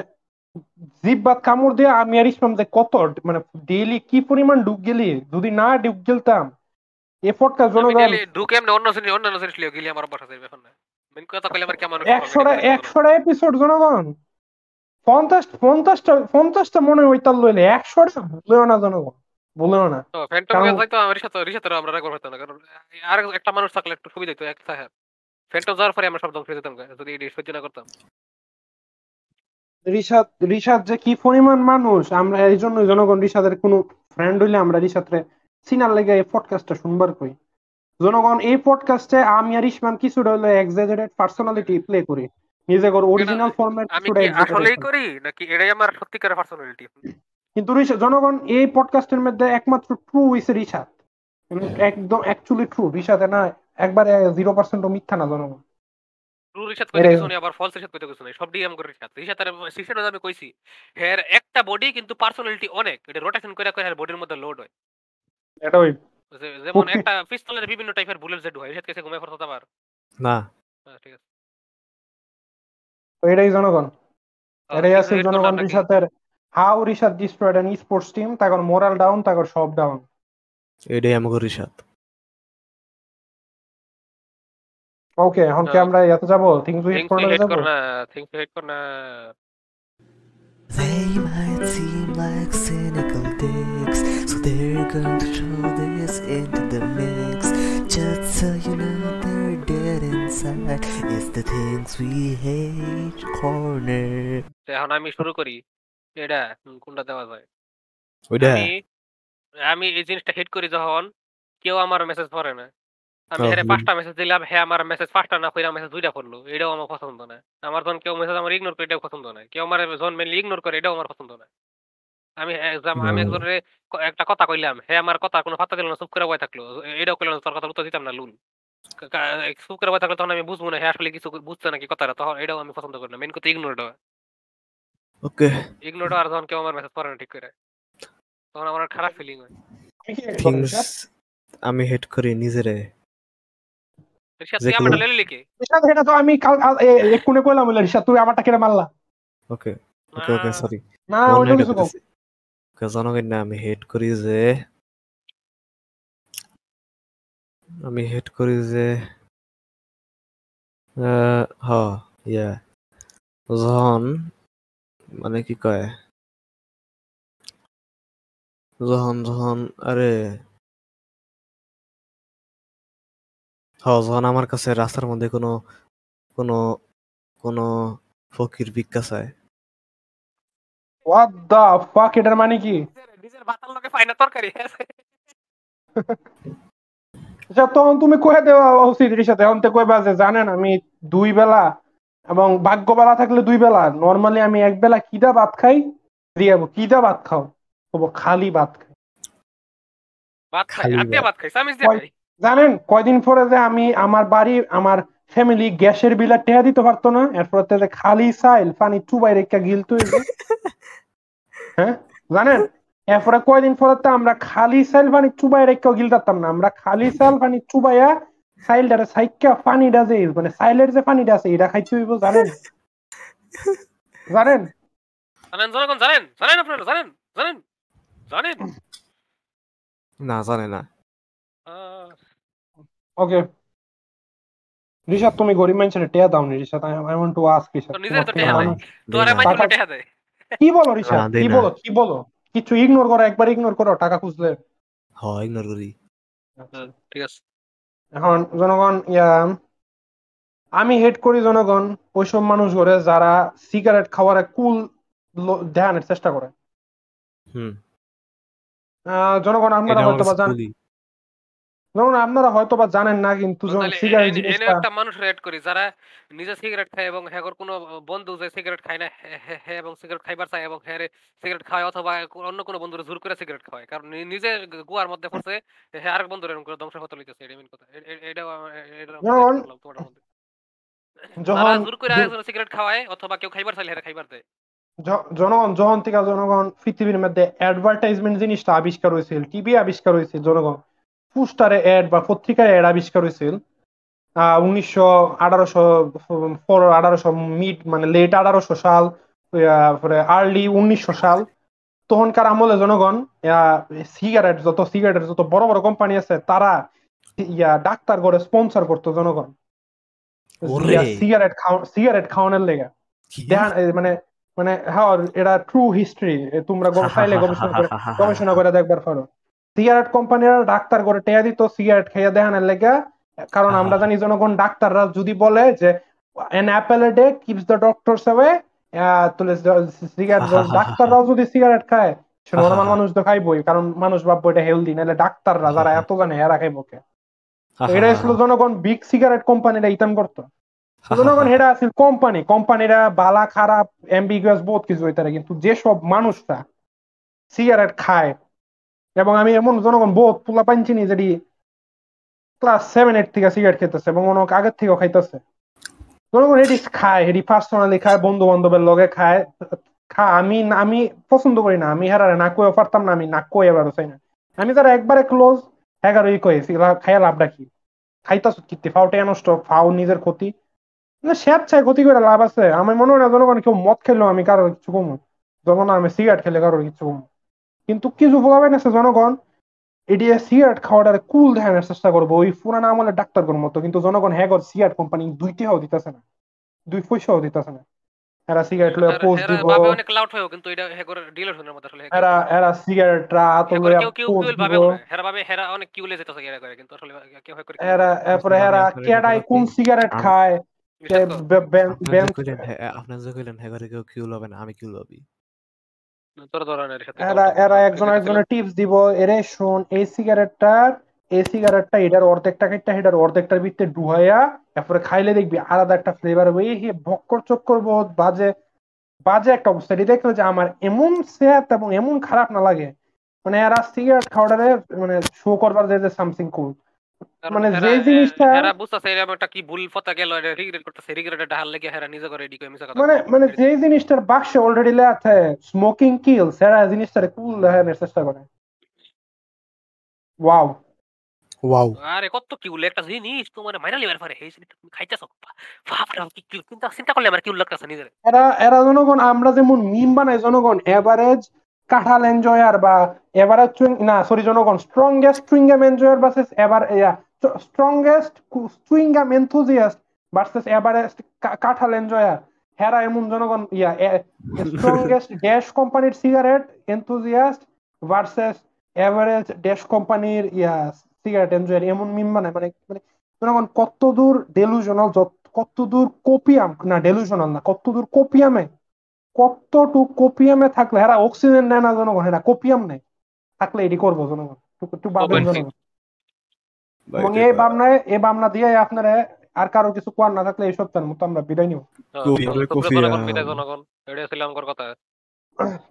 জিব্বাত কামড় দিয়ে আমি আর ইসলাম যে কত মানে ডেইলি কি পরিমাণ ডুব গেলি যদি না ডুব গেলতাম এই পডকাস্ট জনগণ ডুব কেমনে অন্য শ্রেণী অন্য শ্রেণী লিও গেলি আমার বাসা যাইবে এখন না মেন কথা কইলে আমার কেমন একশোটা এপিসোড জনগণ পঞ্চাশ পঞ্চাশটা পঞ্চাশটা মনে হয় তার লইলে একশোটা বলেও না জনগণ বলেও না একটা মানুষ থাকলে একটু সুবিধা হইতো এক থাকার ফ্যান্টম যাওয়ার পরে আমরা সব ধ্বংস হয়ে যেতাম যদি এটি সহ্য না করতাম। রিশাদ রিশাদ যে কি পরিমাণ মানুষ আমরা এই জন্য জনগণ রিশাদের কোনো ফ্রেন্ড হইলে আমরা রিশাদরে সিনার লেগে এই পডকাস্টটা শুনবার কই জনগণ এই পডকাস্টে আমি আর ইসমান কিছুটা হইলে এক্সাজারেটেড পার্সোনালিটি প্লে করি নিজে করে অরিজিনাল ফরম্যাট কিছুটা আসলেই করি নাকি এটাই আমার সত্যিকারের পার্সোনালিটি কিন্তু জনগণ এই পডকাস্টের মধ্যে একমাত্র ট্রু হইছে রিশাদ একদম অ্যাকচুয়ালি ট্রু রিশাদ না একবারে জিরো পার্সেন্ট মিথ্যা না জনগণ ট্রু রিশাদ কইতে কিছু নাই আবার ফলস রিশাদ কইতে কিছু নাই সব ডিএম করে রিশাদ রিশাদ আর সিস্টেমে আমি কইছি এর একটা বডি কিন্তু পার্সোনালিটি অনেক এটা রোটেশন কইরা কইরা এর বডির মধ্যে লোড হয় এটা ওই যেমন একটা পিস্তলের বিভিন্ন টাইপের বুলেট জেড হয় রিশাদ কাছে ঘুমায় পড়তো আবার না ঠিক আছে এটাই জনগণ এটাই আছে জনগণ রিশাদের how Rishad destroyed an sports team তার মোরাল ডাউন তার সব ডাউন এটাই আমাগো রিশাদ ওকে এখন কি আমরা এত যাব থিংক টু হেড করনা থিংক টু হেড করনা They might seem like cynical dicks so they're going to throw this into the mix just so you know they're dead inside it's the things we hate corner এখন আমি শুরু করি এটা কোনটা দেওয়া যায় ওইটা আমি এই জিনিসটা হেড করি যখন কেউ আমার মেসেজ পড়ে না আমি এর পাঁচটা মেসেজ দিলাম হ্যাঁ আমার মেসেজ পাঁচটা না কইরা মেসেজ দুইটা পড়লো এটাও আমার পছন্দ না আমার যখন কেউ মেসেজ আমার ইগনোর করে এটাও পছন্দ না কেউ আমার যখন মেনলি ইগনোর করে এটাও আমার পছন্দ না আমি আমি একজনের একটা কথা কইলাম হ্যাঁ আমার কথা কোনো পাত্তা দিল না চুপ করে বসে থাকলো এটাও কইলাম তোর কথা উত্তর দিতাম না লুল চুপ করে বসে থাকলো তখন আমি বুঝবো না হ্যাঁ আসলে কিছু বুঝছে নাকি কথাটা তখন এটাও আমি পছন্দ করি না মেন কথা ইগনোর দেওয়া ওকে ইগনোর আর যখন কেউ আমার মেসেজ পড়ে না ঠিক করে তখন আমার খারাপ ফিলিং হয় আমি হেড করি নিজেরে রিশাদ তুই আমারটা লেলে লিখে রিশাদ এটা তো আমি কাল এক কোণে কইলাম বলে রিশাদ তুই আমারটা কেন মারলা ওকে ওকে ওকে সরি না ওটা কিছু জনগণ না, আমি হেড করি যে আমি হেড করি যে হ ইয়া যখন মানে কি কয় যখন যখন আরে হ যখন আমার কাছে রাস্তার মধ্যে কোনো কোনো কোনো ফকির ভিক্ষা চায়। What the fuck, এটার মানে কি? নিজের বাতাল লোকে ফাইনা তরকারি আছে। আচ্ছা তখন তুমি কয়ে দেওয়া উচিত রিসাতে, এখন তো কইবা যে জানেন আমি দুই বেলা এবং ভাগ্য বেলা থাকলে দুই বেলা, নর্মালি আমি এক বেলা কিদা ভাত খাই দিয়ে যাবো, কিদা ভাত খাও তবু খালি ভাত খাই ভাত খাই আপনি ভাত খাই সামিস দিয়ে খাই। জানেন কয়দিন পরে যে আমি আমার বাড়ি আমার ফ্যামিলি গ্যাসের বিল আর টেহা দিতে পারতো না, এরপর খালি সাইল পানি চুবাই রেখা গিলতো। হ্যাঁ জানেন এরপরে কয়দিন পরে তো আমরা খালি সাইল পানি চুবাই রেখা গিল থাকতাম না, আমরা খালি সাইল পানি চুবাইয়া সাইলটারে সাইকা পানিটা যে মানে সাইলের যে পানিটা আছে এটা খাইতে হইব। জানেন জানেন জানেন জনগণ জানেন জানেন আপনারা জানেন জানেন জানেন না জানে না। ওকে ঋষভ তুমি গরিব মানুষের টেয়া দাও নি Rishabh, I want to ask Rishabh নিজের তো টেয়া নাই তোরা মাইকে টেয়া দে। কি বলো ঋষভ, কি বলো কি বলো কিছু ইগনোর করো, একবার ইগনোর করো টাকা খুঁজলে। হ্যাঁ ইগনোর করি ঠিক আছে। এখন জনগণ ইয়া আমি হেড করি জনগণ ওইসব মানুষ করে যারা সিগারেট খাওয়ার কুল ধ্যানের চেষ্টা করে। হুম জনগণ আপনারা হয়তো বা জানেন, আপনারা হয়তো বা জানেন না কিন্তু মানুষ রেড করি যারা নিজে সিগারেট খায় এবং হ্যাঁ কোনো বন্ধু যে সিগারেট খায় না হ্যাঁ এবং সিগারেট খাইবার চায় এবং হ্যাঁ সিগারেট খায় অথবা অন্য কোনো বন্ধুরা জোর করে সিগারেট খাওয়ায়, কারণ নিজে গুয়ার মধ্যে পড়ছে হ্যাঁ আরেক বন্ধুর এরকম করে ধ্বংস হতে লিখেছে। এটা মেন কথা, এটা জোর করে আরেকজন সিগারেট খাওয়ায় অথবা কেউ খাইবার চাইলে হ্যাঁ খাইবার দেয়। জনগণ যখন থেকে জনগণ পৃথিবীর মধ্যে অ্যাডভার্টাইজমেন্ট জিনিসটা আবিষ্কার হয়েছিল, টিভি আবিষ্কার হয়েছিল, জনগণ পুস্টারে এড বা পত্রিকার এড আবিষ্কার হয়েছিল উনিশশো আঠারোশো আঠারোশো মিড মানে লেট আঠারোশো সাল আর্লি উনিশশো সাল। তখনকার আমলে জনগণ সিগারেট যত সিগারেটের যত বড় বড় কোম্পানি আছে তারা ইয়া ডাক্তার করে স্পন্সর করতো জনগণ সিগারেট খাওয়া সিগারেট খাওয়ানোর লেগে। মানে মানে হ্যাঁ এটা ট্রু হিস্ট্রি, তোমরা চাইলে গবেষণা করে গবেষণা করে দেখবার ফলে সিগারেট কোম্পানিরা ডাক্তার করে টেয়া দিত সিগারেট খেয়ে দেখানোর লেগে। কারণ আমরা জানি জনগণ ডাক্তাররা যদি বলে যে an apple a day keeps the doctors away, তাহলে ডাক্তাররাও যদি সিগারেট খায় নরমাল মানুষ তো খাইবই, কারণ মানুষ ভাববো এটা হেলদি, নাহলে ডাক্তাররা যারা এত জানে এরা খাইবো কে। এটা ছিল জনগণ বিগ সিগারেট কোম্পানিরা ইতান করতো জনগণ, এটা আসলে কোম্পানি কোম্পানিরা বালা খারাপ অ্যাম্বিগুয়াস বহুত কিছু হইতে পারে, কিন্তু যেসব মানুষরা সিগারেট খায় এবং আমি এমন জনগণ বহুত পোলা পাইন চিনি যেটি ক্লাস সেভেন এইট থেকে সিগারেট খেতেছে এবং অনেক আগের থেকেও খাইতেছে জনগণ, এটি খায় এটি পার্সোনালি খায় বন্ধু বান্ধবের লগে খায় খা। আমি আমি পছন্দ করি না, আমি হেরারে না কইও পারতাম না, আমি না কই এবারও চাই না, আমি তারা একবারে ক্লোজ এগারোই কই খাইয়া লাভ রাখি খাইতাস কীর্তি ফাউটে নষ্ট ফাউ নিজের ক্ষতি স্বেচ্ছায় ক্ষতি করে লাভ আছে। আমি মনে হয় না জনগণ কেউ মদ খেললেও আমি কারোর কিছু কমু, যখন আমি সিগারেট খেলে কারোর কিছু কমু, কিন্তু কিছু ভোগাবেন আছে জনগণ এটি সিগারেট খাওয়াটার কুল ধ্যানের চেষ্টা করবো ওই পুরান আমলের ডাক্তারগুলোর মতো। কিন্তু জনগণ হ্যাঁ সিগারেট কোম্পানি দুই টাকাও দিতেছে না, দুই পয়সাও দিতেছে না, এরা সিগারেট লয়ে পোস্ট দিব, এরা সিগারেট রাত এরপরে এরা কেডাই কোন সিগারেট খায় আপনার কইলেন হ্যাঁ কেউ কিউ লবে না, আমি কিউ লবি খাইলে দেখবি আলাদা একটা ফ্লেভার হবে ভক্কর চক্কর বহুত বাজে বাজে একটা অবস্থা। এটি দেখলো যে আমার এমন স্যাদ এবং এমন খারাপ না লাগে, মানে এরা সিগারেট খাওয়াটারে মানে শো করবার যে সামথিং কুল মানে যে জিনিসটা এরা বুঝতাছে এরা একটা কি ভুল পথে গেল, এরা রিগ্রেট করতেছে, রিগ্রেটে ঢাল লাগে এরা নিজে করে এডি কই মিছা কথা, মানে মানে যে জিনিসটার বাক্সে অলরেডি লেখা আছে স্মোকিং কিলস এরা জিনিসটারে কুল লেখার চেষ্টা করে। ওয়াও ওয়াও আরে কত কিউল একটা জিনিস তোমার মাইরা লিবার পারে এই জিনিসটা তুমি খাইতাছো বাপরা কি কিউল, কিন্তু চিন্তা করলে আমার কিউল লাগতাছে নিজেরে। এরা এরা জনগণ আমরা যেমন মিম বানাই জনগণ এভারেজ কাঁঠাল এনজয়ার বা এভারেজ চুইং না সরি জনগণ strongest chewing gum enjoyer versus ever strongest chewing gum enthusiast versus Everest কাঁঠাল এনজয়ার। হেরা এমন জনগণ ইয়া স্ট্রংগেস্ট ড্যাশ কোম্পানির cigarette enthusiast versus average dash কোম্পানির ইয়া সিগারেট এনজয়ার। এমন মিম মানে মানে জনগণ কত দূর ডেলুশনাল, কত দূর কোপিয়াম না ডেলুশনাল না কত দূর কোপিয়ামে কতটুকু কোপিয়ামে থাকলে হেরা অক্সিজেন নেয় না জনগণ, হেরা কোপিয়াম নেই থাকলে এটি করবো জনগণ। একটু ভাববেন জনগণ, এবং এই ভাবনায় এই ভাবনা দিয়ে আপনারা আর কারো কিছু কোয়ার না থাকলে এই সপ্তাহের মতো আমরা বিদায় নিব।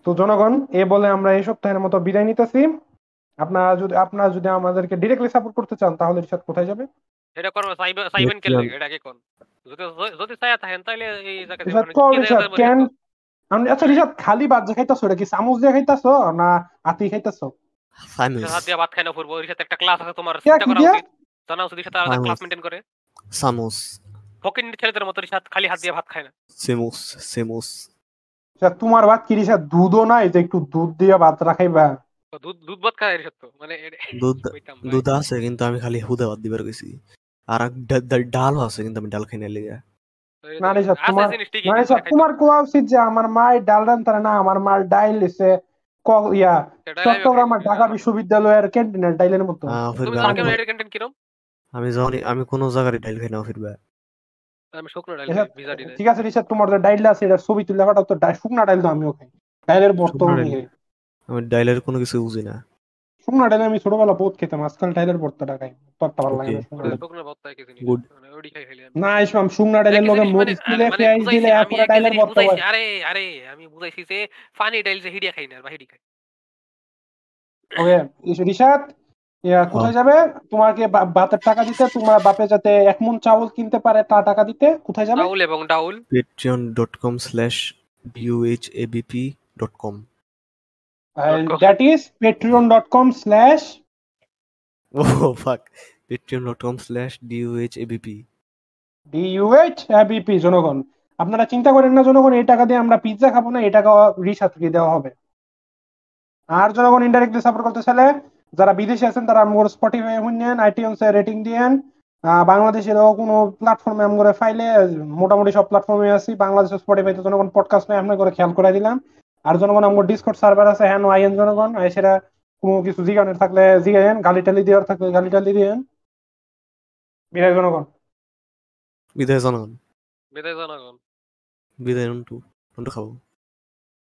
তো জনগণ এ বলে আমরা এই সপ্তাহের মতো বিদায় নিতেছি। আপনারা যদি আপনারা যদি আমাদেরকে ডিরেক্টলি সাপোর্ট করতে চান তাহলে রিসার্চ কোথায় যাবে এটা করবে সাইবেন কে লাগে এটা কি কোন যদি যদি ছায়া থাকেন তাহলে এই জায়গাটা ক্যান। আচ্ছা রিসার্চ খালি বাদ দেখাইতাছো, এটা কি চামচ দিয়ে খাইতাছো না আতি খাইতাছো? সামুস সাথে দিয়ে বাদ খাইনা পূর্ব রিসার্চ একটা ক্লাস আছে তোমার সেটা করা উচিত, জানা উচিত সেটা আলাদা ক্লাস মেইনটেইন করে। সামুস ফকিন ছেলেদের মতো রিসার্চ খালি হাত দিয়ে ভাত খায় না। সেমুস সেমুস আচ্ছা তোমার ভাত কি রিসার্চ দুধও নাই যে একটু দুধ দিয়ে ভাত রাখাইবা? দুধ দুধ ভাত খায় রিসার্চ তো মানে দুধ দুধ আছে কিন্তু আমি খালি হুদা ভাত দিবার কইছি। শুকনা শুকনা ডাল আমি ছোটবেলা বহুত খেতাম, আজকাল ডালের ভর্তাটা খাই। ভর্তা ভালো লাগে না ইসলাম, শুকনা ডালের লগে মরিচ দিলে পেঁয়াজ দিলে পুরো ডালের ভর্তা হয়। আরে আরে আমি বুঝাইছি যে পানি ডাল যে হিড়িয়া খাই না, বাহিড়ি খাই। ওকে ইশরিশাত ইয়া কোথায় যাবে তোমাকে বাতের টাকা দিতে, তোমার বাপে যাতে এক মণ চাউল কিনতে পারে তা টাকা দিতে কোথায় যাবে? চাউল এবং ডাউল patreon dot com slash b u h a b p dot com And uh, that is patreon dot com slash oh fuck patreon dot com slash duhabp duhabp জনগণ আপনারা চিন্তা করেন না জনগণ, এই টাকা দিয়ে আমরা পিৎজা খাবো না, এই টাকা রিসার্চকে দেওয়া হবে। আর জনগণ ইনডাইরেক্টলি সাপোর্ট করতে চাইলে যারা বিদেশে আছেন তারা আমগোর স্পটিফাই হুনেন আইটিউনস এ রেটিং দেন। বাংলাদেশের কোনো প্ল্যাটফর্মে আমগোর ফাইলে মোটামুটি সব প্ল্যাটফর্মে আছি, বাংলাদেশের স্পটিফাইতে জনগণ পডকাস্ট নাই আমরা করে খেয়াল করে দিলাম। আর জনগণ আমার ডিসকর্ড সার্ভার আছে হ্যান আইএন জনগণ, সেটা কোনো কিছু জিগানোর থাকলে জিগায়েন, গালি টালি দেওয়ার থাকলে গালি টালি দিয়েন। বিদায় জনগণ, বিদায় জনগণ, বিদায় জনগণ, বিদায়।